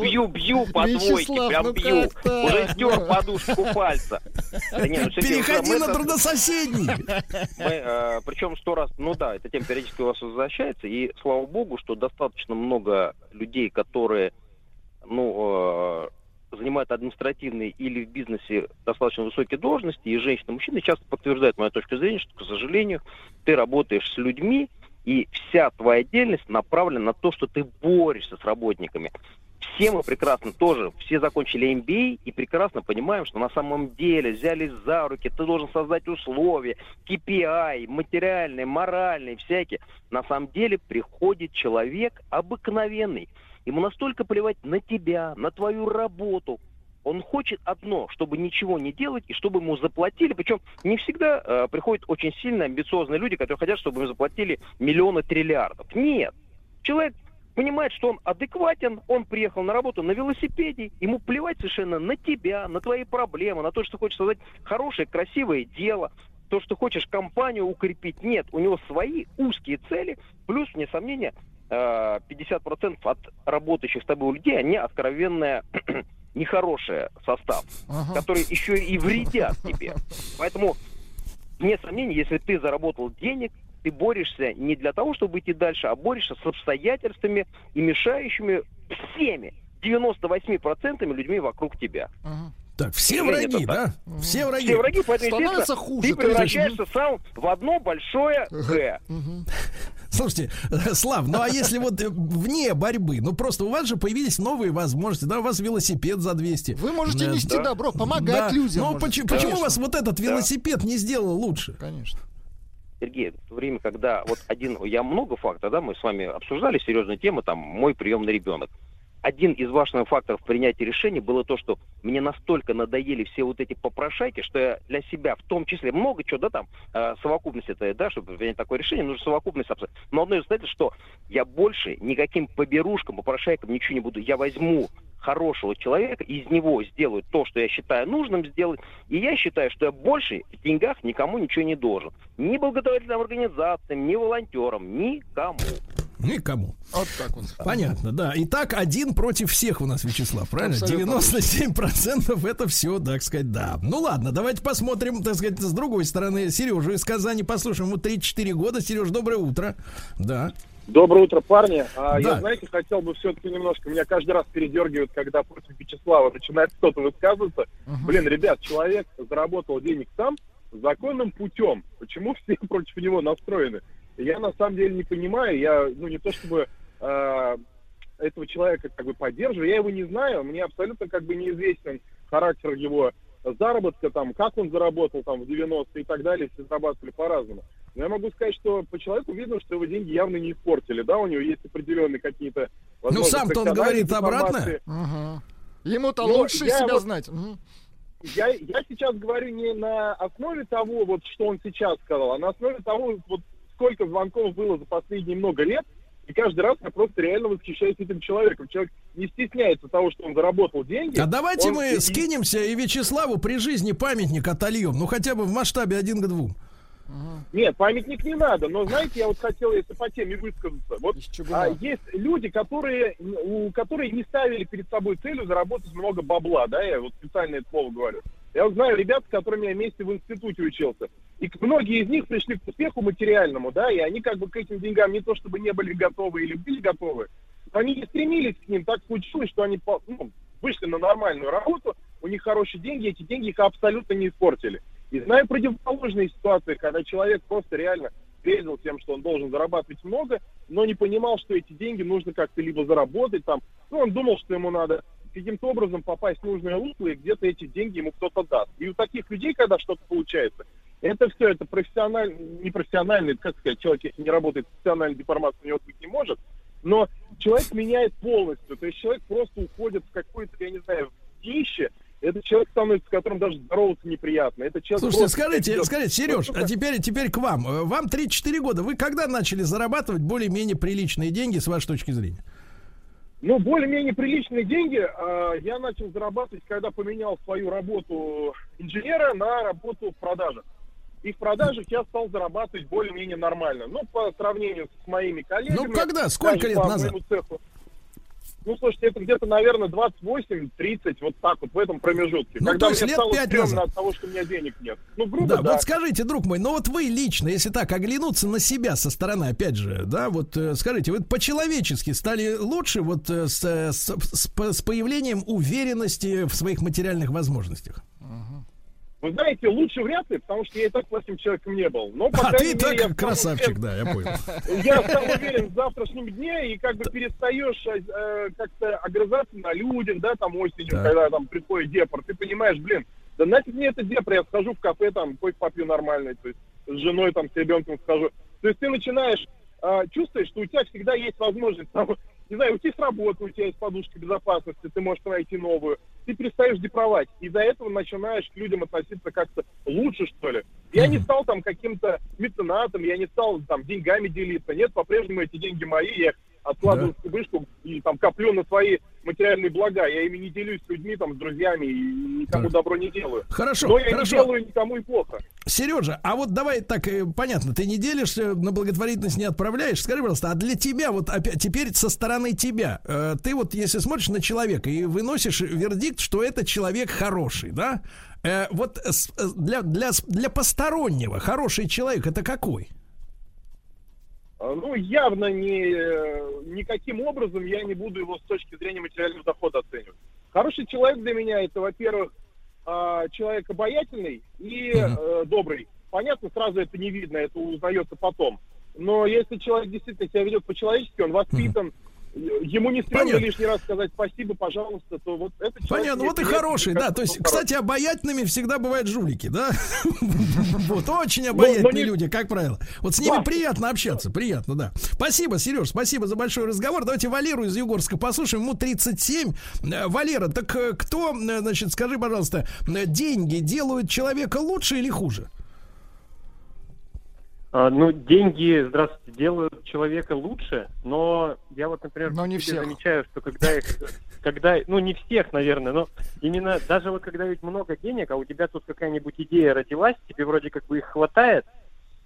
бью по двойке, прям бью. Уже стер подушку пальца. Переходи на трудососедний. Причем 100 раз, эта тема периодически у вас возвращается. И слава богу, что достаточно много людей, которые занимают административные или в бизнесе достаточно высокие должности, и женщины, и мужчины часто подтверждают мою точку зрения, что, к сожалению, ты работаешь с людьми, и вся твоя деятельность направлена на то, что ты борешься с работниками. Все мы прекрасно все закончили MBA и прекрасно понимаем, что на самом деле взялись за руки, ты должен создать условия, KPI, материальные, моральные, всякие. На самом деле приходит человек обыкновенный. Ему настолько плевать на тебя, на твою работу. Он хочет одно, чтобы ничего не делать и чтобы ему заплатили. Причем не всегда приходят очень сильно амбициозные люди, которые хотят, чтобы им заплатили миллионы, триллиардов. Нет. Человек понимает, что он адекватен, он приехал на работу на велосипеде, ему плевать совершенно на тебя, на твои проблемы, на то, что хочешь создать хорошее, красивое дело, то, что хочешь компанию укрепить. Нет, у него свои узкие цели, плюс, вне сомнения, 50% от работающих с тобой людей, они откровенная... нехороший состав, ага, который еще и вредят тебе. Поэтому, нет сомнений, если ты заработал денег, ты борешься не для того, чтобы идти дальше, а борешься с обстоятельствами и мешающими всеми 98% людьми вокруг тебя. Ага. Так, все враги, да? Так. Все враги. Все враги, поэтому, становится хуже. Ты превращаешься сам в одно большое «Г». Слушайте, Слав, ну а если вот вне борьбы, ну просто у вас же появились новые возможности, да, у вас велосипед за 200. Вы можете нести добро, помогать людям. Ну почему вас вот этот велосипед не сделал лучше? Конечно. Сергей, в то время, когда вот я много факторов, да, мы с вами обсуждали серьезную тему, там, мой приемный ребенок. Один из важных факторов принятия решений было то, что мне настолько надоели все вот эти попрошайки, что я для себя, в том числе, много чего, да, там, совокупность это, да, чтобы принять такое решение, нужна совокупность обстоятельств. Но одно из обстоятельств, что я больше никаким поберушкам, попрошайкам ничего не буду. Я возьму хорошего человека, из него сделаю то, что я считаю нужным сделать, и я считаю, что я больше в деньгах никому ничего не должен. Ни благотворительным организациям, ни волонтерам, никому. Никому. Вот так вот. Понятно, да. Итак, один против всех у нас, Вячеслав, правильно? Абсолютно. 97% это все, так сказать, да. Ну ладно, давайте посмотрим, так сказать, с другой стороны. Сережу из Казани послушаем. Ему 34 года. Сереж, доброе утро. Да. Доброе утро, парни. Да. Я, знаете, хотел бы все-таки немножко... Меня каждый раз передергивают, когда против Вячеслава начинает кто-то высказываться. Угу. Блин, ребят, человек заработал денег сам законным путем. Почему все против него настроены? Я на самом деле не понимаю, я, ну, не то чтобы этого человека как бы поддерживаю, я его не знаю, мне абсолютно как бы неизвестен характер его заработка, там, как он заработал там в 90-е и так далее, все зарабатывали по-разному. Но я могу сказать, что по человеку видно, что его деньги явно не испортили, да, у него есть определенные какие-то... Ну, сам-то он говорит обратно. Ага. Ему-то лучше себя знать. Угу. Я сейчас говорю не на основе того, вот, что он сейчас сказал, а на основе того, вот, сколько звонков было за последние много лет, и каждый раз я просто реально восхищаюсь этим человеком. Человек не стесняется того, что он заработал деньги. А давайте мы скинемся и Вячеславу при жизни памятник отольем, ну хотя бы в масштабе 1:2. Нет, памятник не надо, но, знаете, я вот хотел, если по теме высказаться, вот есть люди, которые не ставили перед собой целью заработать много бабла, да, я вот специально это слово говорю. Я знаю ребят, с которыми я вместе в институте учился. И многие из них пришли к успеху материальному, да, и они как бы к этим деньгам не то чтобы не были готовы или были готовы, но они не стремились к ним. Так случилось, что они вышли на нормальную работу, у них хорошие деньги, эти деньги их абсолютно не испортили. И знаю противоположные ситуации, когда человек просто реально грезил тем, что он должен зарабатывать много, но не понимал, что эти деньги нужно как-то либо заработать, там, ну, он думал, что ему надо каким-то образом попасть в нужное русло, и где-то эти деньги ему кто-то даст. И у таких людей, когда что-то получается, это все, это профессионально, непрофессионально, как сказать, человек, если не работает профессиональной деформации, у него быть не может, но человек меняет полностью, то есть человек просто уходит в какое-то, я не знаю, в днище. Это человек становится, с которым даже здороваться неприятно. Это человек. Слушайте, скажите, Сереж, а теперь к вам. Вам 34 года. Вы когда начали зарабатывать более-менее приличные деньги, с вашей точки зрения? Ну, более-менее приличные деньги я начал зарабатывать, когда поменял свою работу инженера на работу в продажах. И в продажах я стал зарабатывать более-менее нормально. Ну, по сравнению с моими коллегами... Ну, когда? Сколько лет назад? Ну, слушайте, это где-то, наверное, 28-30, вот так вот, в этом промежутке. Ну, когда мне стало стрёмно от того, что у меня денег нет. Ну, грубо, да. Вот скажите, друг мой, ну вот вы лично, если так оглянуться на себя со стороны, опять же, да, вот скажите, вы по-человечески стали лучше вот с появлением уверенности в своих материальных возможностях? Ага. Вы знаете, лучше вряд ли, потому что я и так плохим человеком не был. Но, а ты и так я красавчик, уверен, да, я понял. Я стал уверен в завтрашнем дне, и как бы перестаешь как-то огрызаться на людях, да, там осенью, да, когда там приходит депр. Ты понимаешь, блин, да нафиг мне это депр, я схожу в кафе, там, кофе попью нормально, то есть с женой, там, с ребенком схожу. То есть ты начинаешь чувствовать, что у тебя всегда есть возможность, там, не знаю, уйти с работы, у тебя есть подушка безопасности, ты можешь найти новую. Ты перестаешь депровать, и до этого начинаешь к людям относиться как-то лучше, что ли. Я не стал там каким-то меценатом, я не стал там деньгами делиться. Нет, по-прежнему эти деньги мои, я их откладываю в кубышку и там коплю на свои материальные блага. Я ими не делюсь с людьми, там, с друзьями, и никому добро не делаю. Хорошо. Но я не делаю никому и плохо. Сережа, а вот давай так, понятно, ты не делишься, на благотворительность не отправляешь. Скажи, пожалуйста, а для тебя, вот опять теперь со стороны тебя, ты вот если смотришь на человека и выносишь вердикт, что это человек хороший, да? Вот для постороннего хороший человек это какой? Ну, явно никаким образом я не буду его с точки зрения материального дохода оценивать. Хороший человек для меня это, во-первых, человек обаятельный и добрый. Понятно, сразу это не видно, это узнается потом. Но если человек действительно себя ведет по-человечески, он воспитан, ему не стремно лишний раз сказать спасибо, пожалуйста, то вот это человек... Понятно, вот и хороший, да, то есть, кстати, обаятельными всегда бывают жулики, да? Вот, очень обаятельные люди, как правило. Вот с ними приятно общаться, приятно, да. Спасибо, Сереж, спасибо за большой разговор. Давайте Валеру из Югорска послушаем, ему 37. Валера, так кто, значит, скажи, пожалуйста, деньги делают человека лучше или хуже? Ну, деньги, здравствуйте, делают человека лучше, но я вот, например, замечаю, что когда, ну, не всех, наверное, но именно даже вот когда ведь много денег, а у тебя тут какая-нибудь идея родилась, тебе вроде как бы их хватает,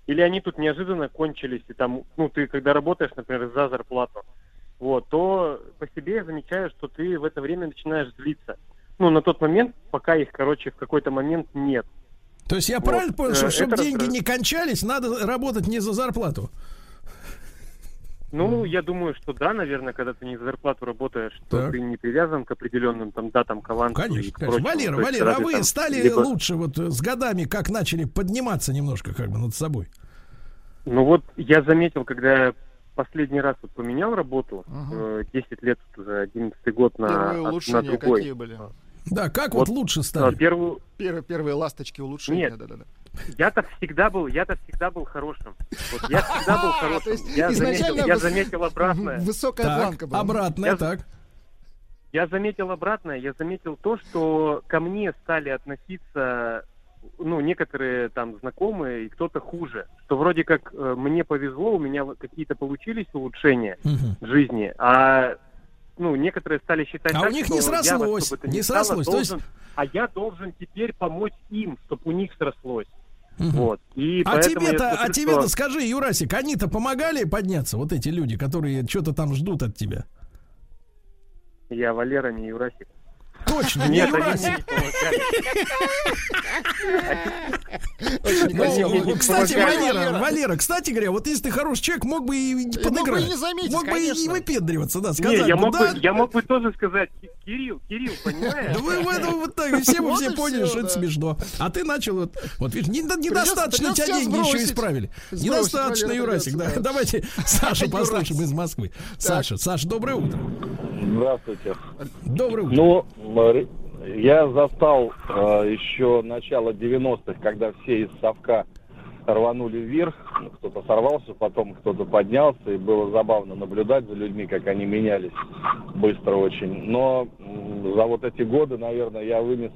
или они тут неожиданно кончились, и там, ну, ты когда работаешь, например, за зарплату, вот, то по себе я замечаю, что ты в это время начинаешь злиться. Ну, на тот момент, пока их, короче, в какой-то момент нет. То есть я правильно понял, что чтобы деньги не кончались, надо работать не за зарплату? Ну, я думаю, что да, наверное, когда ты не за зарплату работаешь, то ты не привязан к определенным там датам, каланду. Конечно, конечно. Валера, а вы стали лучше вот с годами, как начали подниматься немножко как бы над собой? Ну вот я заметил, когда я последний раз вот поменял работу, 10 лет, 11-й год на другой. Какие были? Да, как вот лучше стали? Первые ласточки улучшения. Нет, да. Я-то всегда был хорошим. Вот, я всегда был хорошим. Я заметил обратное. Высокая планка была. Я заметил обратное. Я заметил то, что ко мне стали относиться, ну, некоторые там знакомые и кто-то хуже. Что вроде как мне повезло, у меня какие-то получились улучшения жизни, а некоторые стали считать, а так, у них не срослось, а я должен теперь помочь им, чтобы у них срослось. Вот. И тебе-то скажи, Юрасик, они-то помогали подняться, вот эти люди, которые что-то там ждут от тебя? Я Валера, не Юрасик. Точно, не Юрасик. Кстати, Валера, кстати говоря, вот если ты хороший человек, мог бы и подыграть. Мог бы и не выпендриваться, да, сказать. Я мог бы тоже сказать, Кирилл, понимаешь? Вот так, все мы все поняли, что это смешно. А ты начал, вот видишь, недостаточно тебя деньги еще исправили. Недостаточно, Юрасик, да. Давайте Сашу послушаем из Москвы. Саш, доброе утро. Здравствуйте. Доброе утро. Ну, я застал еще начало 90-х, когда все из совка рванули вверх. Кто-то сорвался, потом кто-то поднялся. И было забавно наблюдать за людьми, как они менялись быстро очень. Но за вот эти годы, наверное, я вынес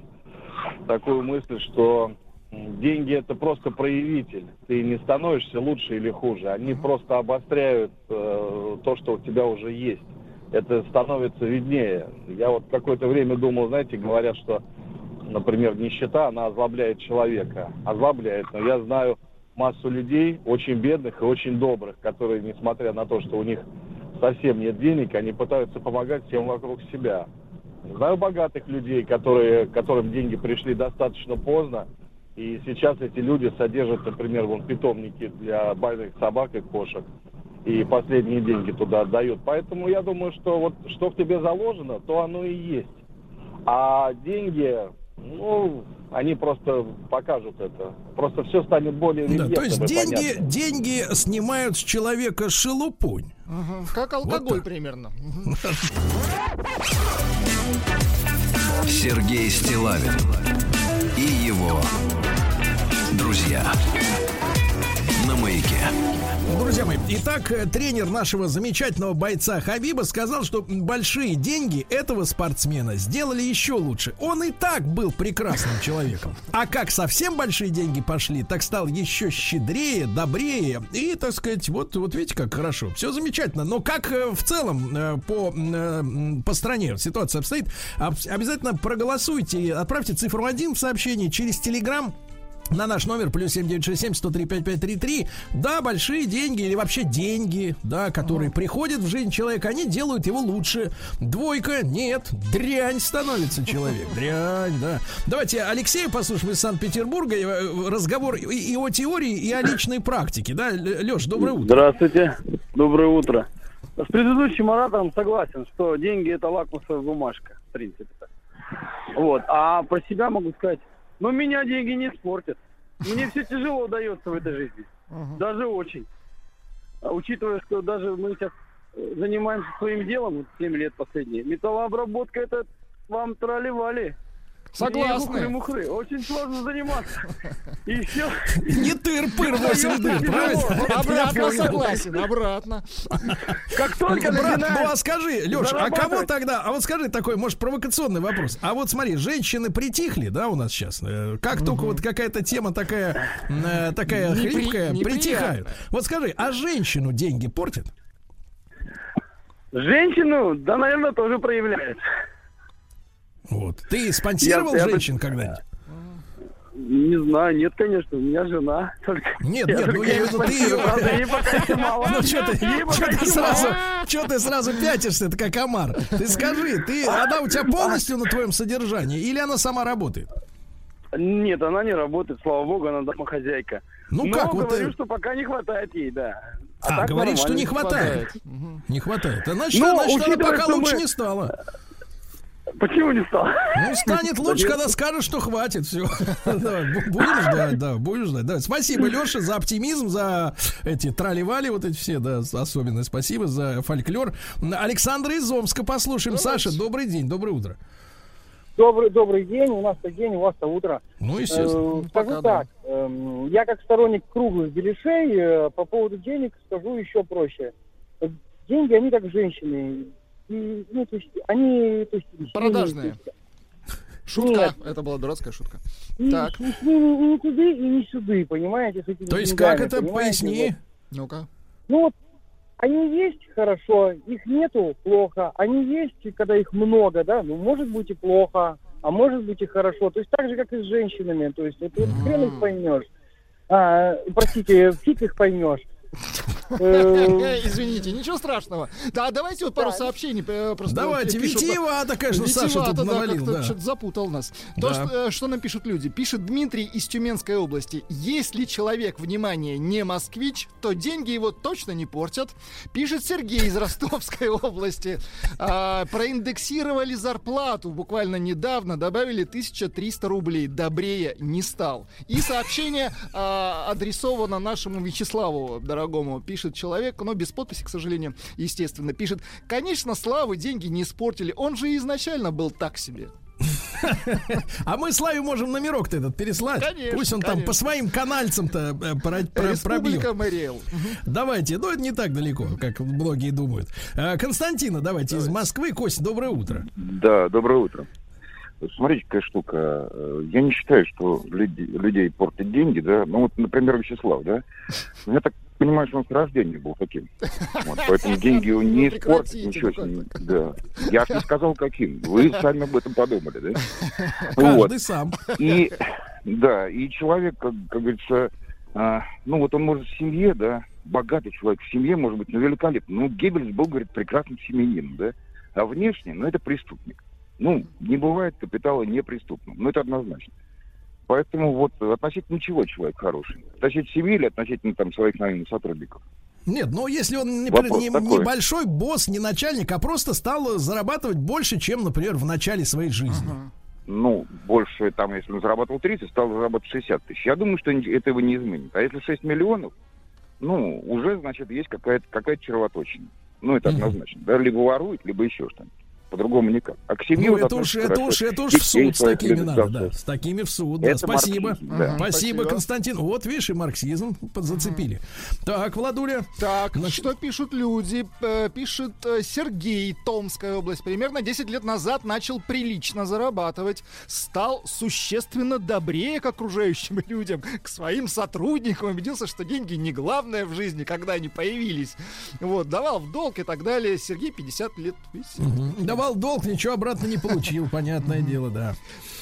такую мысль, что деньги — это просто проявитель. Ты не становишься лучше или хуже. Они просто обостряют то, что у тебя уже есть. Это становится виднее. Я вот какое-то время думал, знаете, говорят, что, например, нищета, она озлобляет человека. Озлобляет. Но я знаю массу людей, очень бедных и очень добрых, которые, несмотря на то, что у них совсем нет денег, они пытаются помогать всем вокруг себя. Знаю богатых людей, которым деньги пришли достаточно поздно. И сейчас эти люди содержат, например, вон питомники для больных собак и кошек. И последние деньги туда отдают. Поэтому я думаю, что вот что в тебе заложено, то оно и есть. А деньги, они просто покажут это. Просто все станет более рельефным. То есть деньги снимают с человека шелупунь. Угу. Как алкоголь примерно. Сергей Стиллавин и его друзья. Маяке. Друзья мои, итак, тренер нашего замечательного бойца Хабиба сказал, что большие деньги этого спортсмена сделали еще лучше. Он и так был прекрасным человеком. А как совсем большие деньги пошли, так стал еще щедрее, добрее. И, так сказать, вот видите, как хорошо. Все замечательно. Но как в целом по стране ситуация обстоит, обязательно проголосуйте, отправьте цифру 1 в сообщении через Телеграм на наш номер +7 967 103 5533. Да, большие деньги или вообще деньги, да, которые приходят в жизнь человека, они делают его лучше. Двойка, нет, дрянь становится человек. Дрянь, да. Давайте Алексея послушаем из Санкт-Петербурга. Разговор и о теории, и о личной практике. Да, Леш, доброе утро. Здравствуйте, доброе утро. С предыдущим оратором согласен, что деньги — это лакмусовая бумажка, в принципе. Вот, а про себя могу сказать. Но меня деньги не испортят. Мне все тяжело дается в этой жизни. Даже очень. Учитывая, что даже мы сейчас занимаемся своим делом, вот 7 лет последние, металлообработка — это вам тролливали. Согласны. Мухры-мухры. Очень сложно заниматься. И еще... Не тыр-пыр 8 дыр, правильно? Обратно согласен, обратно. Как только начинаешь... Ну, а скажи, Леша, а кого тогда... А вот скажи такой, может, провокационный вопрос. А вот смотри, женщины притихли, да, у нас сейчас? Как только вот какая-то тема такая хлипкая, притихают. Вот скажи, а женщину деньги портят? Женщину, да, наверное, тоже проявляют. Вот. Ты спонсировал женщин когда-нибудь? Не знаю, нет, конечно, у меня жена. Только... Нет, я веду, ты ее... Ну, что ты сразу пятишься, ты как омар. Ты скажи, она у тебя полностью на твоем содержании или она сама работает? Нет, она не работает, слава богу, она домохозяйка. Ну как? Но говорю, что пока не хватает ей, да. А говорит, что не хватает. Не хватает. Значит, она пока лучше не стала. Почему не стал? Ну, станет лучше, когда скажешь, что хватит. Все. Будешь ждать, да, будешь ждать. Да. Спасибо, Леша, за оптимизм, за эти тролливали, вот эти все, да, особенно спасибо за фольклор. Александра из Омска послушаем. Саша, добрый день, доброе утро. Добрый день, у нас-то день, у вас-то утро. Ну, естественно. Скажу так, я как сторонник круглых беляшей по поводу денег скажу еще проще. Деньги, они как женщины. И, ну, то есть, они... То есть, продажные. Шутка. Нет. Это была дурацкая шутка. И так. Не туда и не сюда, понимаете? То есть как это? Поясни. Вот. Ну-ка. Ну вот, они есть — хорошо, их нету — плохо. Они есть, когда их много, да, ну, может быть и плохо, а может быть и хорошо. То есть так же, как и с женщинами. То есть это вот хрен их поймешь. Простите, фиг их поймешь. Извините, ничего страшного. Да, давайте вот пару сообщений просто. Давайте, витиевато, конечно, Саша тут навалил. Что-то запутал нас. То, что нам пишут люди. Пишет Дмитрий из Тюменской области. Если человек, внимание, не москвич, то деньги его точно не портят. Пишет Сергей из Ростовской области. Проиндексировали зарплату буквально недавно. Добавили 1300 рублей. Добрее не стал. И сообщение адресовано нашему Вячеславу, дорогому, пишет человек, но без подписи, к сожалению, естественно, пишет: конечно, Славу деньги не испортили, он же изначально был так себе. А мы Славе можем номерок-то этот переслать. Конечно, пусть он там по своим канальцам-то пробьет. Давайте, но это не так далеко, как многие думают. Константина, давайте, из Москвы. Кость, доброе утро. Да, доброе утро. Смотрите, какая штука. Я не считаю, что людей портят деньги, да. Ну вот, например, Вячеслав, да. Я так понимаю, что он с рождения был таким. Вот, поэтому деньги он не испортит, ничего себе. Да. Я же не сказал, каким. Вы сами об этом подумали, да? Каждый сам. И, да, и человек, как говорится, ну вот он может в семье, да, богатый человек в семье, может быть, ну великолепный. Ну, Геббельс был, говорит, прекрасным семьянином, да. А внешне, ну, это преступник. Ну, не бывает капитала неприступным. Ну, это однозначно. Поэтому вот относительно чего человек хороший? Относительно семьи или относительно там своих, наверное, сотрудников? Нет, ну если он, например, не большой босс, не начальник, а просто стал зарабатывать больше, чем, например, в начале своей жизни. Ага. Ну, больше, там, если он зарабатывал 30, стал зарабатывать 60 тысяч. Я думаю, что это его не изменит. А если 6 миллионов, ну, уже, значит, есть какая-то червоточина. Ну, это однозначно. Да? Либо ворует, либо еще что-нибудь. по-другому никак. А к семье это уж в суд с такими надо, да. С такими в суд, да. Спасибо. Да. Спасибо, Константин. Вот, видишь, и марксизм зацепили. Так, Владуля. Так, что пишут люди? Пишет Сергей, Томская область. Примерно 10 лет назад начал прилично зарабатывать. Стал существенно добрее к окружающим людям, к своим сотрудникам. Убедился, что деньги не главное в жизни, когда они появились. Вот, давал в долг и так далее. Сергей, 50 лет. Давал долг, ничего обратно не получил, понятное дело, да.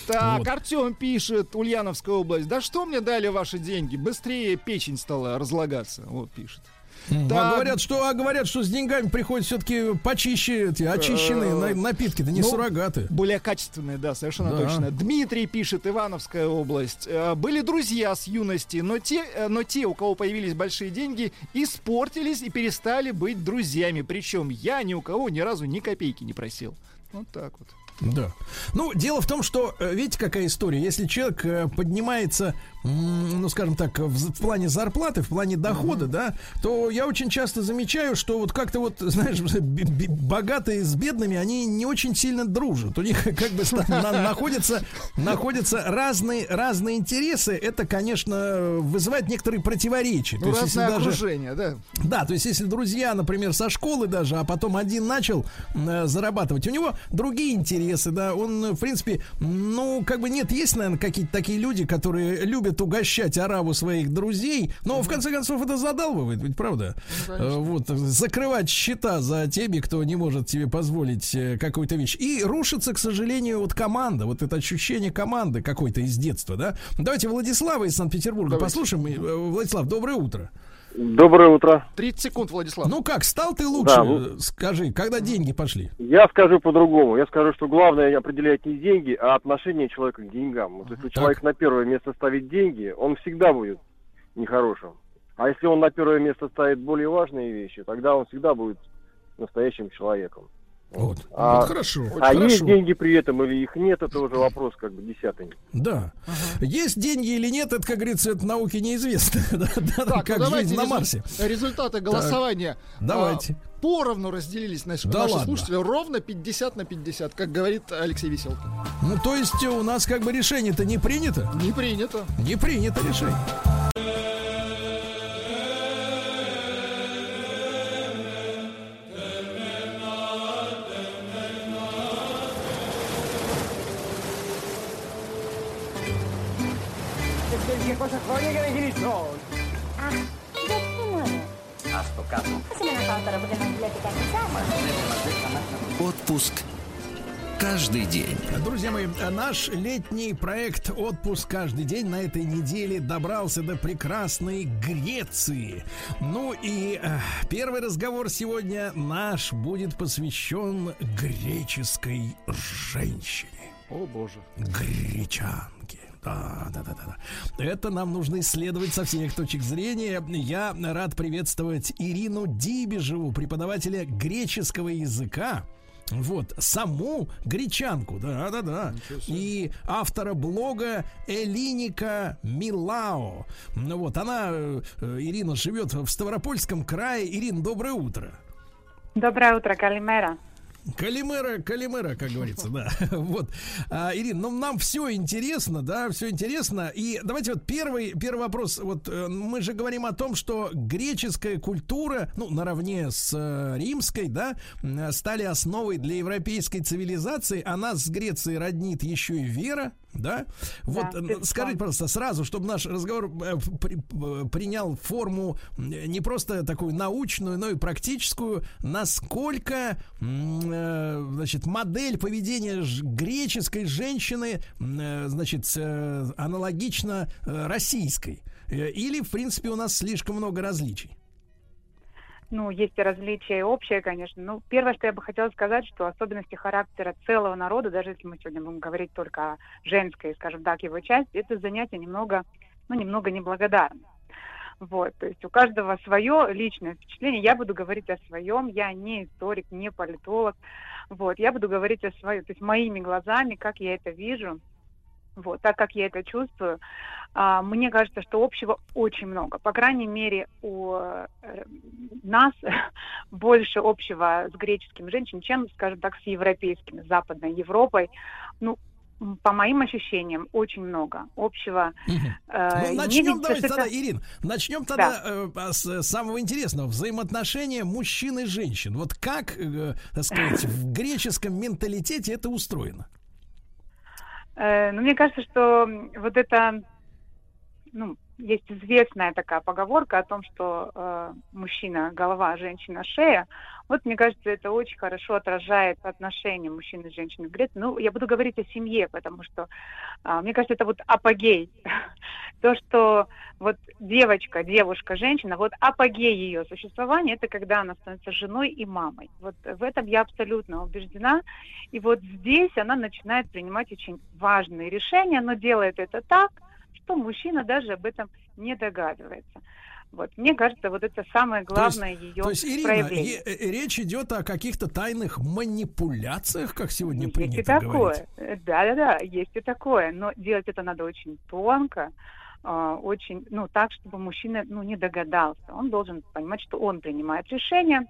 Так, вот. Артем пишет, Ульяновская область. Да что мне дали ваши деньги? Быстрее печень стала разлагаться. Вот пишет. Так. А говорят, что с деньгами приходят все-таки почище, очищенные напитки-то, не суррогаты. Более качественные, да, совершенно точно. Дмитрий пишет, Ивановская область. Были друзья с юности, но те, у кого появились большие деньги, испортились и перестали быть друзьями. Причем я ни у кого ни разу ни копейки не просил. Вот так вот. Да. Ну, дело в том, что, видите, какая история. Если человек поднимается, ну, скажем так, в плане зарплаты, в плане дохода, да, то я очень часто замечаю, что вот как-то вот, знаешь, богатые с бедными, они не очень сильно дружат. У них как бы находятся разные интересы. Это, конечно, вызывает некоторые противоречия. Ну, разное окружение, да. Да, то есть если друзья, например, со школы даже, а потом один начал зарабатывать, у него другие интересы, да, он, в принципе, ну, как бы нет, есть, наверное, какие-то такие люди, которые любят угощать ораву своих друзей, но, в конце концов, это задалбывает, ведь правда? Ну, вот, закрывать счета за теми, кто не может тебе позволить какую-то вещь. И рушится, к сожалению, вот команда, вот это ощущение команды какой-то из детства, да? Давайте Владислава из Санкт-Петербурга послушаем. Владислав, доброе утро. Доброе утро. 30 секунд, Владислав. Ну как, стал ты лучше? Да, скажи, когда деньги пошли? Я скажу по-другому. Я скажу, что главное определяет не деньги, а отношение человека к деньгам. Вот если человек на первое место ставит деньги, он всегда будет нехорошим. А если он на первое место ставит более важные вещи, тогда он всегда будет настоящим человеком. Вот. Вот хорошо. А есть деньги при этом или их нет, это уже вопрос как бы десятый. Да. Ага. Есть деньги или нет, это, как говорится, это науке неизвестно. Так, как жизнь на Марсе. Результаты голосования. Давайте. Поровну разделились наши слушатели. Ровно 50/50, как говорит Алексей Веселкин. Ну, то есть у нас как бы решение-то не принято? Не принято. Не принято решение. Отпуск каждый день. Друзья мои, наш летний проект «Отпуск каждый день» на этой неделе добрался до прекрасной Греции. Ну и первый разговор сегодня наш будет посвящен греческой женщине. О, боже. Гречанке. Да. Это нам нужно исследовать со всех точек зрения. Я рад приветствовать Ирину Дибижеву, преподавателя греческого языка. Вот, саму гречанку, да, и автора блога Элиника Милау. Ну вот, она, Ирина, живет в Ставропольском крае. Ирина, доброе утро. Доброе утро, Калимера. Калимера, как говорится, да. Вот, Ирина, ну нам все интересно, да, все интересно. И давайте вот первый вопрос. Вот мы же говорим о том, что греческая культура, ну, наравне с римской, да, стали основой для европейской цивилизации. А нас с Грецией роднит еще и вера, да. Вот, да, скажите, пожалуйста, сразу, чтобы наш разговор принял форму не просто такую научную, но и практическую, насколько... Значит, модель поведения греческой женщины, значит, аналогично российской. Или, в принципе, у нас слишком много различий? Ну, есть и различия общие, конечно. Ну, первое, что я бы хотела сказать, что особенности характера целого народа, даже если мы сегодня будем говорить только о женской, скажем так, его части, это занятие немного неблагодарно. Вот, то есть у каждого свое личное впечатление. Я буду говорить о своем, я не историк, не политолог. Вот, я буду говорить о своем, то есть моими глазами, как я это вижу, вот, так как я это чувствую. Мне кажется, что общего очень много. По крайней мере, у нас больше общего с греческими женщинами, чем, скажем так, с европейскими, с Западной Европой. Ну, по моим ощущениям, очень много общего. Начнем тогда, Ирин, с самого интересного. Взаимоотношения мужчин и женщин. Вот как, так сказать, в греческом менталитете это устроено? Ну, мне кажется, что вот это... Ну, есть известная такая поговорка о том, что мужчина – голова, женщина – шея. Вот, мне кажется, это очень хорошо отражает отношения мужчины и женщины в Греции. Ну, я буду говорить о семье, потому что, мне кажется, это вот апогей. То, что вот девочка, девушка, женщина, вот апогей ее существования – это когда она становится женой и мамой. Вот в этом я абсолютно убеждена. И вот здесь она начинает принимать очень важные решения, но делает это так, что мужчина даже об этом не догадывается. Вот. Мне кажется, вот это самое главное ее проявление. То есть, Ирина, речь идет о каких-то тайных манипуляциях, как сегодня принято говорить. Да, есть и такое. Но делать это надо очень тонко, очень, ну, так, чтобы мужчина, ну, не догадался. Он должен понимать, что он принимает решение.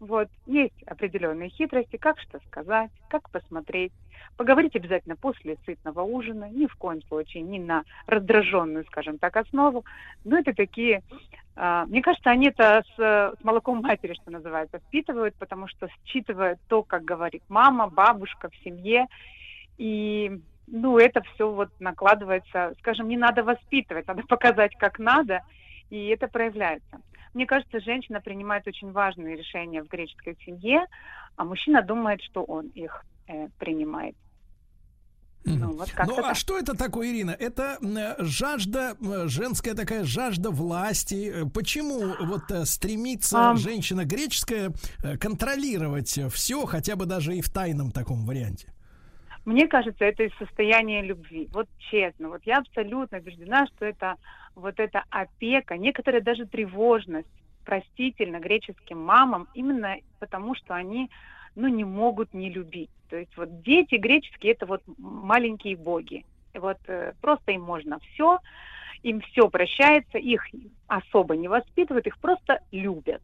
Вот. Есть определенные хитрости, как что сказать, как посмотреть. Поговорить обязательно после сытного ужина, ни в коем случае не на раздраженную, скажем так, основу. Но это такие, мне кажется, они это с молоком матери, что называется, впитывают, потому что считывают то, как говорит мама, бабушка в семье. И, ну, это все вот накладывается, скажем, не надо воспитывать, надо показать, как надо, и это проявляется. Мне кажется, женщина принимает очень важные решения в греческой семье, а мужчина думает, что он их принимает. Ну, вот как-то так. А что это такое, Ирина? Это жажда, женская такая жажда власти. Почему вот стремится женщина греческая контролировать все, хотя бы даже и в тайном таком варианте? Мне кажется, это из состояния любви. Вот честно, вот я абсолютно убеждена, что это вот эта опека, некоторая даже тревожность, простительно, греческим мамам, именно потому, что они, ну, не могут не любить. То есть вот дети греческие – это вот маленькие боги. Вот просто им можно все, им все прощается, их особо не воспитывают, их просто любят.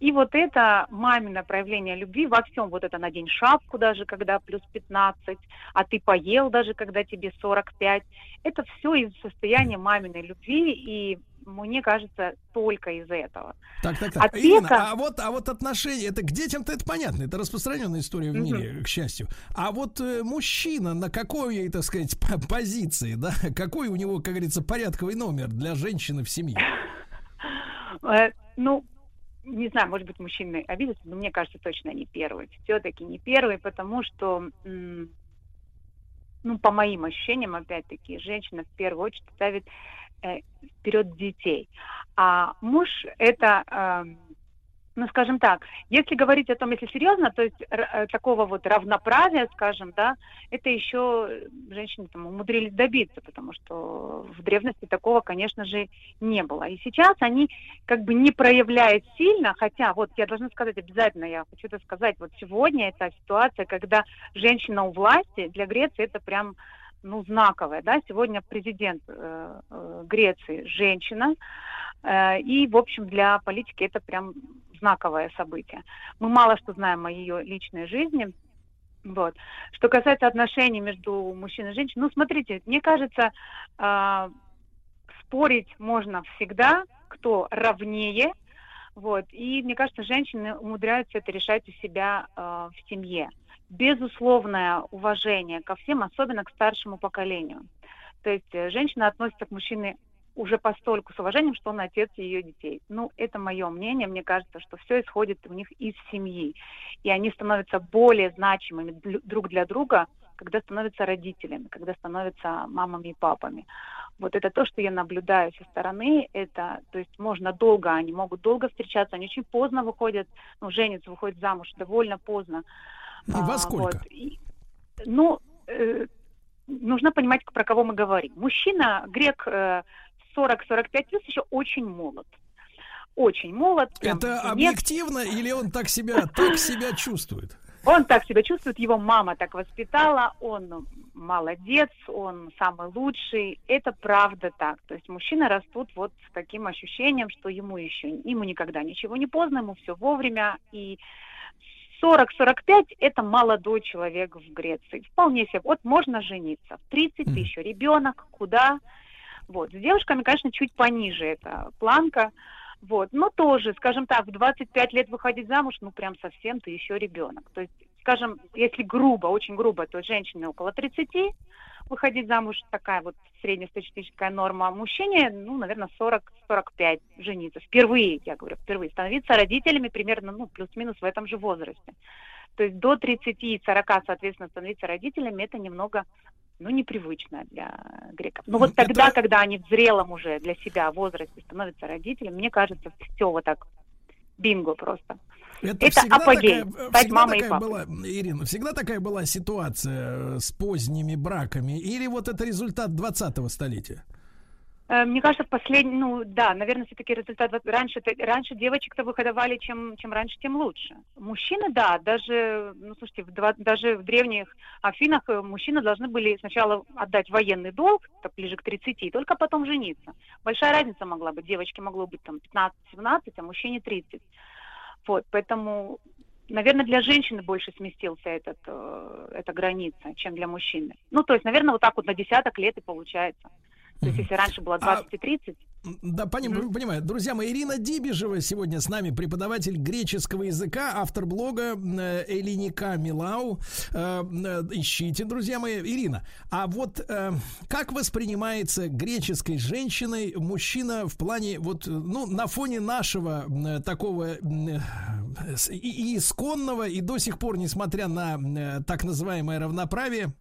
И вот это мамино проявление любви во всем, вот это надень шапку даже, когда плюс 15, а ты поел даже, когда тебе 45. Это все из состояния маминой любви, и мне кажется, только из этого. Так. Опека... Ирина, а вот отношения, это к детям-то это понятно, это распространенная история в мире, к счастью. А вот мужчина на какой, так сказать, позиции, да, какой у него, как говорится, порядковый номер для женщины в семье? Ну, не знаю, может быть, мужчины обидятся, но мне кажется, точно не первый. Все-таки не первый, потому что, ну, по моим ощущениям, опять-таки, женщина в первую очередь ставит вперед детей. А муж – это, ну, скажем так, если говорить о том, если серьезно, то есть такого вот равноправия, скажем, да, это еще женщины там умудрились добиться, потому что в древности такого, конечно же, не было. И сейчас они как бы не проявляют сильно, хотя вот я должна сказать обязательно, я хочу это сказать, вот сегодня эта ситуация, когда женщина у власти, для Греции это прям... ну, знаковая, да, сегодня президент Греции женщина, и, в общем, для политики это прям знаковое событие. Мы мало что знаем о ее личной жизни, вот. Что касается отношений между мужчиной и женщиной, ну, смотрите, мне кажется, спорить можно всегда, кто равнее, вот, и, мне кажется, женщины умудряются это решать у себя в семье. Безусловное уважение ко всем, особенно к старшему поколению. То есть женщина относится к мужчине уже постольку с уважением, что он отец ее детей. Ну, это мое мнение. Мне кажется, что все исходит у них из семьи. И они становятся более значимыми друг для друга, когда становятся родителями, когда становятся мамами и папами. Вот это то, что я наблюдаю со стороны. Это, то есть можно долго, они могут долго встречаться, они очень поздно выходят, ну, женятся, выходят замуж довольно поздно. Во сколько? Вот. И, ну, нужно понимать, про кого мы говорим. Мужчина, грек, 40-45 плюс, еще очень молод. Очень молод. Это объективно, или он так себя чувствует? Он так себя чувствует, его мама так воспитала, он молодец, он самый лучший. Это правда так. То есть мужчины растут вот с таким ощущением, что ему никогда ничего не поздно, ему все вовремя. И 40-45 – это молодой человек в Греции. Вполне себе. Вот можно жениться. 30 тысяч ребенок, куда? Вот. С девушками, конечно, чуть пониже эта планка. Вот, но тоже, скажем так, в 25 лет выходить замуж, ну, прям совсем ты еще ребенок. То есть, скажем, если грубо, очень грубо, то женщине около 30 выходить замуж, такая вот среднестатистическая норма. Мужчине, ну, наверное, 40-45 жениться. Впервые, я говорю, впервые становиться родителями примерно, ну, плюс-минус в этом же возрасте. То есть до 30 и 40, соответственно, становиться родителями, это немного... ну, непривычно для греков. Но вот тогда, когда они в зрелом уже для себя возрасте становятся родителями, мне кажется, все вот так, бинго просто. Это апогей. Стать мамой и папой. Ирина, всегда такая была ситуация с поздними браками? Или вот это результат 20-го столетия? Мне кажется, последний, ну да, наверное, все-таки результат. Раньше девочек-то выходовали, чем раньше, тем лучше. Мужчины, да, даже, ну слушайте, даже в древних Афинах мужчины должны были сначала отдать военный долг, так, ближе к 30, и только потом жениться. Большая разница могла быть, девочке могло быть там 15-17, а мужчине 30. Вот, поэтому, наверное, для женщины больше сместился эта граница, чем для мужчины. Ну то есть, наверное, вот так вот на десяток лет и получается. То есть, если раньше было 20 и 30... Да, понимаю. Друзья мои, Ирина Дибижева сегодня с нами, преподаватель греческого языка, автор блога Элиника Милау. Ищите, друзья мои. Ирина, а вот как воспринимается греческой женщиной мужчина в плане, вот, ну, на фоне нашего такого и исконного, и до сих пор, несмотря на так называемое равноправие,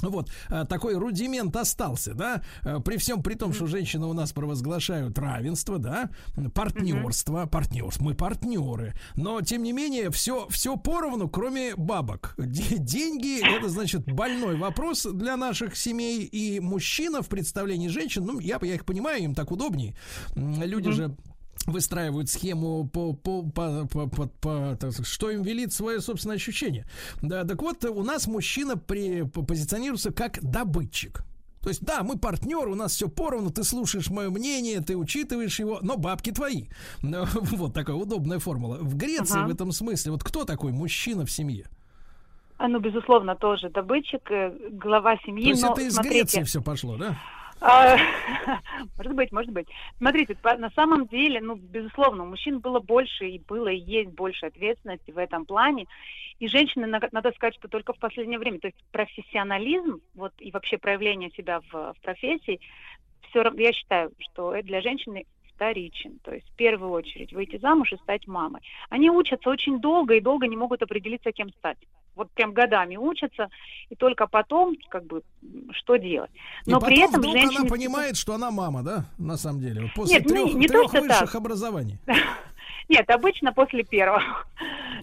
вот, такой рудимент остался, да, при всем при том, что женщины у нас провозглашают равенство, да, партнерство, мы партнеры, но, тем не менее, все поровну, кроме бабок. Деньги, это, значит, больной вопрос для наших семей, и мужчина в представлении женщин, ну, я их понимаю, им так удобнее, люди же... выстраивают схему что им велит свое собственное ощущение. Да, так вот, у нас мужчина позиционируется как добытчик. То есть, да, мы партнеры, у нас все поровну, ты слушаешь мое мнение, ты учитываешь его, но бабки твои. Вот такая удобная формула. В Греции в этом смысле, вот кто такой мужчина в семье? Ну, безусловно, тоже добытчик, глава семьи. То есть это из Греции все пошло, да? Может быть. Смотрите, на самом деле, ну, безусловно, у мужчин было больше и было, и есть больше ответственности в этом плане. И женщины, надо сказать, что только в последнее время, то есть профессионализм, вот, и вообще проявление себя в профессии, все равно, я считаю, что это для женщины вторичен. То есть в первую очередь выйти замуж и стать мамой. Они учатся очень долго и долго не могут определиться, кем стать. Вот прям годами учатся, и только потом, как бы, что делать. Но и потом при этом вдруг женщины... она понимает, что она мама, да, на самом деле? Вот после трех высших образований. Нет, обычно после первого.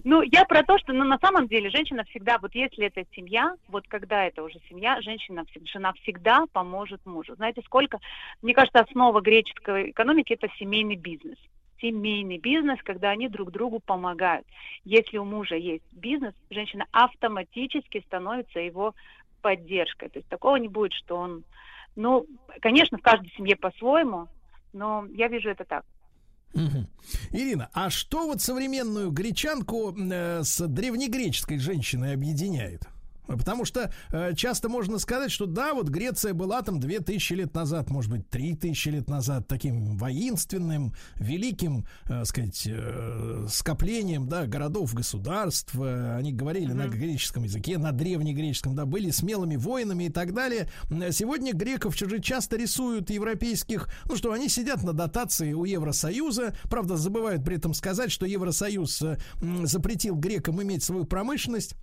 Ну, я про то, что на самом деле женщина всегда, вот если это семья, вот когда это уже семья, жена всегда поможет мужу. Знаете, сколько? Мне кажется, основа греческой экономики – это семейный бизнес. Семейный бизнес, когда они друг другу помогают. Если у мужа есть бизнес, женщина автоматически становится его поддержкой. То есть такого не будет, что он... Ну, конечно, в каждой семье по-своему, но я вижу это так. Угу. Ирина, а что вот современную гречанку с древнегреческой женщиной объединяет? Потому что часто можно сказать, что да, вот Греция была там 2000 лет назад, может быть, 3000 лет назад таким воинственным, великим, сказать, скоплением, да, городов, государств. Они говорили на греческом языке, на древнегреческом, да, были смелыми воинами и так далее. Сегодня греков чужие часто рисуют европейских, ну что, они сидят на дотации у Евросоюза. Правда, забывают при этом сказать, что Евросоюз запретил грекам иметь свою промышленность.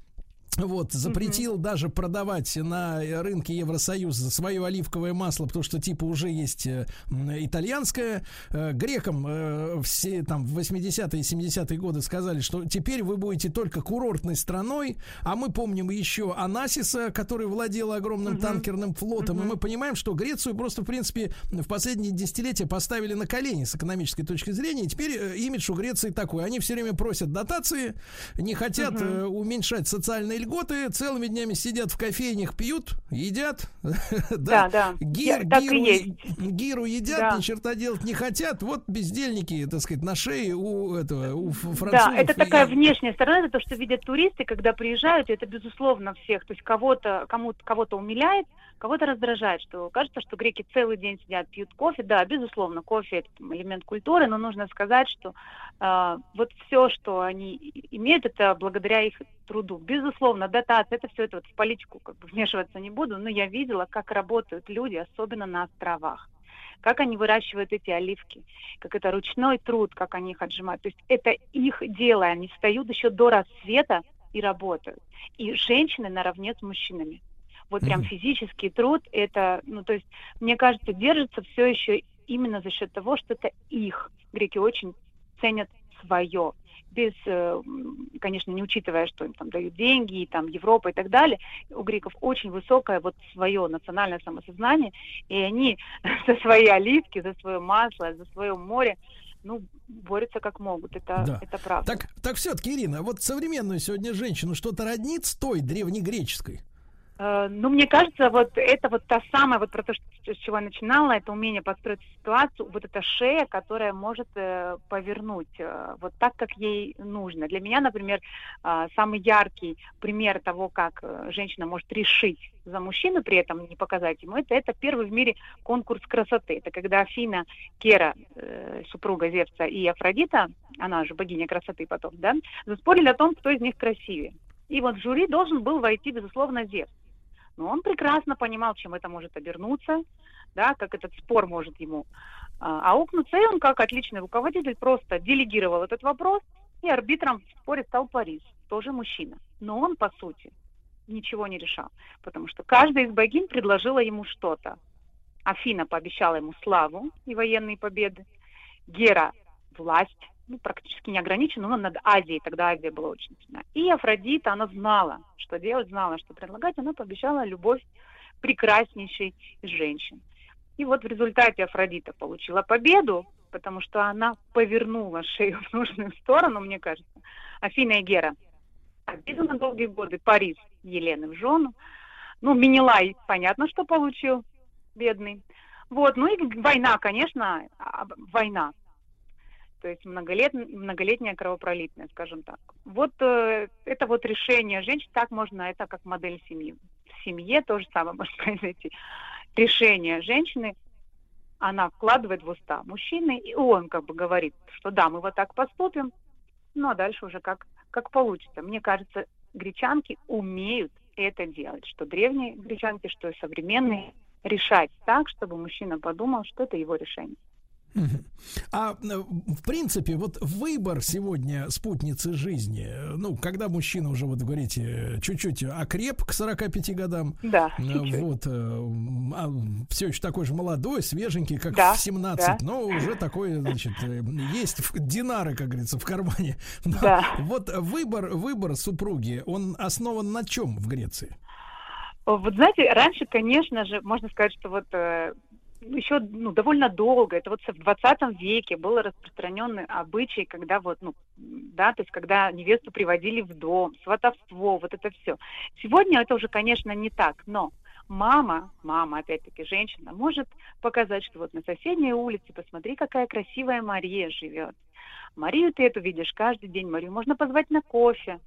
Вот, запретил даже продавать на рынке Евросоюза свое оливковое масло, потому что типа уже есть итальянское. Грекам все там в 80-е и 70-е годы сказали, что теперь вы будете только курортной страной, а мы помним еще Анасиса, который владел огромным танкерным флотом, и мы понимаем, что Грецию просто, в принципе, в последние десятилетия поставили на колени с экономической точки зрения, и теперь имидж у Греции такой. Они все время просят дотации, не хотят уменьшать социальные льготы, целыми днями сидят в кофейнях, пьют, едят. Да. Гиру едят, да. Ни черта делать не хотят. Вот бездельники, так сказать, на шее у французов. Да, это такая внешняя сторона, это то, что видят туристы, когда приезжают, и это, безусловно, всех. То есть кого-то умиляет, кого-то раздражает, что кажется, что греки целый день сидят, пьют кофе. Да, безусловно, кофе — это элемент культуры, но нужно сказать, что вот все, что они имеют, это благодаря их труду. Безусловно, дотация, это все это вот в политику как бы вмешиваться не буду, но я видела, как работают люди, особенно на островах, как они выращивают эти оливки, как это ручной труд, как они их отжимают. То есть это их дело, они встают еще до рассвета и работают. И женщины наравне с мужчинами. Вот прям физический труд, это, ну то есть, мне кажется, держится все еще именно за счет того, что это их. Греки очень ценят свое. Без, конечно, не учитывая, что им там дают деньги, и там Европа и так далее, у греков очень высокое вот свое национальное самосознание, и они за свои оливки, за свое масло, за свое море, ну, борются как могут, это правда. Так все-таки, Ирина, вот современную сегодня женщину что-то роднит с той древнегреческой? Ну, мне кажется, вот это вот та самая, вот про то, с чего я начинала, это умение подстроить ситуацию, вот эта шея, которая может повернуть вот так, как ей нужно. Для меня, например, самый яркий пример того, как женщина может решить за мужчину, при этом не показать ему, это первый в мире конкурс красоты. Это когда Афина, Кера, супруга Зевса, и Афродита, она же богиня красоты потом, да, заспорили о том, кто из них красивее. И вот в жюри должен был войти, безусловно, Зевс. Но он прекрасно понимал, чем это может обернуться, да, как этот спор может ему аукнуться. И он, как отличный руководитель, просто делегировал этот вопрос, и арбитром в споре стал Парис, тоже мужчина. Но он, по сути, ничего не решал, потому что каждая из богинь предложила ему что-то. Афина пообещала ему славу и военные победы, Гера – власть, ну, практически не ограничена, но над Азией, тогда Азия была очень сильна. И Афродита, она знала, что делать, знала, что предлагать, она пообещала любовь прекраснейшей из женщин. И вот в результате Афродита получила победу, потому что она повернула шею в нужную сторону, мне кажется. Афина и Гера обидела долгие годы, Парис Елены в жену. Ну, Менелай, понятно, что получил, бедный. Вот, ну и война, конечно, война. То есть многолетняя кровопролитная, скажем так. Вот это вот решение женщин, так можно, это как модель семьи. В семье то же самое может произойти. Решение женщины, она вкладывает в уста мужчины, и он как бы говорит, что да, мы вот так поступим, ну а дальше уже как получится. Мне кажется, гречанки умеют это делать, что древние гречанки, что и современные, решать так, чтобы мужчина подумал, что это его решение. А в принципе, вот выбор сегодня спутницы жизни, ну, когда мужчина уже, вот говорите, чуть-чуть окреп к 45 годам, да, вот, все еще такой же молодой, свеженький, как да, в 17, да. Но уже такой, значит, есть динары, как говорится, в кармане. Да. Вот выбор супруги, он основан на чем в Греции? Вот знаете, раньше, конечно же, можно сказать, что вот... еще довольно долго, это вот в 20 веке был распространенный обычай, когда вот, то есть когда невесту приводили в дом, сватовство, вот это все. Сегодня это уже, конечно, не так, но мама, опять-таки, женщина, может показать, что вот на соседней улице, посмотри, какая красивая Мария живет. Марию ты эту видишь каждый день, Марию можно позвать на кофе.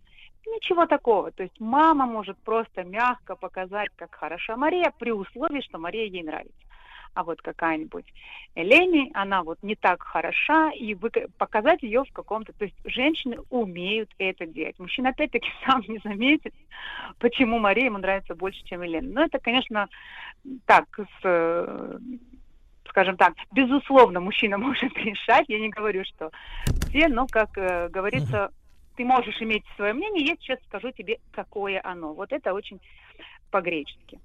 Ничего такого. То есть мама может просто мягко показать, как хороша Мария, при условии, что Мария ей нравится. А вот какая-нибудь Элени, она вот не так хороша, и показать ее в каком-то... То есть женщины умеют это делать. Мужчина, опять-таки, сам не заметит, почему Мария ему нравится больше, чем Элена. Но это, конечно, так, скажем так, безусловно, мужчина может решать. Я не говорю, что все, но, как говорится, ты можешь иметь свое мнение, я сейчас скажу тебе, какое оно. Вот это очень по-гречески.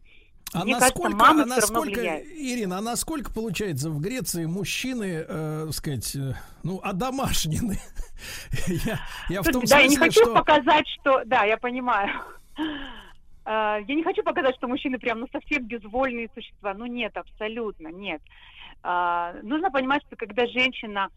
А мне насколько, кажется, мама все равно влияет. Ирина, а насколько, получается, в Греции мужчины, так сказать, ну, одомашнены? Я в том смысле, что... Да, я не хочу показать, что... Да, я понимаю. Я не хочу показать, что мужчины прям, ну, совсем безвольные существа. Ну, нет, абсолютно, нет. Нужно понимать, что когда женщина...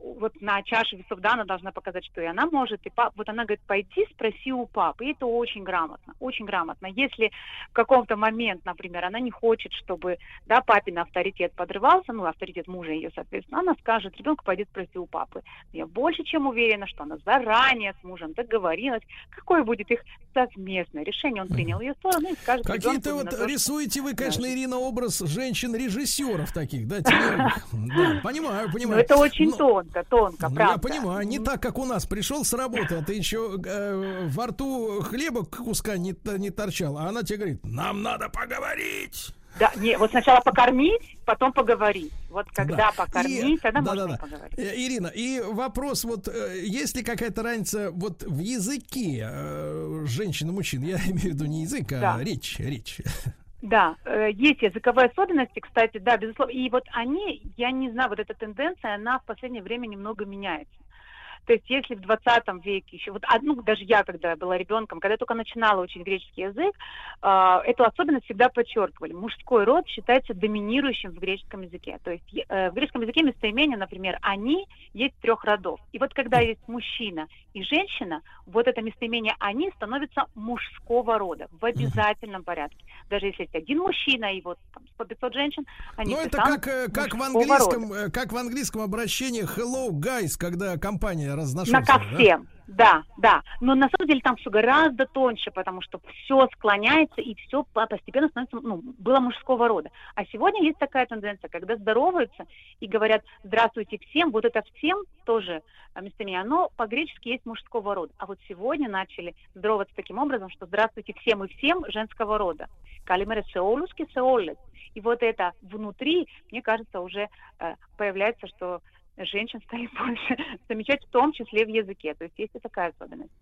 вот на чаше весов, да, она должна показать, что и она может, и папа, вот она говорит, пойти спроси у папы, и это очень грамотно, очень грамотно. Если в каком-то момент, например, она не хочет, чтобы, да, папин авторитет подрывался, ну, авторитет мужа ее, соответственно, она скажет, ребенок пойдет спроси у папы. Я больше чем уверена, что она заранее с мужем договорилась, какое будет их совместное решение, он принял ее сторону и скажет... Какие-то вот рисуете вы, конечно, да. Ирина, образ женщин-режиссеров таких, да, понимаю, понимаю. Это очень тонко, тонко, правда. Я понимаю, не так, как у нас. Пришел с работы, а ты еще во рту хлеба куска не торчал. А она тебе говорит, нам надо поговорить. Да, не, вот сначала покормить, потом поговорить. Вот когда покормить, тогда можно поговорить. Ирина, и вопрос, вот есть ли какая-то разница вот в языке женщин и мужчин? Я имею в виду не язык, а речь. Да, есть языковые особенности, кстати, да, безусловно. И вот они, я не знаю, вот эта тенденция, она в последнее время немного меняется. То есть если в 20 веке еще, вот ну, даже я, когда была ребенком, когда я только начинала учить греческий язык, эту особенность всегда подчеркивали. Мужской род считается доминирующим в греческом языке. То есть в греческом языке местоимения, например, «они» есть трех родов. И вот когда есть мужчина и женщина, вот это местоимение «они» становится мужского рода в обязательном порядке. Даже если есть один мужчина и вот там 100-500 женщин, они все станут мужского рода. Ну это как в английском обращении «hello guys», когда компания на ко всем, да. Но на самом деле там все гораздо тоньше, потому что все склоняется и все постепенно становится, ну, было мужского рода. А сегодня есть такая тенденция, когда здороваются и говорят «здравствуйте всем», вот это «всем» тоже местоимение, оно по-гречески есть мужского рода. А вот сегодня начали здороваться таким образом, что «здравствуйте всем» и «всем» женского рода. Калимера сеолюски сеолет. И вот это внутри, мне кажется, уже появляется, что женщин стали больше замечать, в том числе в языке. То есть есть и такая особенность.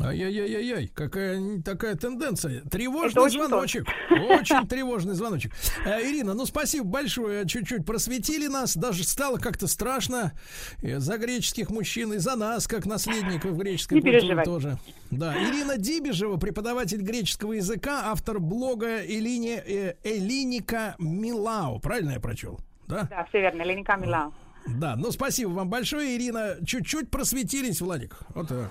Ай-яй-яй-яй-яй, какая такая тенденция. Тревожный звоночек. Очень тревожный звоночек. Ирина, ну спасибо большое. Чуть-чуть просветили нас. Даже стало как-то страшно за греческих мужчин и за нас, как наследников греческой культуры тоже. Да. Ирина Дибижева, преподаватель греческого языка, автор блога Элиника Милау. Правильно я прочел? Да, все верно. Элиника Милау. Да, ну спасибо вам большое, Ирина. Чуть-чуть просветились, Владик. Вот так.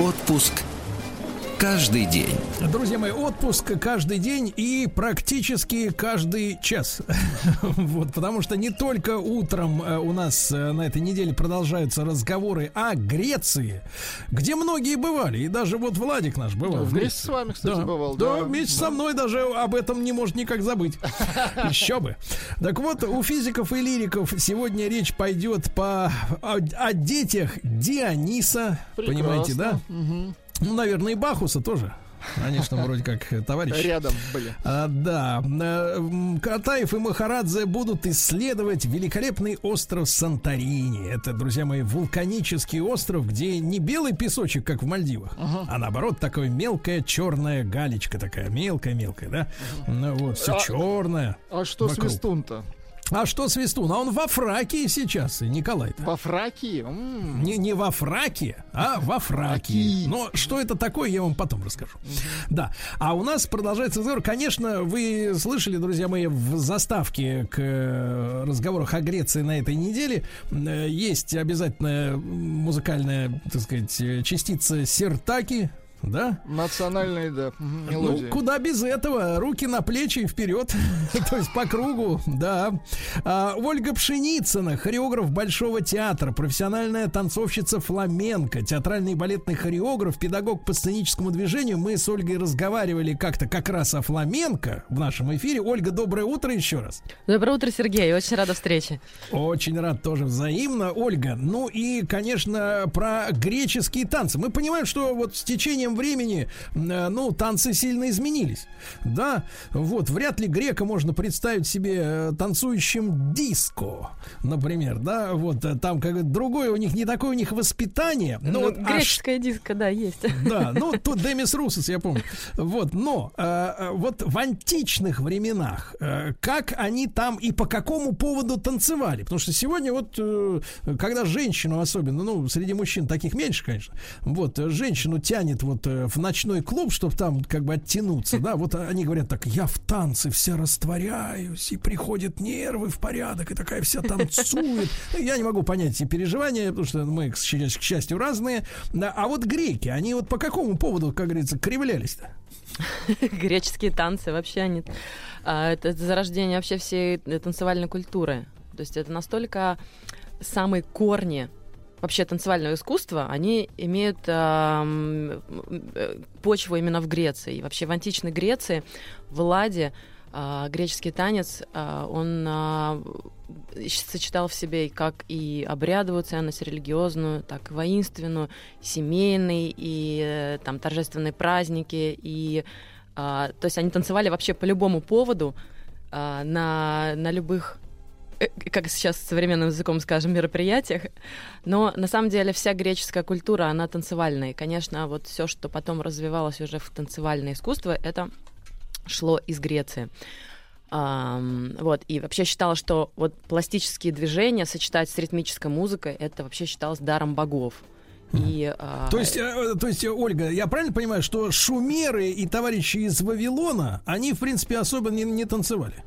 Отпуск. Каждый день. Друзья мои, отпуск каждый день и практически каждый час. Вот, потому что не только утром у нас на этой неделе продолжаются разговоры о Греции, где многие бывали. И даже вот Владик наш бывал. Да, вместе с вами, кстати, бывал. Да, вместе со мной даже об этом не может никак забыть. Еще бы. Так вот, у физиков и лириков сегодня речь пойдет о детях Диониса. Прекрасно. Понимаете, да? Угу. Ну, наверное, и Бахуса тоже. Они что, вроде как товарищи. Рядом были. Да. Катаев и Махарадзе будут исследовать великолепный остров Санторини. Это, друзья мои, вулканический остров, где не белый песочек, как в Мальдивах, а наоборот, такая мелкая черная галечка такая. Мелкая-мелкая, да? Ну, вот, все черное. А что вокруг. Свистун-то? А что свистун? А он во Фракии сейчас, Николай-то. Во Фракии? Не во Фракии, а во Фракии. Но что это такое, я вам потом расскажу. Да. А у нас продолжается разговор. Конечно, вы слышали, друзья мои, в заставке к разговорах о Греции на этой неделе есть обязательно музыкальная, так сказать, частица сиртаки. да? Национальные, да, мелодии. Ну, куда без этого? Руки на плечи и вперед, то есть по кругу, да. Ольга Пшеницына, хореограф Большого театра, профессиональная танцовщица фламенко, театральный и балетный хореограф, педагог по сценическому движению. Мы с Ольгой разговаривали как-то как раз о фламенко в нашем эфире. Ольга, доброе утро еще раз. Доброе утро, Сергей. Очень рада встрече. Очень рад тоже взаимно, Ольга. Ну и, конечно, про греческие танцы. Мы понимаем, что вот с течением времени, ну, танцы сильно изменились. Да, вот вряд ли грека можно представить себе танцующим диско, например, да, вот там как другое у них, не такое у них воспитание. Но вот греческое диско, да, есть. Да, ну, тут Демис Русос, я помню. Вот, но вот в античных временах, как они там и по какому поводу танцевали? Потому что сегодня вот, когда женщину особенно, ну, среди мужчин таких меньше, конечно, вот, женщину тянет вот в ночной клуб, чтобы там как бы оттянуться, да, вот они говорят так: я в танце вся растворяюсь, и приходят нервы в порядок, и такая вся танцует. Я не могу понять эти переживания, потому что мы, к счастью, разные. А вот греки, они вот по какому поводу, как говорится, кривлялись-то? Греческие танцы вообще они... это зарождение вообще всей танцевальной культуры. То есть это настолько самые корни вообще танцевального искусства, они имеют почву именно в Греции. И вообще в античной Греции, в Элладе, греческий танец, он сочетал в себе как и обрядовую ценность религиозную, так и воинственную, семейные и там торжественные праздники. И, то есть они танцевали вообще по любому поводу, на любых, как сейчас современным языком скажем, мероприятиях. Но на самом деле вся греческая культура, она танцевальная. И, конечно, вот все, что потом развивалось уже в танцевальное искусство, это шло из Греции. Вот, и вообще считалось, что вот пластические движения сочетать с ритмической музыкой, это вообще считалось даром богов. И, то есть, Ольга, я правильно понимаю, что шумеры и товарищи из Вавилона, они, в принципе, особо не танцевали,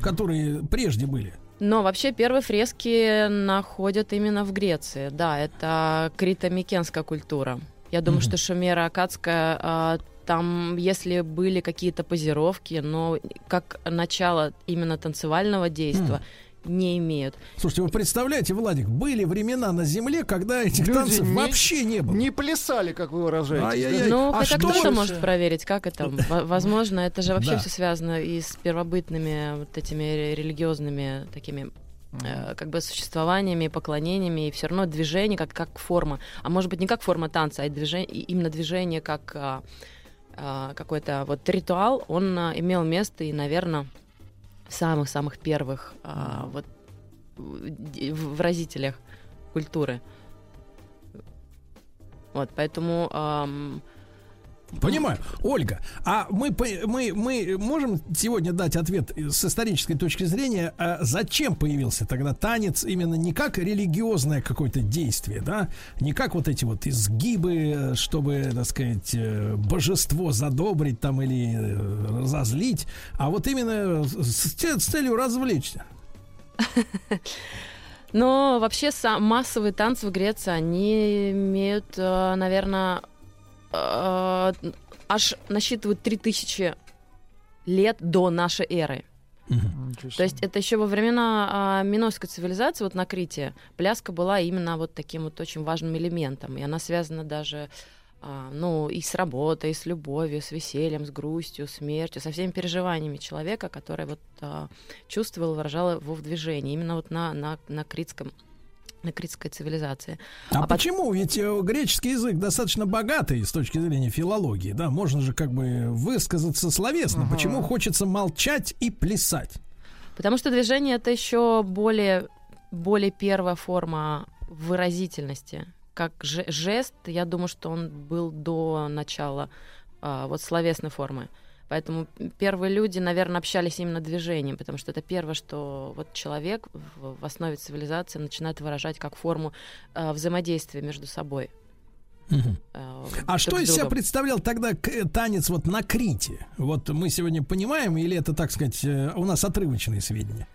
которые прежде были? Но вообще первые фрески находят именно в Греции. Да, это крито-микенская культура. Я думаю, что шумеро-аккадская... Там, если были какие-то позировки, но как начало именно танцевального действия не имеют. Слушайте, вы представляете, Владик, были времена на Земле, когда этих танцев вообще не было. Не плясали, как вы выражаетесь. Ну, хотя кто-то может проверить, как это. Возможно, это же вообще все связано и с первобытными вот этими религиозными такими... как бы существованиями, поклонениями, и все равно движение как форма. А может быть, не как форма танца, а именно движение как какой-то вот ритуал, он имел место и, наверное, в самых-самых первых вот выразителях культуры. Вот, поэтому... Понимаю. Ольга, а мы можем сегодня дать ответ с исторической точки зрения, зачем появился тогда танец именно не как религиозное какое-то действие, да, не как вот эти вот изгибы, чтобы, так сказать, божество задобрить там или разозлить, а вот именно с целью развлечься? Но вообще массовые танцы в Греции, они имеют, наверное... аж насчитывают 3000 лет до нашей эры. То есть это еще во времена минойской цивилизации, вот на Крите, пляска была именно вот таким вот очень важным элементом. И она связана даже, ну, и с работой, и с любовью, с весельем, с грустью, смертью, со всеми переживаниями человека, который вот чувствовал, выражал его в движении. Именно вот на критском... на критской цивилизации. А почему? Ведь греческий язык достаточно богатый с точки зрения филологии, да, можно же как бы высказаться словесно. Почему хочется молчать и плясать? Потому что движение — это еще более первая форма выразительности. Как жест, я думаю, что он был до начала вот словесной формы. Поэтому первые люди, наверное, общались именно движением, потому что это первое, что вот человек в основе цивилизации начинает выражать как форму взаимодействия между собой. А что из себя представлял тогда танец вот на Крите? Вот мы сегодня понимаем, или это, так сказать, у нас отрывочные сведения?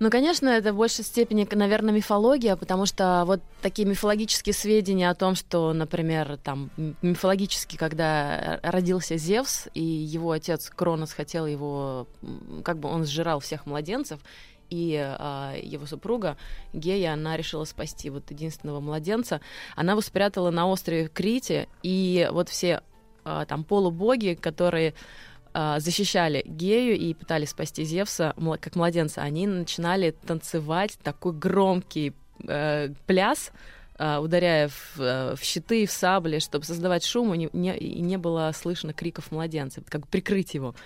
Ну, конечно, это в большей степени, наверное, мифология, потому что вот такие мифологические сведения о том, что, например, там, мифологически, когда родился Зевс, и его отец Кронос хотел его, как бы он сжирал всех младенцев, и его супруга Гея, она решила спасти вот единственного младенца. Она его спрятала на острове Крите, и вот все там полубоги, которые защищали Гею и пытались спасти Зевса как младенца, они начинали танцевать такой громкий пляс, ударяя в щиты и в сабли, чтобы создавать шум, и не было слышно криков младенца, как бы прикрыть его.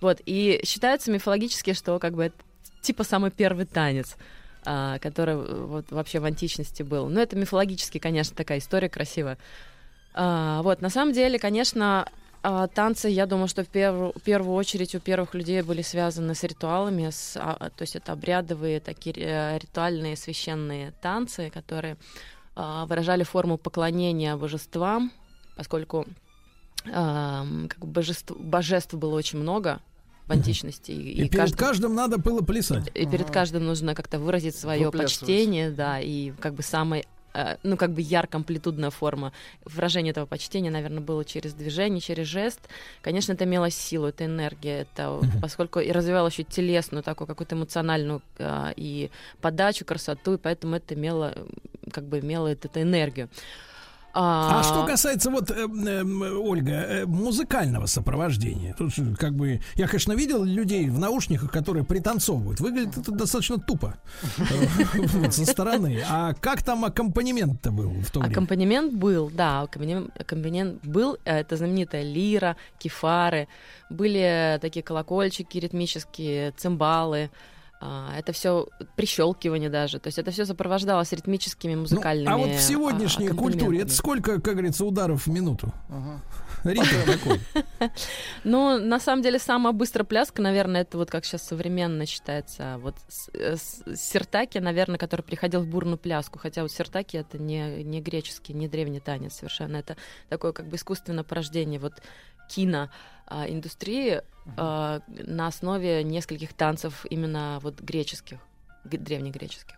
Вот. И считается мифологически, что как бы это типа самый первый танец, который вот вообще в античности был. Но это мифологически, конечно, такая история красивая. Вот, на самом деле, конечно, танцы, я думаю, что в первую очередь у первых людей были связаны с ритуалами, то есть это обрядовые, такие ритуальные священные танцы, которые выражали форму поклонения божествам, поскольку как бы божеств было очень много в античности. И перед каждым надо было плясать. И перед каждым нужно как-то выразить свое почтение, да, и как бы самый ну, как бы ярко-амплитудная форма выражения этого почтения, наверное, было через движение, через жест. Конечно, это имело силу, это энергия, это, поскольку и развивало еще телесную, такую какую-то эмоциональную и подачу, красоту, и поэтому это имело, как бы имело эту энергию. А что касается вот, Ольга, музыкального сопровождения, тут как бы я, конечно, видел людей в наушниках, которые пританцовывают. Выглядит это достаточно тупо со стороны. А как там аккомпанемент-то был в то время? Аккомпанемент был, да, аккомпанемент был. Это знаменитая лира, кефары, были такие колокольчики ритмические, цимбалы. Это все прищелкивание даже. То есть это все сопровождалось ритмическими музыкальными. А вот в сегодняшней культуре это сколько, как говорится, ударов в минуту? Ритм такой. Ну, на самом деле, самая быстрая пляска, наверное, это вот как сейчас современно считается. Вот сиртаки, наверное, который приходил в бурную пляску. Хотя вот сиртаки — это не греческий, не древний танец совершенно. Это такое как бы искусственное порождение вот киноиндустрии на основе нескольких танцев именно вот греческих, древнегреческих.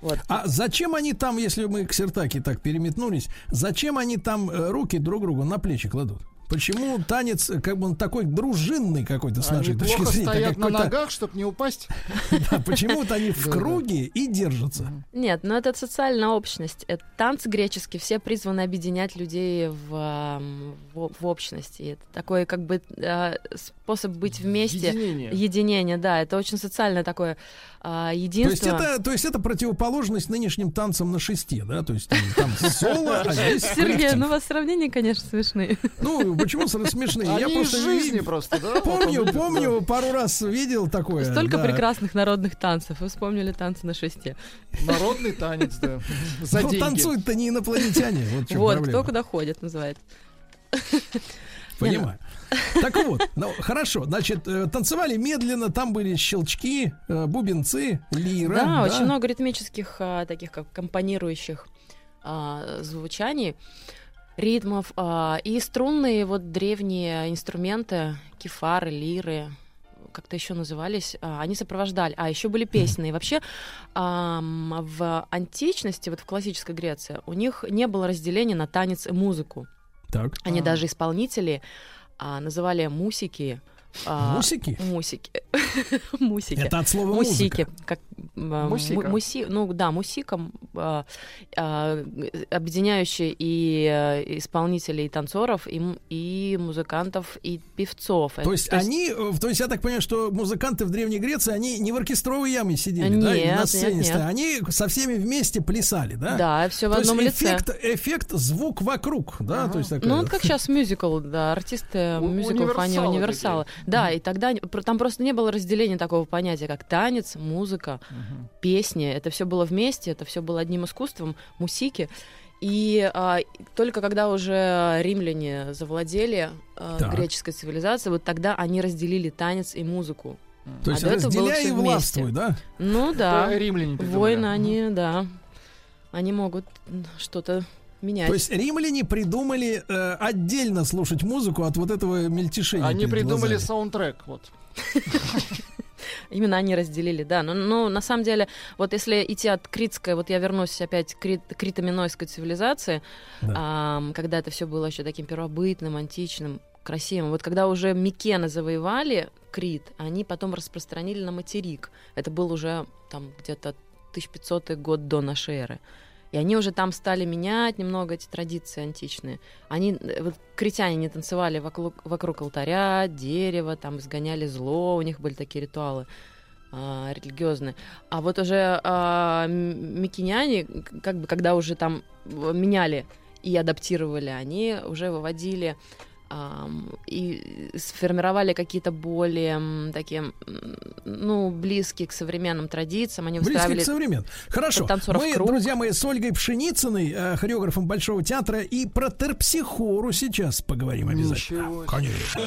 Вот. А зачем они там, если мы к сиртаке так переметнулись, зачем они там руки друг другу на плечи кладут? Почему танец, как бы он такой дружинный какой-то с нашей точки зрения? Они стоят на ногах, чтобы не упасть. Почему-то они в круге и держатся. Нет, но это социальная общность. Танцы греческие все призваны объединять людей в общности. Это такой как бы способ быть вместе. Единение, да. Это очень социальное такое единство. То есть это противоположность нынешним танцам на шесте, да? То есть там соло, а здесь Сергей, ну у вас сравнения, конечно, смешные. Ну, почему смешные? Они я просто жизни просто, да? Помню, пару раз видел такое. Столько прекрасных народных танцев. Вы вспомнили танцы на шесте. Народный танец, да. За деньги. Ну, танцуют-то не инопланетяне. Вот, кто куда ходит, называется. Понимаю. Так вот, ну, хорошо, значит, танцевали медленно, там были щелчки, бубенцы, лира. Да, очень много ритмических, таких как аккомпанирующих звучаний, ритмов, и струнные вот древние инструменты, кефары, лиры, как-то еще назывались, они сопровождали. А еще были песни. И вообще в античности, вот в классической Греции, у них не было разделения на танец и музыку. Так. Они даже исполнители называли мусики. Мусики? Мусики. Это от слова мусики. Ну да, мусиком, объединяющие и исполнителей, и танцоров, и музыкантов, и певцов. То есть я так понимаю, что музыканты в Древней Греции, они не в оркестровой яме сидели, нет, да, и на сцене стояли. Они со всеми вместе плясали, да? Да, все в одном лице. Эффект звук вокруг, да? Ага. То есть такое... Ну, вот как сейчас мюзикл, да, артисты мюзиклов, они универсалы. Да, и тогда там просто не было разделения такого понятия, как танец, музыка, песни. Это все было вместе, это все было одним искусством, мусики. И только когда уже римляне завладели греческой цивилизацией, вот тогда они разделили танец и музыку. То есть разделяя и властвуй, да? Ну да, римляне воины, они, да, они могут что-то менять. То есть римляне придумали отдельно слушать музыку от вот этого мельтешения. Они придумали саундтрек, вот. Именно они разделили, да. Но на самом деле, вот если идти от критской, вот я вернусь опять к крито-минойской цивилизации, да. Когда это все было еще таким первобытным, античным, красивым. Вот когда уже Микены завоевали Крит, они потом распространили на материк. Это был уже там где-то 1500 год до нашей эры. И они уже там стали менять немного эти традиции античные. Они, вот, критяне не танцевали вокруг алтаря, дерева, там изгоняли зло, у них были такие ритуалы религиозные. А вот уже микеняне, как бы, когда уже там меняли и адаптировали, они уже выводили и сформировали какие-то более такие, ну, близкие к современным традициям. Они близкие к современным. Хорошо. Мы, друзья мои, с Ольгой Пшеницыной, хореографом Большого театра, и про терпсихору сейчас поговорим обязательно. Конечно.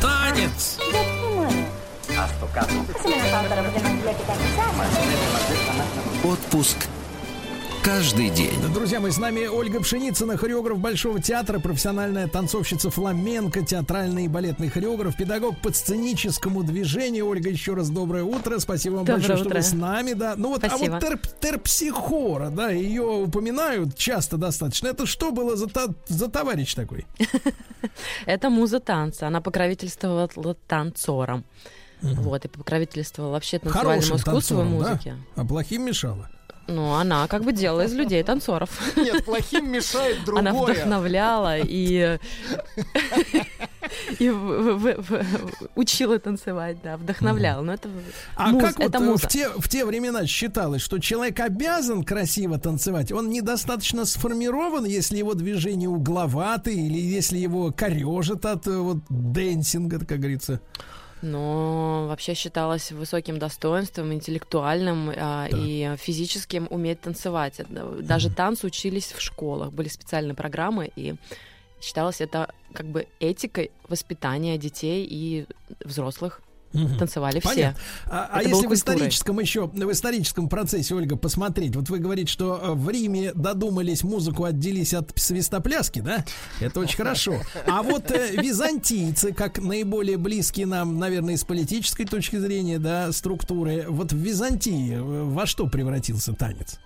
Танец! Отпуск каждый день. Друзья мои, с нами Ольга Пшеницына, хореограф Большого театра, профессиональная танцовщица фламенко, театральный и балетный хореограф, педагог по сценическому движению. Ольга, еще раз доброе утро. Спасибо вам большое, что вы с нами. Да. Ну вот, спасибо. А вот терпсихора, да, ее упоминают часто достаточно. Это что было за товарищ такой? Это муза танца. Она покровительствовала танцорам. Вот, и покровительствовала вообще танцевальному искусству и музыке. А плохим мешала? Ну, она как бы делала из людей танцоров. Нет, плохим мешает другое. Она вдохновляла и учила танцевать, да, вдохновляла. Но это а как вот в те времена считалось, что человек обязан красиво танцевать, он недостаточно сформирован, если его движение угловатое или если его корежит от вот дэнсинга, как говорится. Но вообще считалось высоким достоинством, интеллектуальным и физическим уметь танцевать. Даже танцы учились в школах, были специальные программы, и считалось это как бы этикой воспитания детей и взрослых. Танцевали Понятно. Все. А если в историческом еще, в историческом процессе, Ольга, посмотреть, вот вы говорите, что в Риме додумались музыку отделить от свистопляски, да? Это очень хорошо. А вот византийцы, как наиболее близкие нам, наверное, с политической точки зрения, да, структуры, вот в Византии во что превратился танец?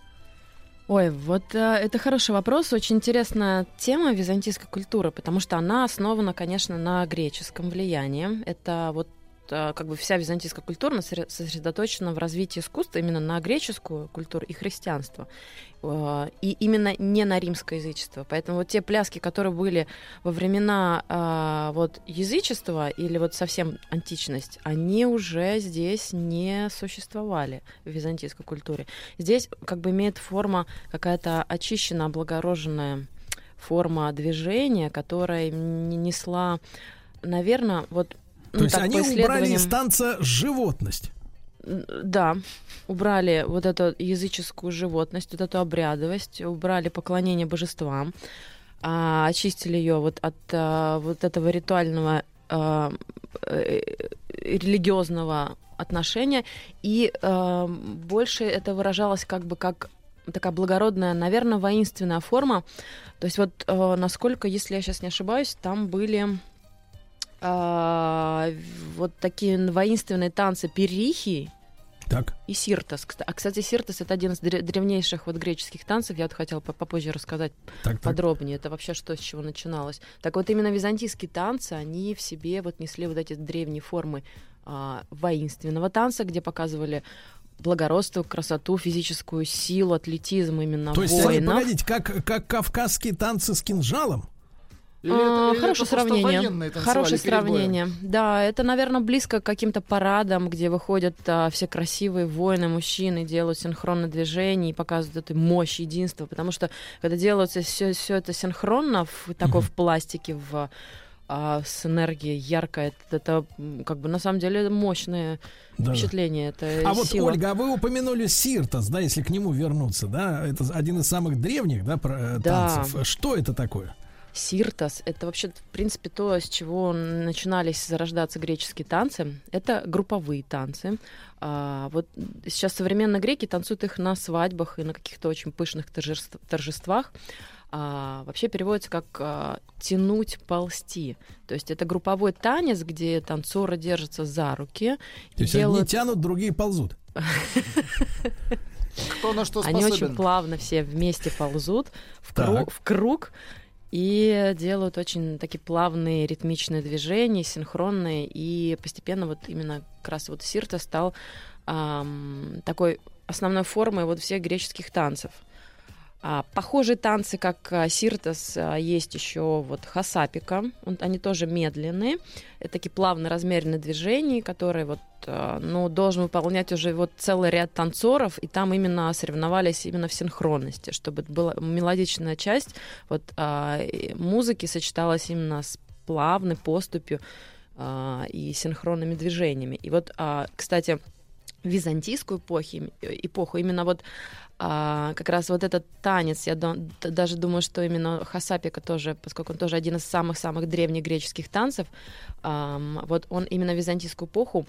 Ой, вот это хороший вопрос. Очень интересная тема византийской культуры, потому что она основана, конечно, на греческом влиянии. Это вот как бы вся византийская культура сосредоточена в развитии искусства именно на греческую культуру и христианство. И именно не на римское язычество. Поэтому вот те пляски, которые были во времена вот язычества или вот совсем античность, они уже здесь не существовали в византийской культуре. Здесь как бы имеет форма какая-то очищенная, облагороженная форма движения, которая несла, наверное, вот... То есть они убрали из танца животность. Да, убрали вот эту языческую животность, вот эту обрядовость, убрали поклонение божествам, очистили ее вот от вот этого ритуального религиозного отношения, и больше это выражалось как бы как такая благородная, наверное, воинственная форма. То есть вот насколько, если я сейчас не ошибаюсь, там были... вот такие воинственные танцы перихии и сиртас. А, кстати, сиртас — это один из древнейших вот греческих танцев. Я вот хотела попозже рассказать подробнее. Это вообще что, с чего начиналось. Так вот, именно византийские танцы, они в себе вот несли вот эти древние формы воинственного танца, где показывали благородство, красоту, физическую силу, атлетизм именно воинов. То есть, погодите, как кавказские танцы с кинжалом? Хорошее сравнение. Хорошее сравнение. Да, это, наверное, близко к каким-то парадам, где выходят все красивые воины, мужчины, делают синхронное движение и показывают эту мощь, единство. Потому что, когда делается все это синхронно, в пластике, с энергией яркой, это как бы на самом деле мощное впечатление. Это а сила. Вот, Ольга, а вы упомянули сиртас, да, если к нему вернуться, да? Это один из самых древних танцев. Что это такое? сиртос. Это вообще, в принципе, то, с чего начинались зарождаться греческие танцы. Это групповые танцы. Вот сейчас современные греки танцуют их на свадьбах и на каких-то очень пышных торжествах. Вообще переводится как «тянуть, ползти». То есть это групповой танец, где танцоры держатся за руки. То есть одни тянут, другие ползут. Кто на что способен. Они очень плавно все вместе ползут в круг и делают очень такие плавные ритмичные движения, синхронные. И постепенно вот именно как раз вот сирта стал такой основной формой вот всех греческих танцев. Похожие танцы, как сиртос, есть еще вот хасапика. Они тоже медленные. Это такие плавно размеренные движения, которые вот, ну, должен выполнять уже вот целый ряд танцоров. И там именно соревновались именно в синхронности, чтобы была мелодичная часть вот, музыки сочеталась именно с плавной поступью и синхронными движениями. И вот, кстати, в византийскую эпоху именно вот как раз вот этот танец, я даже думаю, что именно хасапика тоже, поскольку он тоже один из самых-самых древних греческих танцев, вот он именно в византийскую эпоху,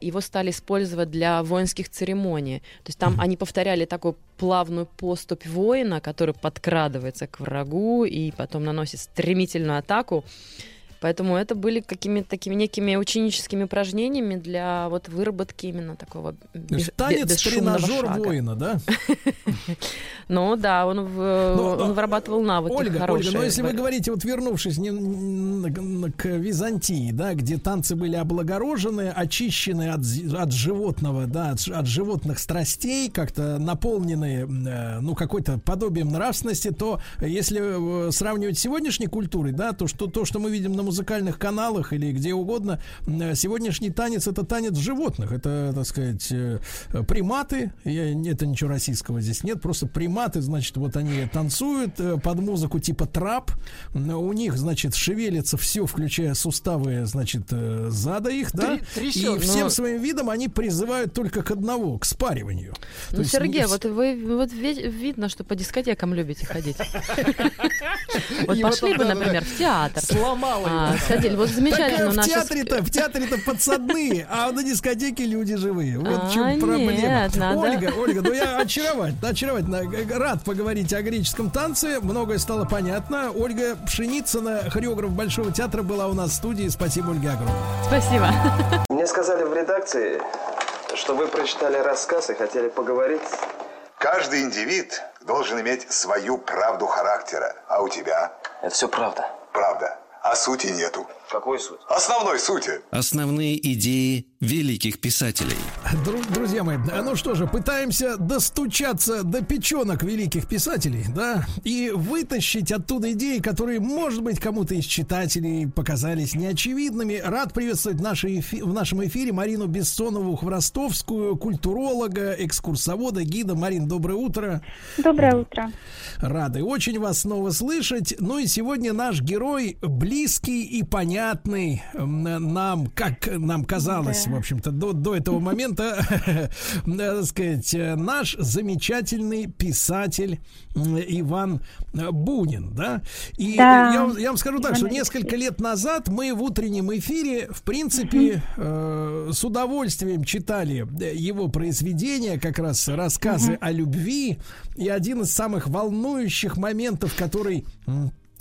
его стали использовать для воинских церемоний. То есть там они повторяли такую плавную поступь воина, который подкрадывается к врагу и потом наносит стремительную атаку. Поэтому это были какими-то такими некими ученическими упражнениями для вот выработки именно такого танец-тренажер воина, да? Ну да, он вырабатывал навыки хорошие. Ольга, но если вы говорите, вот вернувшись к Византии, да, где танцы были облагорожены, очищены от животного, да, от животных страстей, как-то наполнены, ну, какой-то подобием нравственности, то если сравнивать с сегодняшней культурой, да, то, что мы видим на музыкальных каналах или где угодно, сегодняшний танец — это танец животных. Это, так сказать, приматы. Это ничего российского здесь нет. Просто приматы, значит, вот они танцуют под музыку типа трап. У них, значит, шевелится все, включая суставы, значит, зада их, да? Трясет, и всем своим видом они призывают только к одного, к спариванию. Ну, Сергей, вот вы вот видно, что по дискотекам любите ходить. Вот пошли бы, например, в театр. Кстати, вот замечательно. В театре-то подсадные, а на дискотеке люди живые. Вот в чем проблема. Ольга, ну я очаровательно рад поговорить о греческом танце. Многое стало понятно. Ольга Пшеницына, хореограф Большого театра, была у нас в студии. Спасибо, Ольга, огромное. Спасибо. Мне сказали в редакции, что вы прочитали рассказ и хотели поговорить. Каждый индивид должен иметь свою правду характера. А у тебя? Это все правда. Правда. А сути нету. Какой суть? Основной сути. Основные идеи великих писателей. Друзья мои, ну что же, пытаемся достучаться до печенок великих писателей, да, и вытащить оттуда идеи, которые, может быть, кому-то из читателей показались неочевидными. Рад приветствовать в нашем эфире Марину Бессонову-Хворостовскую, культуролога, экскурсовода, гида. Марин, доброе утро. Доброе утро. Рады очень вас снова слышать. Ну и сегодня наш герой близкий и понятный нам, как нам казалось, в общем-то, до этого момента, так сказать, наш замечательный писатель Иван Бунин, да? И да. Я вам скажу так, что несколько лет назад мы в утреннем эфире, в принципе, с удовольствием читали его произведения, как раз рассказы о любви, и один из самых волнующих моментов, который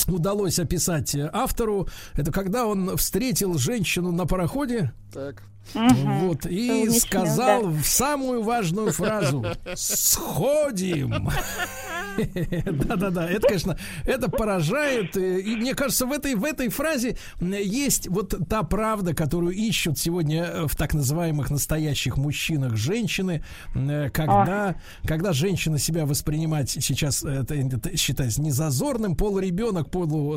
удалось описать автору, это когда он встретил женщину на пароходе. Так. Вот, и Солнечный, сказал в самую важную фразу: «Сходим!» Да-да-да, это, конечно, это поражает. И мне кажется, в этой фразе есть вот та правда, которую ищут сегодня в так называемых настоящих мужчинах женщины, когда женщина себя воспринимать сейчас, это считается незазорным, полуребенок,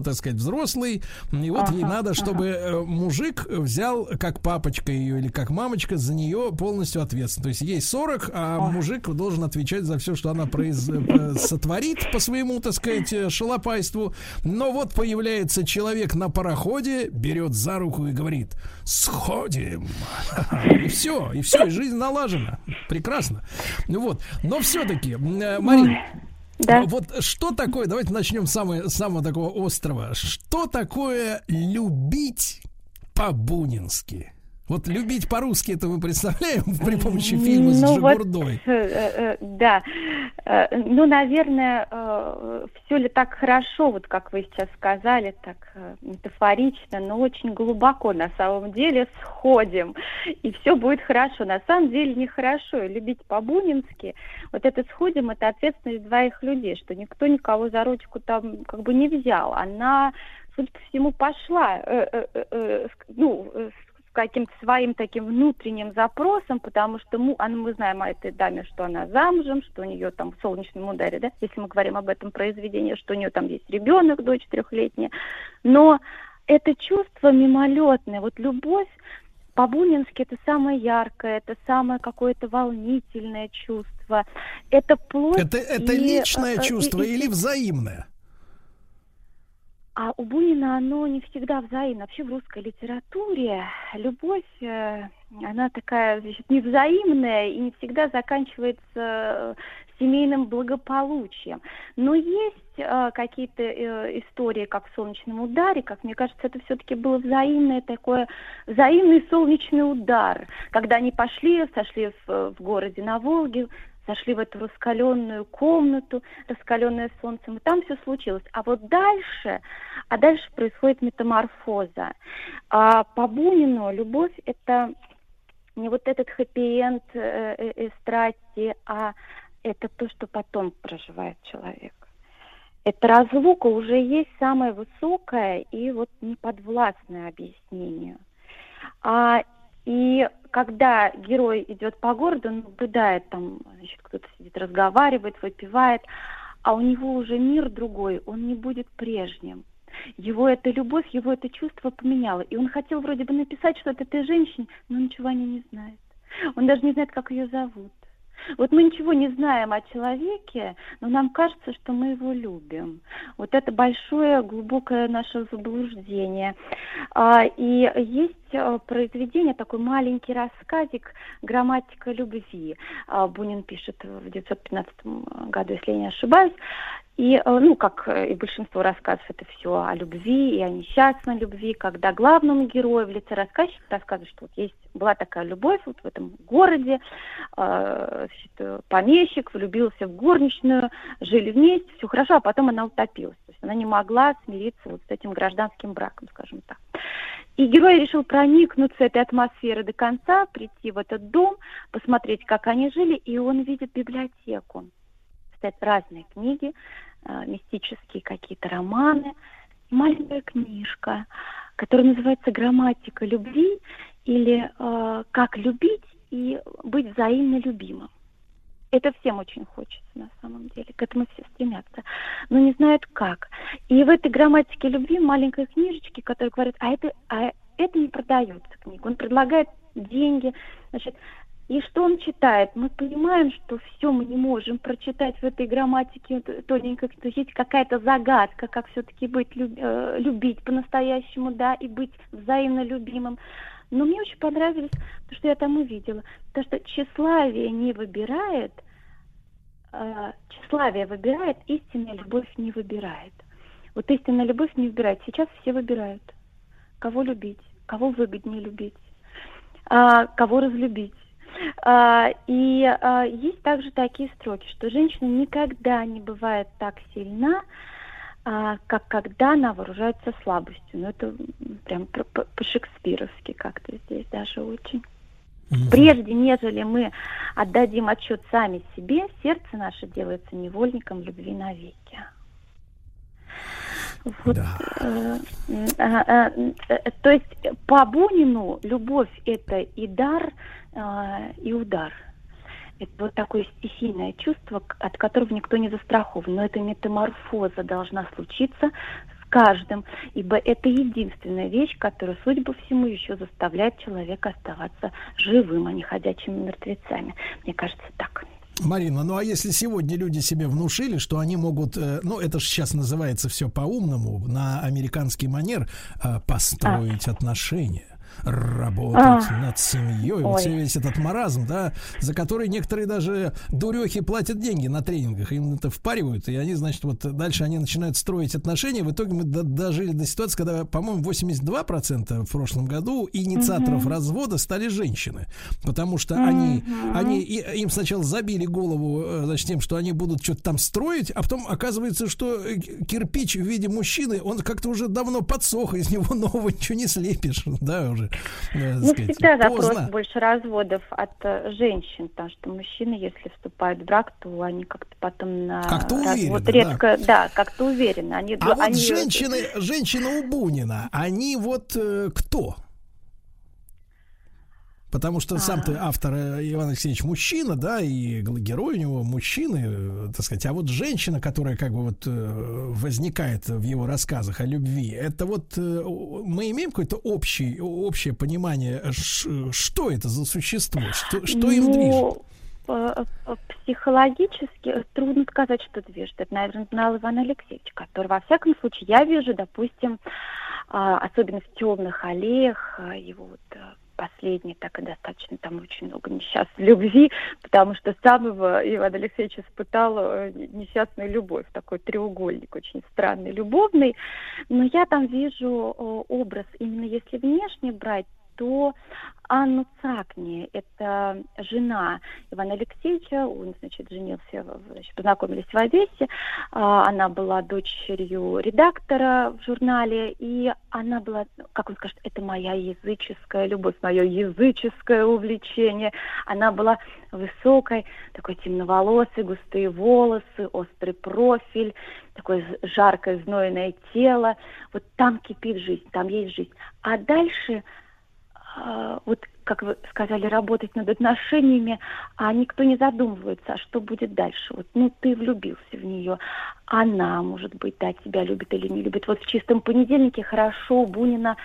так сказать, взрослый. И вот ей надо, чтобы мужик взял как папочка ее или как мамочка за нее полностью ответственность. То есть ей 40, а мужик должен отвечать за все, что она сотворит по своему, так сказать, шалопайству. Но вот появляется человек на пароходе, берет за руку и говорит: «Сходим!» И жизнь налажена. Прекрасно. Вот. Но все-таки, Марин, Да. Вот что такое, давайте начнем с самого такого острого. Что такое любить по-бунински? Вот любить по-русски это мы представляем при помощи фильма с Джигурдой. Да. Ну, наверное, все ли так хорошо, вот как вы сейчас сказали, так метафорично, но очень глубоко на самом деле сходим, и все будет хорошо. На самом деле нехорошо. И любить по-бунински, вот это сходим, это ответственность двоих людей, что никто никого за ручку там как бы не взял. Она, судя по всему, пошла, каким-то своим таким внутренним запросом, потому что мы знаем о этой даме, что она замужем, что у нее там в солнечном ударе, да, если мы говорим об этом произведении, что у нее там есть ребенок, дочь трехлетняя. Но это чувство мимолетное, вот любовь по-бунински это самое яркое, это самое какое-то волнительное чувство. Это плоть. Это личное чувство или взаимное? А у Бунина оно не всегда взаимно. Вообще в русской литературе любовь, она такая, значит, невзаимная и не всегда заканчивается семейным благополучием. Но есть какие-то истории, как в «Солнечном ударе», как, мне кажется, это все-таки было взаимный солнечный удар, когда они сошли в городе на Волге, зашли в эту раскаленную комнату, раскаленное солнцем, и там все случилось. А вот дальше происходит метаморфоза. А по Бунину любовь — это не вот этот хэппи-энд и страсти, а это то, что потом проживает человек. Эта разлука уже есть самое высокое и вот неподвластное объяснению. И когда герой идет по городу, он наблюдает, там, значит, кто-то сидит, разговаривает, выпивает, а у него уже мир другой, он не будет прежним. Его эта любовь, его это чувство поменяло. И он хотел вроде бы написать что-то этой женщине, но ничего о ней не знает. Он даже не знает, как ее зовут. Вот мы ничего не знаем о человеке, но нам кажется, что мы его любим. Вот это большое, глубокое наше заблуждение. И есть произведение, такой маленький рассказик «Грамматика любви». Бунин пишет в 1915 году, если я не ошибаюсь. И, как и большинство рассказов, это все о любви и о несчастной любви, когда главному герою в лице рассказчика рассказывают, что вот была такая любовь вот в этом городе, помещик влюбился в горничную, жили вместе, все хорошо, а потом она утопилась. То есть она не могла смириться вот с этим гражданским браком, скажем так. И герой решил проникнуться этой атмосферой до конца, прийти в этот дом, посмотреть, как они жили, и он видит библиотеку. Разные книги, мистические какие-то романы, маленькая книжка, которая называется «Грамматика любви» или «Как любить и быть взаимно любимым». Это всем очень хочется на самом деле, к этому все стремятся, но не знают как. И в этой «Грамматике любви» маленькой книжечке, которая говорит, а это не продается книга, он предлагает деньги, значит. И что он читает? Мы понимаем, что все мы не можем прочитать в этой грамматике тоненько, что есть какая-то загадка, как все-таки быть любить по-настоящему, да, и быть взаимно любимым. Но мне очень понравилось то, что я там увидела. Потому что тщеславие выбирает, истинная любовь не выбирает. Вот истинная любовь не выбирает. Сейчас все выбирают. Кого любить, кого выгоднее любить, кого разлюбить. И есть также такие строки, что женщина никогда не бывает так сильна, как когда она вооружается слабостью. Ну, это прям по-шекспировски как-то здесь даже очень. Прежде, нежели мы отдадим отчет сами себе, сердце наше делается невольником любви навеки. Вот, да. То есть по Бунину любовь – это и дар, и удар. Это вот такое стихийное чувство, от которого никто не застрахован. Но эта метаморфоза должна случиться с каждым, ибо это единственная вещь, которая, судя по всему, еще заставляет человека оставаться живым, а не ходячими мертвецами. Мне кажется, так. Марина, ну а если сегодня люди себе внушили, что они могут, это же сейчас называется все по-умному, на американский манер, построить отношения, работать над семьей. Вот весь этот маразм, да, за который некоторые даже дурехи платят деньги на тренингах. Им это впаривают. И они, значит, вот дальше они начинают строить отношения. В итоге мы дожили до ситуации, когда, по-моему, 82% в прошлом году инициаторов развода стали женщины. Потому что им сначала забили голову, значит, тем, что они будут что-то там строить, а потом оказывается, что кирпич в виде мужчины, он как-то уже давно подсох, из него нового ничего не слепишь. Да, уже, ну, сказать, всегда запрос больше разводов от женщин, потому что мужчины, если вступают в брак, то они как-то потом на как-то развод редко, да, как-то уверены. Они вот женщина у Бунина, они вот кто? Потому что сам ты автор Иван Алексеевич мужчина, да, и герой у него мужчины, так сказать. А вот женщина, которая как бы вот возникает в его рассказах о любви, это вот мы имеем какое-то общее понимание, что это за существо, что им движет? Психологически трудно сказать, что движет. Это, наверное, знал Иван Алексеевич, который, во всяком случае, я вижу, допустим, особенно в темных аллеях его вот... Последний, так и достаточно, там очень много несчастной любви, потому что сам Иван Алексеевич испытал несчастную любовь, такой треугольник очень странный, любовный. Но я там вижу образ, именно если внешне брать, то Анну Цакни, это жена Ивана Алексеевича, он, значит, женился, познакомились в Одессе, она была дочерью редактора в журнале, и она была, как он скажет, это моя языческая любовь, мое языческое увлечение, она была высокой, такой темноволосой, густые волосы, острый профиль, такое жаркое, знойное тело, вот там кипит жизнь, там есть жизнь, а дальше... Вот, как вы сказали, работать над отношениями, а никто не задумывается, а что будет дальше. Вот, ну, ты влюбился в нее, она, может быть, да, тебя любит или не любит. Вот в «Чистом понедельнике» хорошо у Бунина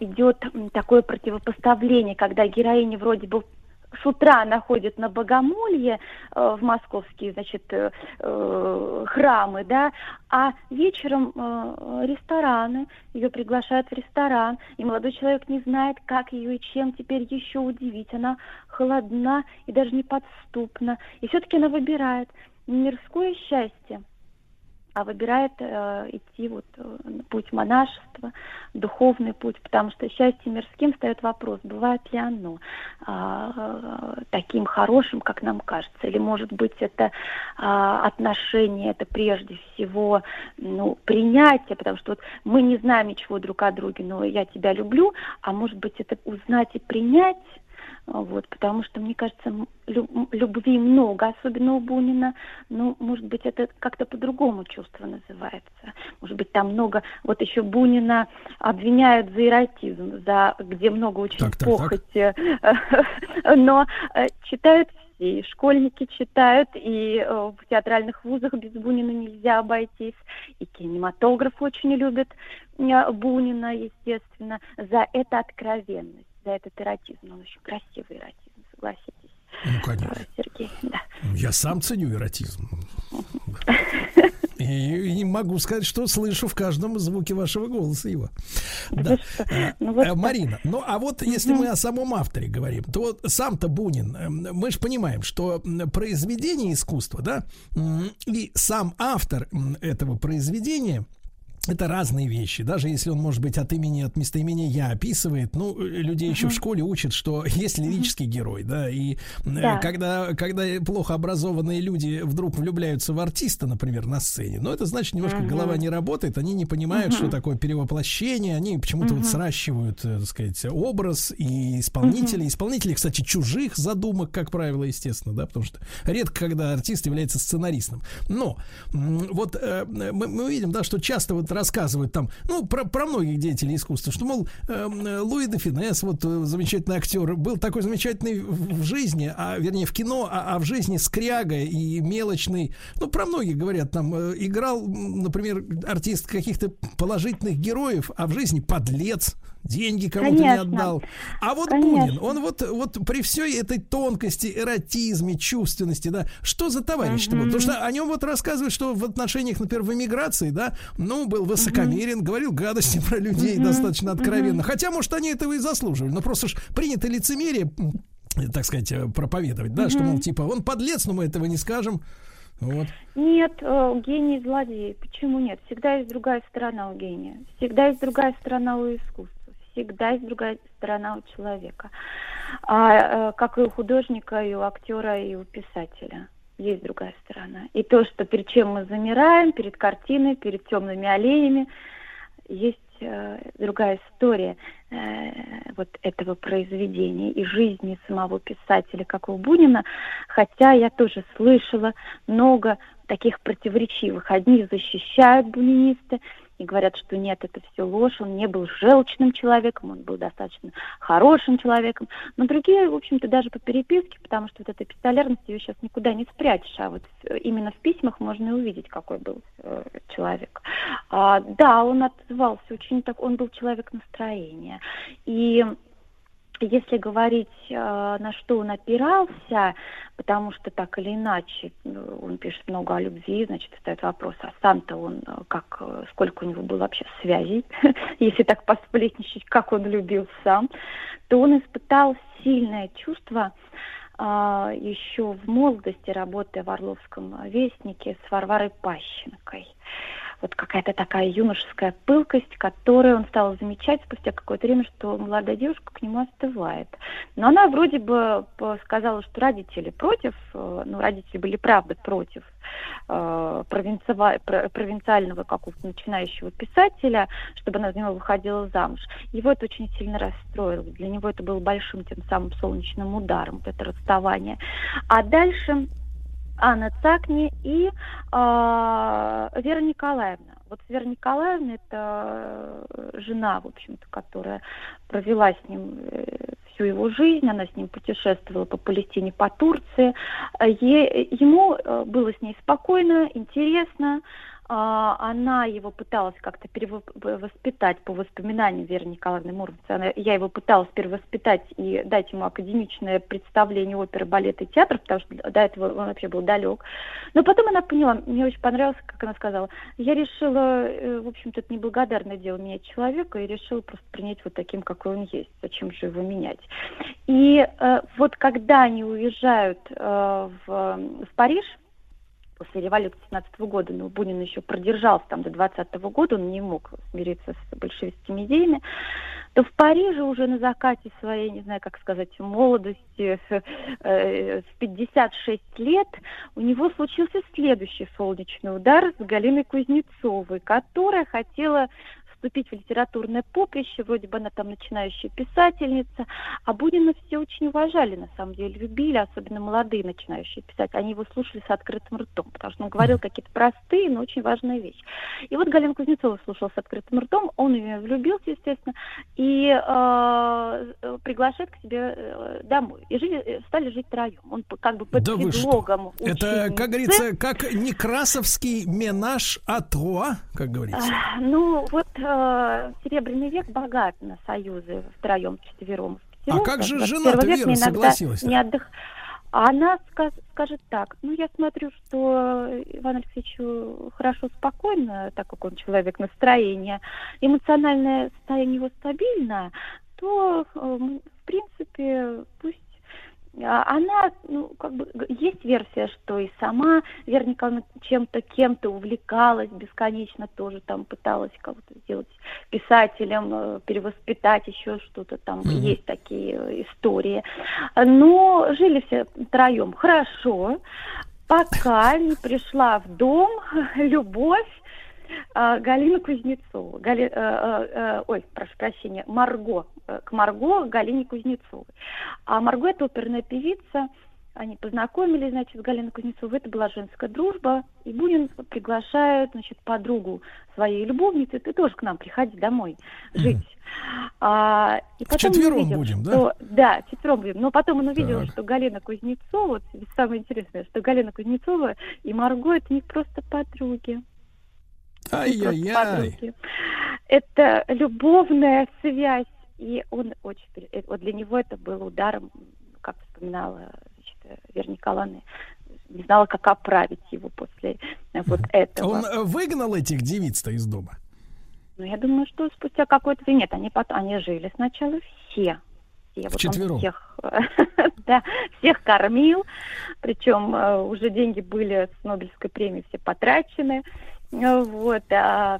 идет такое противопоставление, когда героиня вроде бы с утра находит на богомолье в московские, значит, храмы, да, а вечером рестораны, ее приглашают в ресторан, и молодой человек не знает, как ее и чем теперь еще удивить. Она холодна и даже неподступна, и все-таки она выбирает мирское счастье, а выбирает идти вот путь монашества, духовный путь, потому что счастье мирским встает вопрос, бывает ли оно таким хорошим, как нам кажется, или, может быть, это отношение, это прежде всего принятие, потому что вот мы не знаем ничего друг о друге, но я тебя люблю, а может быть, это узнать и принять. Вот, потому что, мне кажется, любви много, особенно у Бунина, но, может быть, это как-то по-другому чувство называется. Может быть, там много... Вот еще Бунина обвиняют за эротизм, где много очень похоти, но читают все, и школьники читают, и в театральных вузах без Бунина нельзя обойтись, и кинематограф очень любит Бунина, естественно, за это откровенность. За этот эротизм. Он очень красивый эротизм, согласитесь. Ну, конечно. Сергей, да. Я сам ценю эротизм. И могу сказать, что слышу в каждом звуке вашего голоса его. Да. Марина, ну а вот если мы о самом авторе говорим, то вот сам-то Бунин, мы же понимаем, что произведение искусства, да, и сам автор этого произведения — это разные вещи. Даже если он, может быть, от местоимения «я» описывает, ну, людей еще в школе учат, что есть лирический герой, да, и когда плохо образованные люди вдруг влюбляются в артиста, например, на сцене, но это значит, немножко голова не работает, они не понимают, что такое перевоплощение, они почему-то вот сращивают, так сказать, образ и исполнителей. Исполнители, кстати, чужих задумок, как правило, естественно, да, потому что редко, когда артист является сценаристом. Но вот мы видим, да, что часто вот рассказывают там, ну, про многих деятелей искусства, что, мол, Луи де Фюнес, вот замечательный актер, был такой замечательный в жизни, вернее, в кино, а в жизни скряга и мелочный. Ну, про многих говорят, там, играл, например, артист каких-то положительных героев, а в жизни подлец, деньги кому-то не отдал. А вот Бунин, он вот при всей этой тонкости, эротизме, чувственности, да, что за товарищ-то? Потому что о нем вот рассказывают, что в отношениях, например, в эмиграции, да, ну, был был высокомерен, говорил гадости про людей достаточно откровенно. Хотя, может, они этого и заслуживали, но просто ж принято лицемерие, так сказать, проповедовать, да, что, мол, типа, он подлец, но мы этого не скажем. Вот. Нет, гений и злодей. Почему нет? Всегда есть другая сторона у гения. Всегда есть другая сторона у искусства. Всегда есть другая сторона у человека. Как и у художника, и у актера, и у писателя. Есть другая сторона. И то, что перед чем мы замираем, перед картиной, перед темными аллеями, есть другая история вот этого произведения и жизни самого писателя, как у Бунина, хотя я тоже слышала много таких противоречивых. Одни защищают бунинисты и говорят, что нет, это все ложь, он не был желчным человеком, он был достаточно хорошим человеком. Но другие, в общем-то, даже по переписке, потому что вот эта пистолярность, ее сейчас никуда не спрячешь, а вот именно в письмах можно и увидеть, какой был человек. Да, он отзывался очень так, он был человек настроения. И если говорить, на что он опирался, потому что так или иначе он пишет много о любви, значит, встает вопрос, а сам-то он, как, сколько у него было вообще связей, если так посплетничать, как он любил сам, то он испытал сильное чувство еще в молодости, работая в «Орловском вестнике» с Варварой Пащенкой. Вот какая-то такая юношеская пылкость, которую он стал замечать спустя какое-то время, что молодая девушка к нему остывает. Но она вроде бы сказала, что родители против, ну, родители были, правда, против провинциального какого-то начинающего писателя, чтобы она за него выходила замуж. Его это очень сильно расстроило. Для него это было большим тем самым солнечным ударом, вот это расставание. А дальше Анна Цакни и Вера Николаевна. Вот Вера Николаевна, это жена, в общем-то, которая провела с ним всю его жизнь, она с ним путешествовала по Палестине, по Турции. Ему было с ней спокойно, интересно. Она его пыталась как-то перевоспитать по воспоминаниям Веры Николаевны Муромцевой. Я его пыталась перевоспитать и дать ему академичное представление оперы, балета и театра, потому что до этого он вообще был далек. Но потом она поняла, мне очень понравилось, как она сказала, я решила, в общем-то, это неблагодарное дело менять человека, и решила просто принять вот таким, какой он есть. Зачем же его менять? И вот когда они уезжают в Париж, после революции 17-го года, но Бунин еще продержался там до 20-го года, он не мог смириться с большевистскими идеями, то в Париже уже на закате своей, не знаю, как сказать, молодости, в 56 лет, у него случился следующий солнечный удар с Галиной Кузнецовой, которая хотела вступить в литературное поприще, вроде бы она там начинающая писательница, а Бунина все очень уважали, на самом деле, любили, особенно молодые начинающие писатели, они его слушали с открытым ртом, потому что он говорил какие-то простые, но очень важные вещи. И вот Галина Кузнецова слушала с открытым ртом, он в нее влюбился, естественно, и приглашает к себе домой. И стали жить втроем. Он как бы под предлогом ученицы. Это, как говорится, как некрасовский менаж а троа, как говорится. Ну, вот Серебряный век богат на союзы втроем, вчетвером. А как же жена-то, Вера, согласилась? Она скажет так, ну, я смотрю, что Иван Алексеевичу хорошо, спокойно, так как он человек настроения, эмоциональное состояние его стабильно, то, в принципе, пусть. Она, ну, как бы, есть версия, что и сама Вера Николаевна чем-то, кем-то увлекалась бесконечно, тоже там пыталась кого-то сделать писателем, перевоспитать, еще что-то там, есть такие истории. Но жили все втроем хорошо, пока не пришла в дом любовь Галина Кузнецова, Марго, к Марго Галине Кузнецовой. А Марго — это оперная певица, они познакомились, значит, с Галиной Кузнецовой, это была женская дружба, и Бунин приглашает, значит, подругу своей любовницы, ты тоже к нам приходи домой жить. Вчетвером будем, да? Да, вчетвером будем. Но потом он увидел, что Галина Кузнецова, вот самое интересное, что Галина Кузнецова и Марго — это не просто подруги. Ай-яй-яй. Это любовная связь, и он очень, вот для него это было ударом, как вспоминала, значит, Вера Николаевна, не знала, как оправить его после вот этого. Он выгнал этих девиц-то из дома? Ну, я думаю, что спустя какое-то время... Нет, они жили сначала все. Вчетвером? Да, всех кормил. Причем уже деньги были с Нобелевской премии все потрачены. Вот,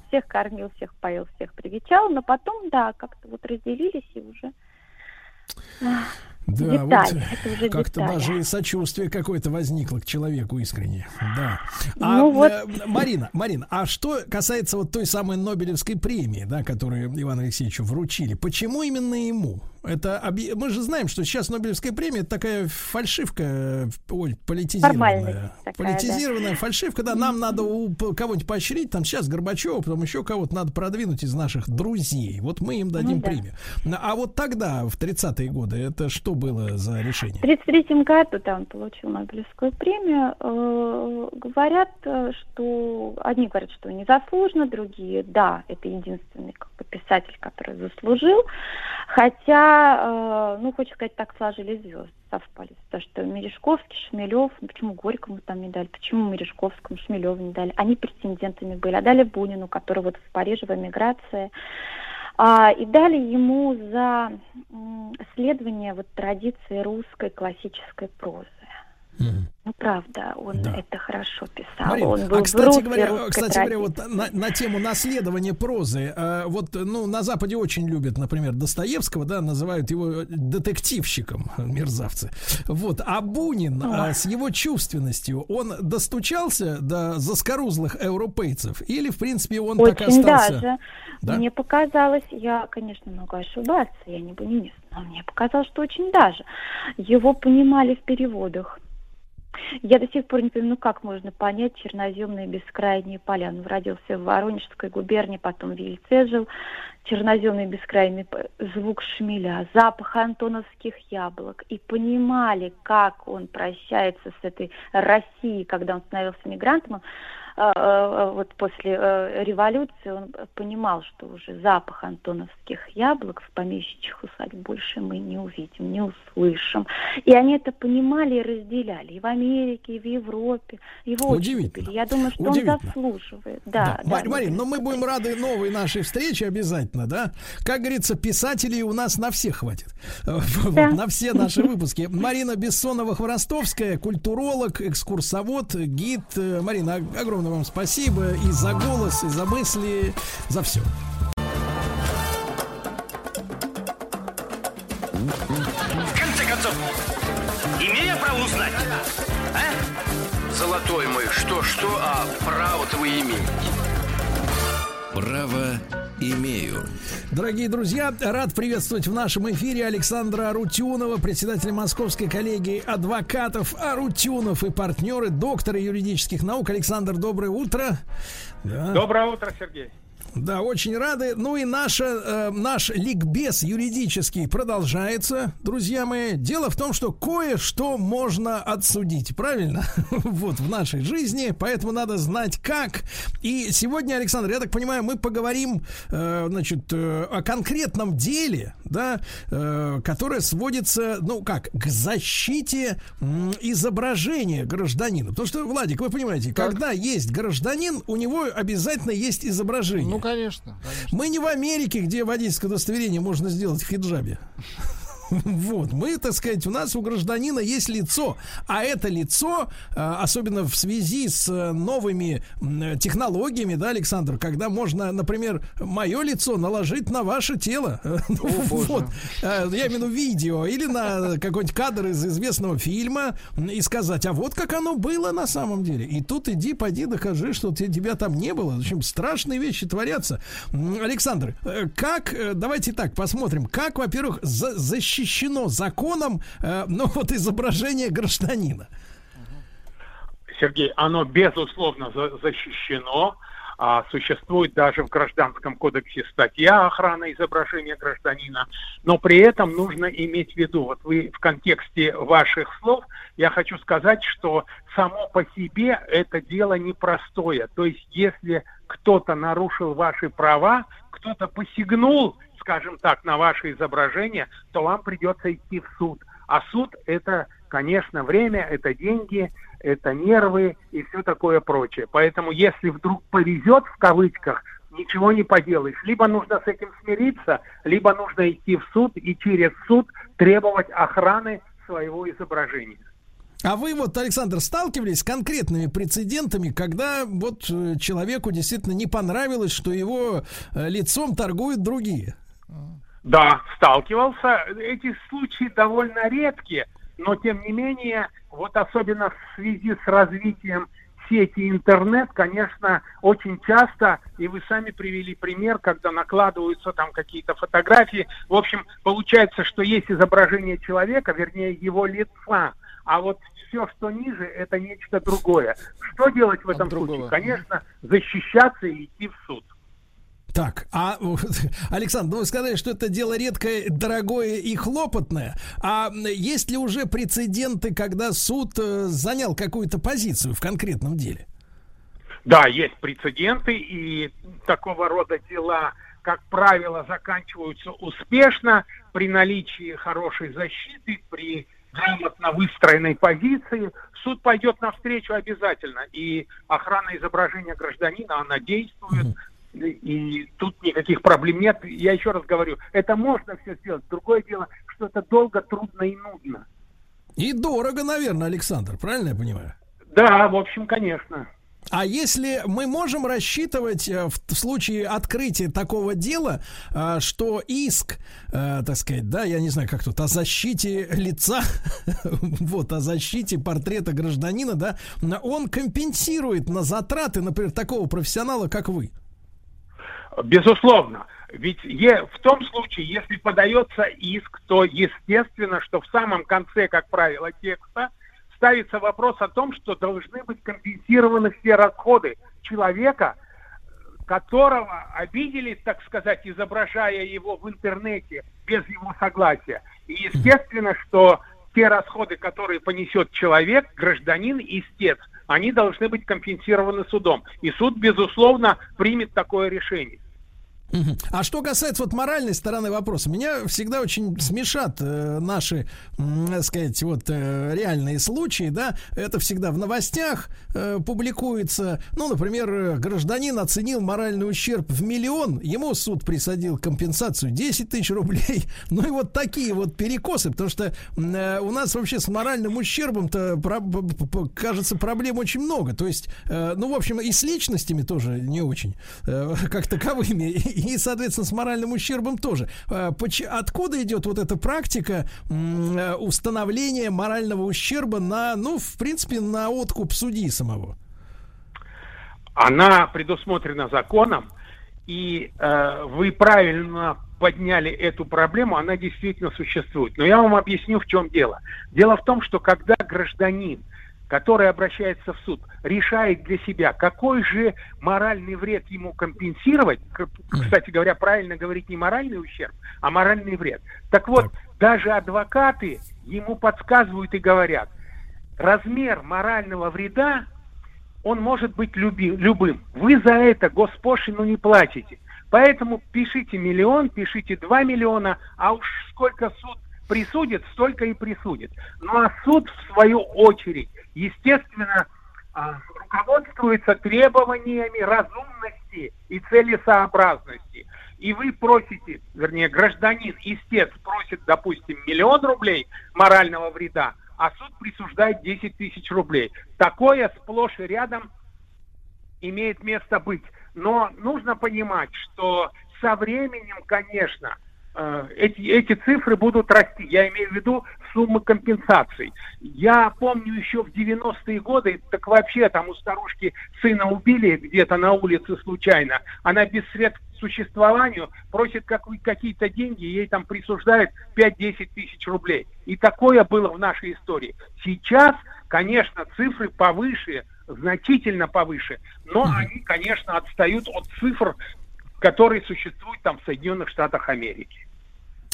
всех кормил, всех поил, всех привечал. Но потом, да, как-то вот разделились и уже... Да, деталь, вот как-то деталь. Даже сочувствие какое-то возникло к человеку искренне. Да. Марина, а что касается вот той самой Нобелевской премии, да, которую Ивану Алексеевичу вручили, почему именно ему? Мы же знаем, что сейчас Нобелевская премия — это такая фальшивка, политизированная. Политизированная фальшивка, да, нам надо кого-нибудь поощрить, там сейчас Горбачева, потом еще кого-то надо продвинуть из наших друзей. Вот мы им дадим премию. А вот тогда, в 30-е годы, это что было за решение? В 1933 году он получил Нобелевскую премию. Говорят, что... Одни говорят, что незаслуженно, другие, да, это единственный как бы писатель, который заслужил. Хотя хочется сказать, так сложили звезды, совпали. Потому что Мережковский, Шмелев, почему Горькому там не дали, почему Мережковскому, Шмелеву не дали. Они претендентами были, а дали Бунину, который вот в Париже в эмиграции. И дали ему за исследование вот традиции русской классической прозы. Ну, правда, он это хорошо писал. Марина, он был кстати говоря, вот на тему наследования прозы, на Западе очень любят, например, Достоевского, да, называют его детективщиком, мерзавцы. Вот, а Бунин с его чувственностью, он достучался до заскорузлых европейцев? Или, в принципе, он очень так остался? Даже. Да? Мне показалось, я, конечно, могу ошибаться, я не бунинец, но мне показалось, что очень даже. Его понимали в переводах. Я до сих пор не понимаю, как можно понять черноземные бескрайние поля. Он родился в Воронежской губернии, потом в Ельце жил. Черноземные бескрайние звук шмеля, запах антоновских яблок. И понимали, как он прощается с этой Россией, когда он становился мигрантом. Вот после революции он понимал, что уже запах антоновских яблок в помещичьих усадьбах больше мы не увидим, не услышим. И они это понимали и разделяли. И в Америке, и в Европе. Его удивительно. Я думаю, что он заслуживает. Да. Марина, но мы будем рады новой нашей встрече обязательно, да? Как говорится, писателей у нас на всех хватит. Да. Вот, на все наши выпуски. Марина Бессонова-Хворостовская, культуролог, экскурсовод, гид. Марина, огромное вам спасибо и за голос, и за мысли, за все. В конце концов, имею право узнать, а? Золотой мой, что, а право-то вы имеете. Право имею. Дорогие друзья, рад приветствовать в нашем эфире Александра Арутюнова, председателя Московской коллегии адвокатов Арутюнов и партнеры, доктора юридических наук. Александр, доброе утро. Да. Доброе утро, Сергей. Да, очень рады. Ну и наш ликбез юридический продолжается, друзья мои. Дело в том, что кое-что можно отсудить, правильно? Вот в нашей жизни, поэтому надо знать как. И сегодня, Александр, я так понимаю, мы поговорим, о конкретном деле, да, которое сводится, к защите изображения гражданина. Потому что, Владик, вы понимаете, так. Когда есть гражданин, у него обязательно есть изображение. Ну, конечно. Мы не в Америке, где водительское удостоверение можно сделать в хиджабе. Вот, мы, так сказать, у нас у гражданина есть лицо, а это лицо, особенно в связи с новыми технологиями, да, Александр, когда можно, например, мое лицо наложить на ваше тело, вот, я имею в виду видео, или на какой-нибудь кадр из известного фильма и сказать, а вот как оно было на самом деле, и тут иди, пойди, докажи, что тебя там не было, в общем, страшные вещи творятся. Александр, давайте так, посмотрим, как, во-первых, защищать защищено законом, изображение гражданина. Сергей, оно безусловно защищено. Существует даже в Гражданском кодексе статья охраны изображения гражданина, но при этом нужно иметь в виду, вот вы в контексте ваших слов, я хочу сказать, что само по себе это дело непростое. То есть, если кто-то нарушил ваши права, кто-то посягнул, скажем так, на ваше изображение, то вам придется идти в суд. А суд – это, конечно, время, это деньги, это нервы и все такое прочее. Поэтому, если вдруг повезет, в кавычках, ничего не поделаешь. Либо нужно с этим смириться, либо нужно идти в суд и через суд требовать охраны своего изображения. А вы вот, Александр, сталкивались с конкретными прецедентами, когда вот человеку действительно не понравилось, что его лицом торгуют другие? Да, сталкивался. Эти случаи довольно редкие, но тем не менее, вот особенно в связи с развитием сети интернет, конечно, очень часто, и вы сами привели пример, когда накладываются там какие-то фотографии. В общем, получается, что есть изображение человека, вернее, его лица, а вот все, что ниже, это нечто другое. Что делать в этом случае? Конечно, защищаться и идти в суд. Так, а, Александр, ну вы сказали, что это дело редкое, дорогое и хлопотное. А есть ли уже прецеденты, когда суд занял какую-то позицию в конкретном деле? Да, есть прецеденты, и такого рода дела, как правило, заканчиваются успешно при наличии хорошей защиты, при грамотно выстроенной позиции. Суд пойдет навстречу обязательно, и охрана изображения гражданина, она действует. И тут никаких проблем нет. Я еще раз говорю, это можно все сделать. Другое дело, что это долго, трудно и нудно. И дорого, наверное, Александр, правильно я понимаю? Да, в общем, конечно. А если мы можем рассчитывать в случае открытия такого дела, что иск, так сказать, да, я не знаю, как тут, о защите лица, вот, о защите портрета гражданина, да, он компенсирует на затраты, например, такого профессионала, как вы? Безусловно. Ведь в том случае, если подается иск, то естественно, что в самом конце, как правило, текста ставится вопрос о том, что должны быть компенсированы все расходы человека, которого обидели, так сказать, изображая его в интернете без его согласия. И естественно, что те расходы, которые понесет человек, гражданин, истец, они должны быть компенсированы судом. И суд, безусловно, примет такое решение. А что касается вот моральной стороны вопроса, меня всегда очень смешат наши, так сказать, вот реальные случаи, да, это всегда в новостях публикуется, ну, например, гражданин оценил моральный ущерб в 1 миллион, ему суд присудил компенсацию 10 тысяч рублей, ну и вот такие вот перекосы, потому что у нас вообще с моральным ущербом-то, кажется, проблем очень много, то есть, ну, в общем, и с личностями тоже не очень, как таковыми, и, соответственно, с моральным ущербом тоже. Откуда идет вот эта практика установления морального ущерба на, ну, в принципе, на откуп судьи самого? Она предусмотрена законом, и вы правильно подняли эту проблему, она действительно существует. Но я вам объясню, в чем дело. Дело в том, что когда гражданин, который обращается в суд, решает для себя, какой же моральный вред ему компенсировать. Кстати говоря, правильно говорить не моральный ущерб, а моральный вред. Так вот, даже адвокаты ему подсказывают и говорят, размер морального вреда, он может быть любым. Вы за это госпошлину не платите. Поэтому пишите 1 миллион, пишите 2 миллиона, а уж сколько суд присудит, столько и присудит. Ну а суд, в свою очередь, естественно, руководствуется требованиями разумности и целесообразности. И вы просите, вернее, гражданин, истец просит, допустим, 1 миллион рублей морального вреда, а суд присуждает 10 тысяч рублей. Такое сплошь и рядом имеет место быть. Но нужно понимать, что со временем, конечно, эти цифры будут расти. Я имею в виду суммы компенсаций. Я помню еще в 90-е годы, так вообще там у старушки сына убили где-то на улице случайно. Она без средств к существованию просит какие-то деньги, ей там присуждают 5-10 тысяч рублей. И такое было в нашей истории. Сейчас, конечно, цифры повыше, значительно повыше, но они, конечно, отстают от цифр, который существует там в Соединенных Штатах Америки.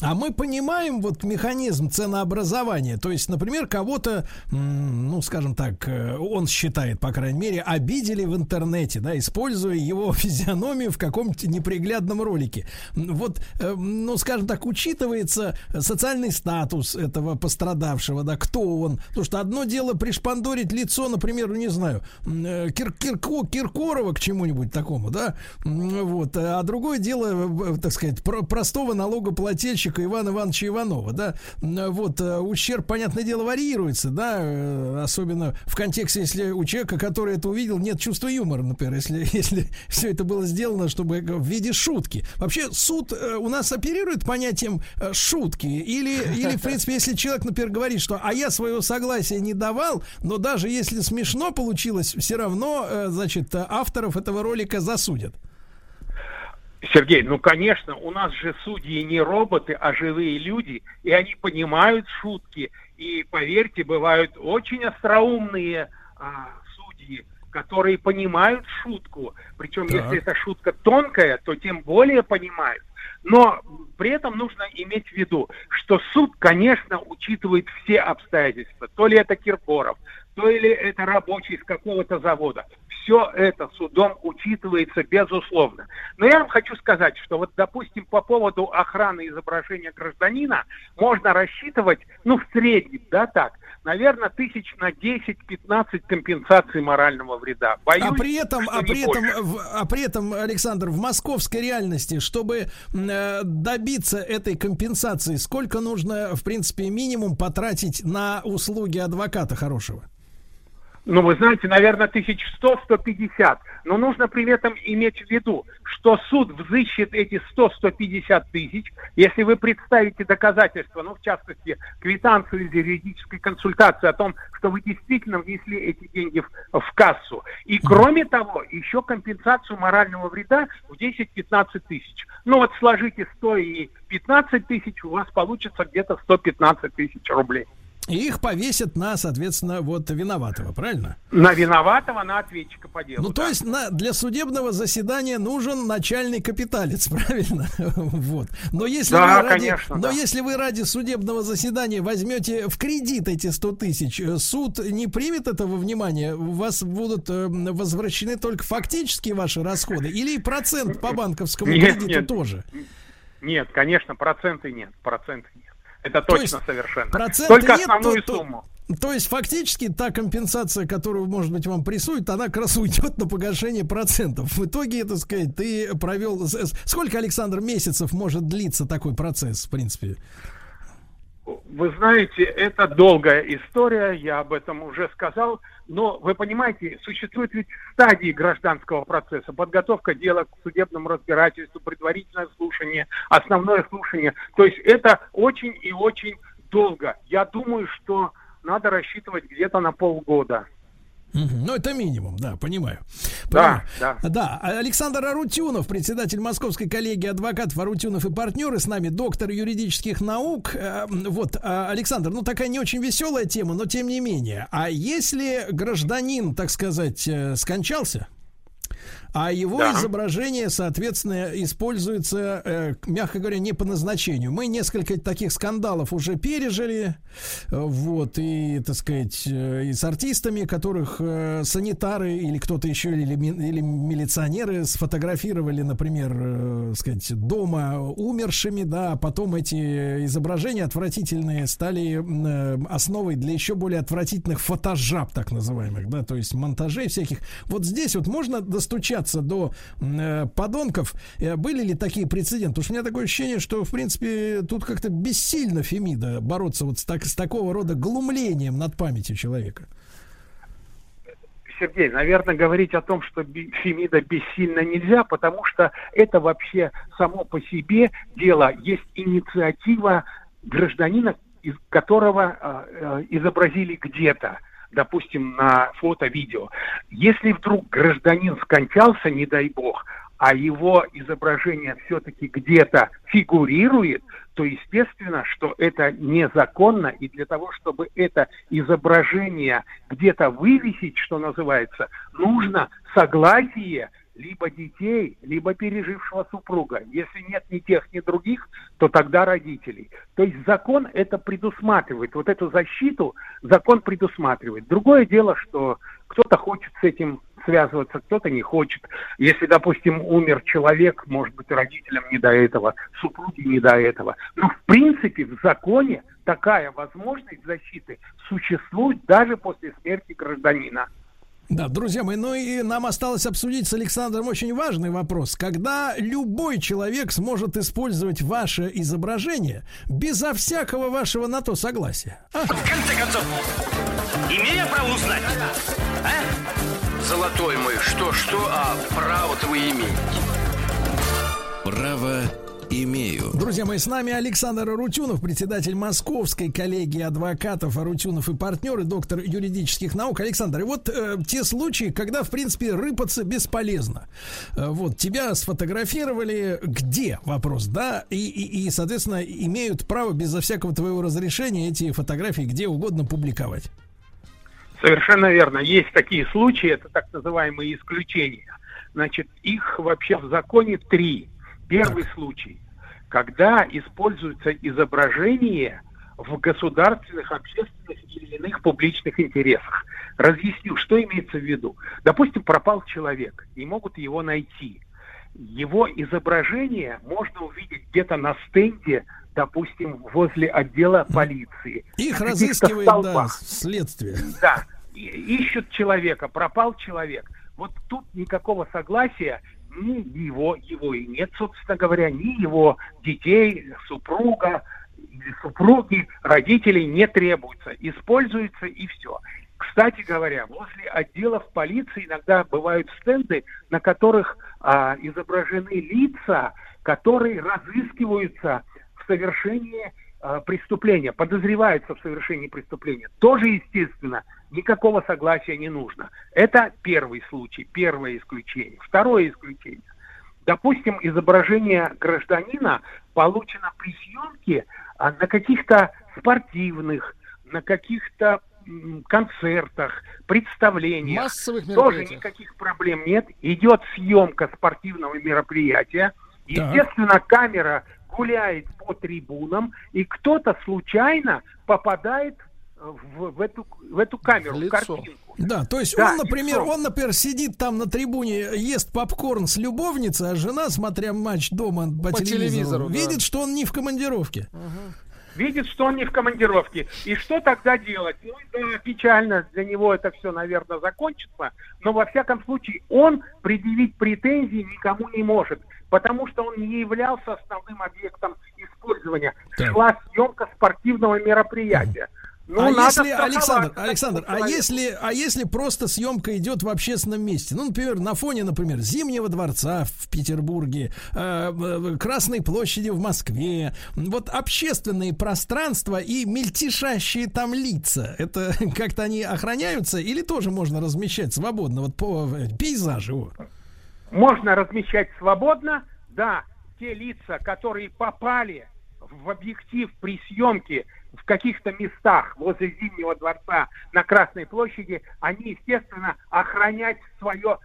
А мы понимаем вот механизм ценообразования. То есть, например, кого-то, ну, скажем так, он считает, по крайней мере, обидели в интернете, да, используя его физиономию в каком-то неприглядном ролике. Вот, ну, скажем так, учитывается социальный статус этого пострадавшего, да, кто он. Потому что одно дело пришпандорить лицо, например, не знаю, Киркорова к чему-нибудь такому, да, вот. А другое дело, так сказать, простого налогоплательщика Ивана Ивановича Иванова, да, вот, ущерб, понятное дело, варьируется, да, особенно в контексте, если у человека, который это увидел, нет чувства юмора, например, если все это было сделано, чтобы в виде шутки. Вообще, суд у нас оперирует понятием шутки, или, в принципе, если человек, например, говорит, что, а я своего согласия не давал, но даже если смешно получилось, все равно, значит, авторов этого ролика засудят. Сергей, ну, конечно, у нас же судьи не роботы, а живые люди, и они понимают шутки, и, поверьте, бывают очень остроумные судьи, которые понимают шутку, причем, если эта шутка тонкая, то тем более понимают. Но при этом нужно иметь в виду, что суд, конечно, учитывает все обстоятельства, то ли это Киркоров, то ли это рабочий из какого-то завода. Все это судом учитывается безусловно. Но я вам хочу сказать, что вот, допустим, по поводу охраны изображения гражданина можно рассчитывать, ну, в среднем, да, так, наверное, 10-15 компенсаций морального вреда. Боюсь, а при этом, Александр, в московской реальности, чтобы добиться этой компенсации, сколько нужно, в принципе, минимум потратить на услуги адвоката хорошего? Ну, вы знаете, наверное, 1100-150. Но нужно при этом иметь в виду, что суд взыщет эти 100-150 тысяч, если вы представите доказательства, ну, в частности, квитанцию из юридической консультации о том, что вы действительно внесли эти деньги в кассу. И, кроме того, еще компенсацию морального вреда в 10-15 тысяч. Ну, вот сложите 100 и 15 тысяч, у вас получится где-то 115 тысяч рублей. И их повесят на, соответственно, вот виноватого, правильно? На виноватого, на ответчика по делу. Ну, да. То есть для судебного заседания нужен начальный капиталец, правильно? Вот. Но если, да, конечно, да. Но если вы ради судебного заседания возьмете в кредит эти 100 тысяч, суд не примет этого внимания, у вас будут возвращены только фактически ваши расходы или процент по банковскому кредиту тоже? Нет, конечно, проценты нет. Это то точно, совершенно. Только нет, основную сумму. То есть фактически та компенсация, которую, может быть, вам прессуют, она как раз уйдет на погашение процентов. В итоге, так сказать, ты провел... Сколько, Александр, месяцев может длиться такой процесс, в принципе? Вы знаете, это долгая история, я об этом уже сказал. Но, вы понимаете, существуют ведь стадии гражданского процесса. Подготовка дела к судебному разбирательству, предварительное слушание, основное слушание. То есть это очень и очень долго. Я думаю, что надо рассчитывать где-то на полгода. Ну, это минимум, да, понимаю. Да. Александр Арутюнов, председатель Московской коллегии адвокатов Арутюнов и партнеры, с нами доктор юридических наук. Вот, Александр, ну, такая не очень веселая тема, но тем не менее. А если гражданин, так сказать, скончался, а его изображение, соответственно, используется, мягко говоря, не по назначению. Мы несколько таких скандалов уже пережили, вот, и, так сказать, и с артистами, которых санитары или кто-то еще, или милиционеры сфотографировали, например, сказать, дома умершими, да, а потом эти изображения отвратительные стали основой для еще более отвратительных фотожаб, так называемых, да, то есть монтажей всяких. Вот здесь вот можно достучаться до подонков. Были ли такие прецеденты? Потому что у меня такое ощущение, что, в принципе, тут как-то бессильно Фемида бороться вот с такого рода глумлением над памятью человека. Сергей, наверное, говорить о том, что Фемида бессильна, нельзя, потому что это вообще само по себе дело. Есть инициатива гражданина, из которого изобразили где-то, допустим, на фото-видео. Если вдруг гражданин скончался, не дай бог, а его изображение все-таки где-то фигурирует, то естественно, что это незаконно, и для того, чтобы это изображение где-то вывесить, что называется, нужно согласие либо детей, либо пережившего супруга. Если нет ни тех, ни других, то тогда родителей. То есть закон это предусматривает, вот эту защиту закон предусматривает. Другое дело, что кто-то хочет с этим связываться, кто-то не хочет. Если, допустим, умер человек, может быть, родителям не до этого, супруге не до этого. Но, в принципе, в законе такая возможность защиты существует даже после смерти гражданина. Да, друзья мои, ну и нам осталось обсудить с Александром очень важный вопрос. Когда любой человек сможет использовать ваше изображение безо всякого вашего на то согласия? А? В конце концов, имею право узнать? А? Золотой мой, что-что, а право-то вы имеете. Право имею. Друзья мои, с нами Александр Арутюнов, председатель Московской коллегии адвокатов Арутюнов и партнеры, доктор юридических наук. Александр, и вот те случаи, когда, в принципе, рыпаться бесполезно. Вот, тебя сфотографировали где? Вопрос, да? И, соответственно, имеют право безо всякого твоего разрешения эти фотографии где угодно публиковать. Совершенно верно. Есть такие случаи, это так называемые исключения. Значит, их вообще в законе 3. Первый случай, когда используется изображение в государственных, общественных или иных публичных интересах. Разъясню, что имеется в виду. Допустим, пропал человек, не могут его найти. Его изображение можно увидеть где-то на стенде, допустим, возле отдела полиции. Их разыскивает, да, следствие. Да, ищут человека, пропал человек. Вот тут никакого согласия. Ни его и нет, собственно говоря, ни его детей, супруга, или супруги, родителей не требуется. Используется и все. Кстати говоря, возле отделов полиции иногда бывают стенды, на которых изображены лица, которые разыскиваются в совершении преступления, подозреваются в совершении преступления. Тоже, естественно, никакого согласия не нужно. Это первый случай, первое исключение. Второе исключение. Допустим, изображение гражданина получено при съемке на каких-то спортивных, на каких-то концертах, представлениях. Массовых мероприятий. Тоже никаких проблем нет. Идет съемка спортивного мероприятия. Естественно, камера гуляет по трибунам, и кто-то случайно попадает в эту камеру, в картинку. Да, то есть он, например, сидит там на трибуне, ест попкорн с любовницей, а жена, смотря матч дома по телевизору, видит, что он не в командировке. Видит, что он не в командировке. И что тогда делать? Ну, да, печально для него это все, наверное, закончится, но, во всяком случае, он предъявить претензии никому не может, потому что он не являлся основным объектом использования. Шла съемка спортивного мероприятия. Ну, а если, Александр, а если просто съемка идет в общественном месте? Ну, например, на фоне, например, Зимнего дворца в Петербурге, Красной площади в Москве. Вот общественные пространства и мельтешащие там лица, это как-то они охраняются или тоже можно размещать свободно вот по пейзажу? Можно размещать свободно, да. Те лица, которые попали в объектив при съемке в каких-то местах возле Зимнего дворца, на Красной площади, они, естественно, охранять свое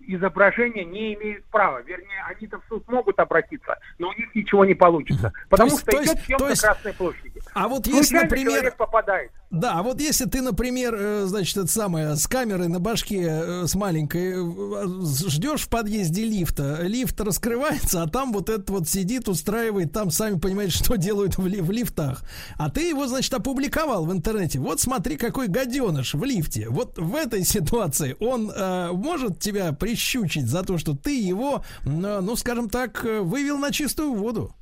изображение не имеют права. Вернее, они-то в суд могут обратиться, но у них ничего не получится. Потому что идет съемка Красной площади. А вот если, например, попадает. Да, а вот если ты, например, значит, это самое, с камерой на башке с маленькой ждешь в подъезде лифта, лифт раскрывается, а там вот этот вот сидит, устраивает, там сами понимаете, что делают в лифтах. А ты его, значит, опубликовал в интернете. Вот смотри, какой гаденыш в лифте. Вот в этой ситуации он может тебя прищучить за то, что ты его, ну, скажем так, вывел на чистую воду.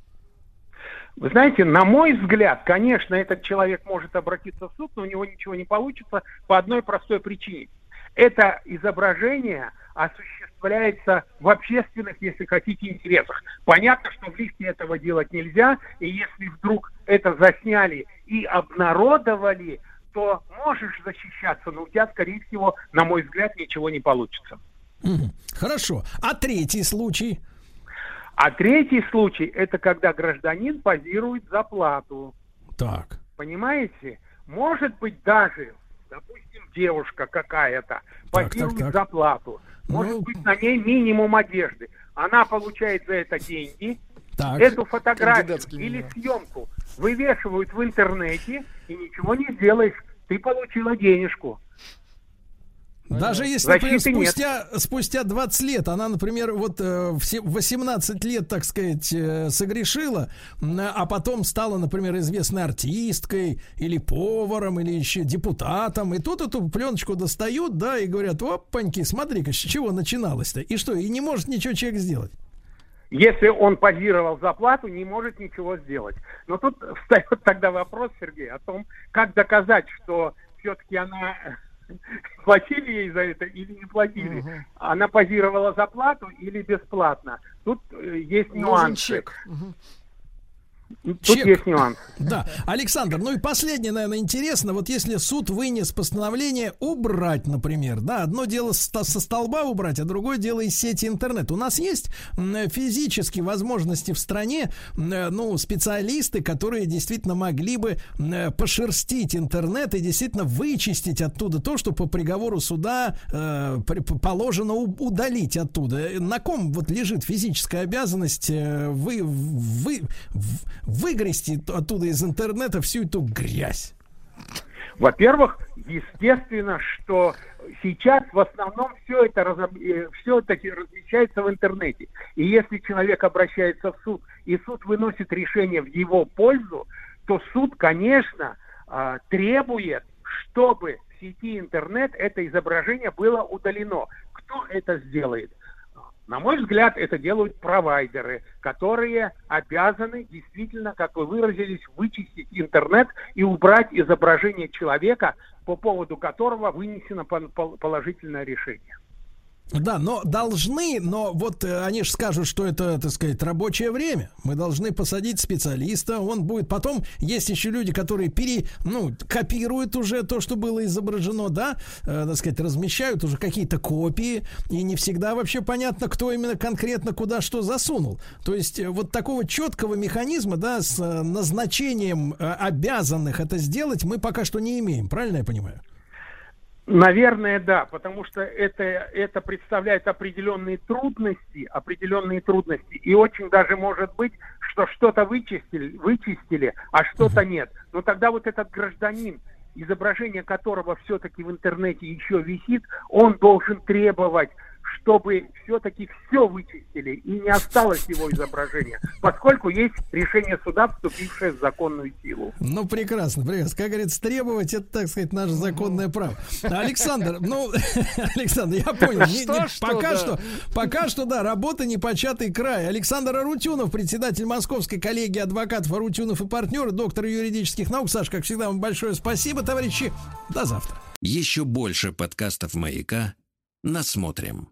Вы знаете, на мой взгляд, конечно, этот человек может обратиться в суд, но у него ничего не получится по одной простой причине. Это изображение осуществляется в общественных, если хотите, интересах. Понятно, что в лифте этого делать нельзя, и если вдруг это засняли и обнародовали, то можешь защищаться, но у тебя, скорее всего, на мой взгляд, ничего не получится. Хорошо. А третий случай? А третий случай – это когда гражданин позирует за плату. Так. Понимаете? Может быть, даже, допустим, девушка какая-то позирует за плату. Может быть, на ней минимум одежды. Она получает за это деньги. Так. Эту фотографию или съемку вывешивают в интернете, и ничего не сделаешь. Ты получила денежку. Даже если, например, спустя 20 лет она, например, вот в 18 лет, так сказать, согрешила, а потом стала, например, известной артисткой или поваром, или еще депутатом, и тут эту пленочку достают, да, и говорят: опаньки, смотри-ка, с чего начиналось-то? И что, и не может ничего человек сделать? Если он позировал за плату, не может ничего сделать. Но тут встает тогда вопрос, Сергей, о том, как доказать, что все-таки она... платили ей за это или не платили? Угу. Она позировала за плату или бесплатно? Тут есть нюансы. Тут есть нюанс. Да, Александр, ну и последнее, наверное, интересно. Вот если суд вынес постановление убрать, например, да, одно дело со столба убрать, а другое дело из сети интернет. У нас есть физически возможности в стране, ну, специалисты, которые действительно могли бы пошерстить интернет и действительно вычистить оттуда то, что по приговору суда положено удалить оттуда. На ком вот лежит физическая обязанность выгрести оттуда из интернета всю эту грязь? Во-первых, естественно, что сейчас в основном все это размещается в интернете. И если человек обращается в суд, и суд выносит решение в его пользу, то суд, конечно, требует, чтобы в сети интернет это изображение было удалено. Кто это сделает? На мой взгляд, это делают провайдеры, которые обязаны действительно, как вы выразились, вычистить интернет и убрать изображение человека, по поводу которого вынесено положительное решение. Да, но должны, но вот они же скажут, что это, так сказать, рабочее время. Мы должны посадить специалиста, он будет потом. Есть еще люди, которые копируют уже то, что было изображено, да, так сказать, размещают уже какие-то копии, и не всегда вообще понятно, кто именно конкретно куда что засунул. То есть вот такого четкого механизма, да, с назначением обязанных это сделать мы пока что не имеем, правильно я понимаю? Наверное, да, потому что это представляет определенные трудности, и очень даже может быть, что что-то вычистили, а что-то нет. Но тогда вот этот гражданин, изображение которого все-таки в интернете еще висит, он должен требовать, чтобы все-таки все вычистили и не осталось его изображения, поскольку есть решение суда, вступившее в законную силу. Ну, прекрасно. Как говорится, требовать — это, так сказать, наше законное право. Александр, я понял. Пока что, работа непочатый край. Александр Арутюнов, председатель Московской коллегии адвокатов Арутюнов и партнеры, доктор юридических наук. Саш, как всегда, вам большое спасибо, товарищи. До завтра. Еще больше подкастов «Маяка» насмотрим.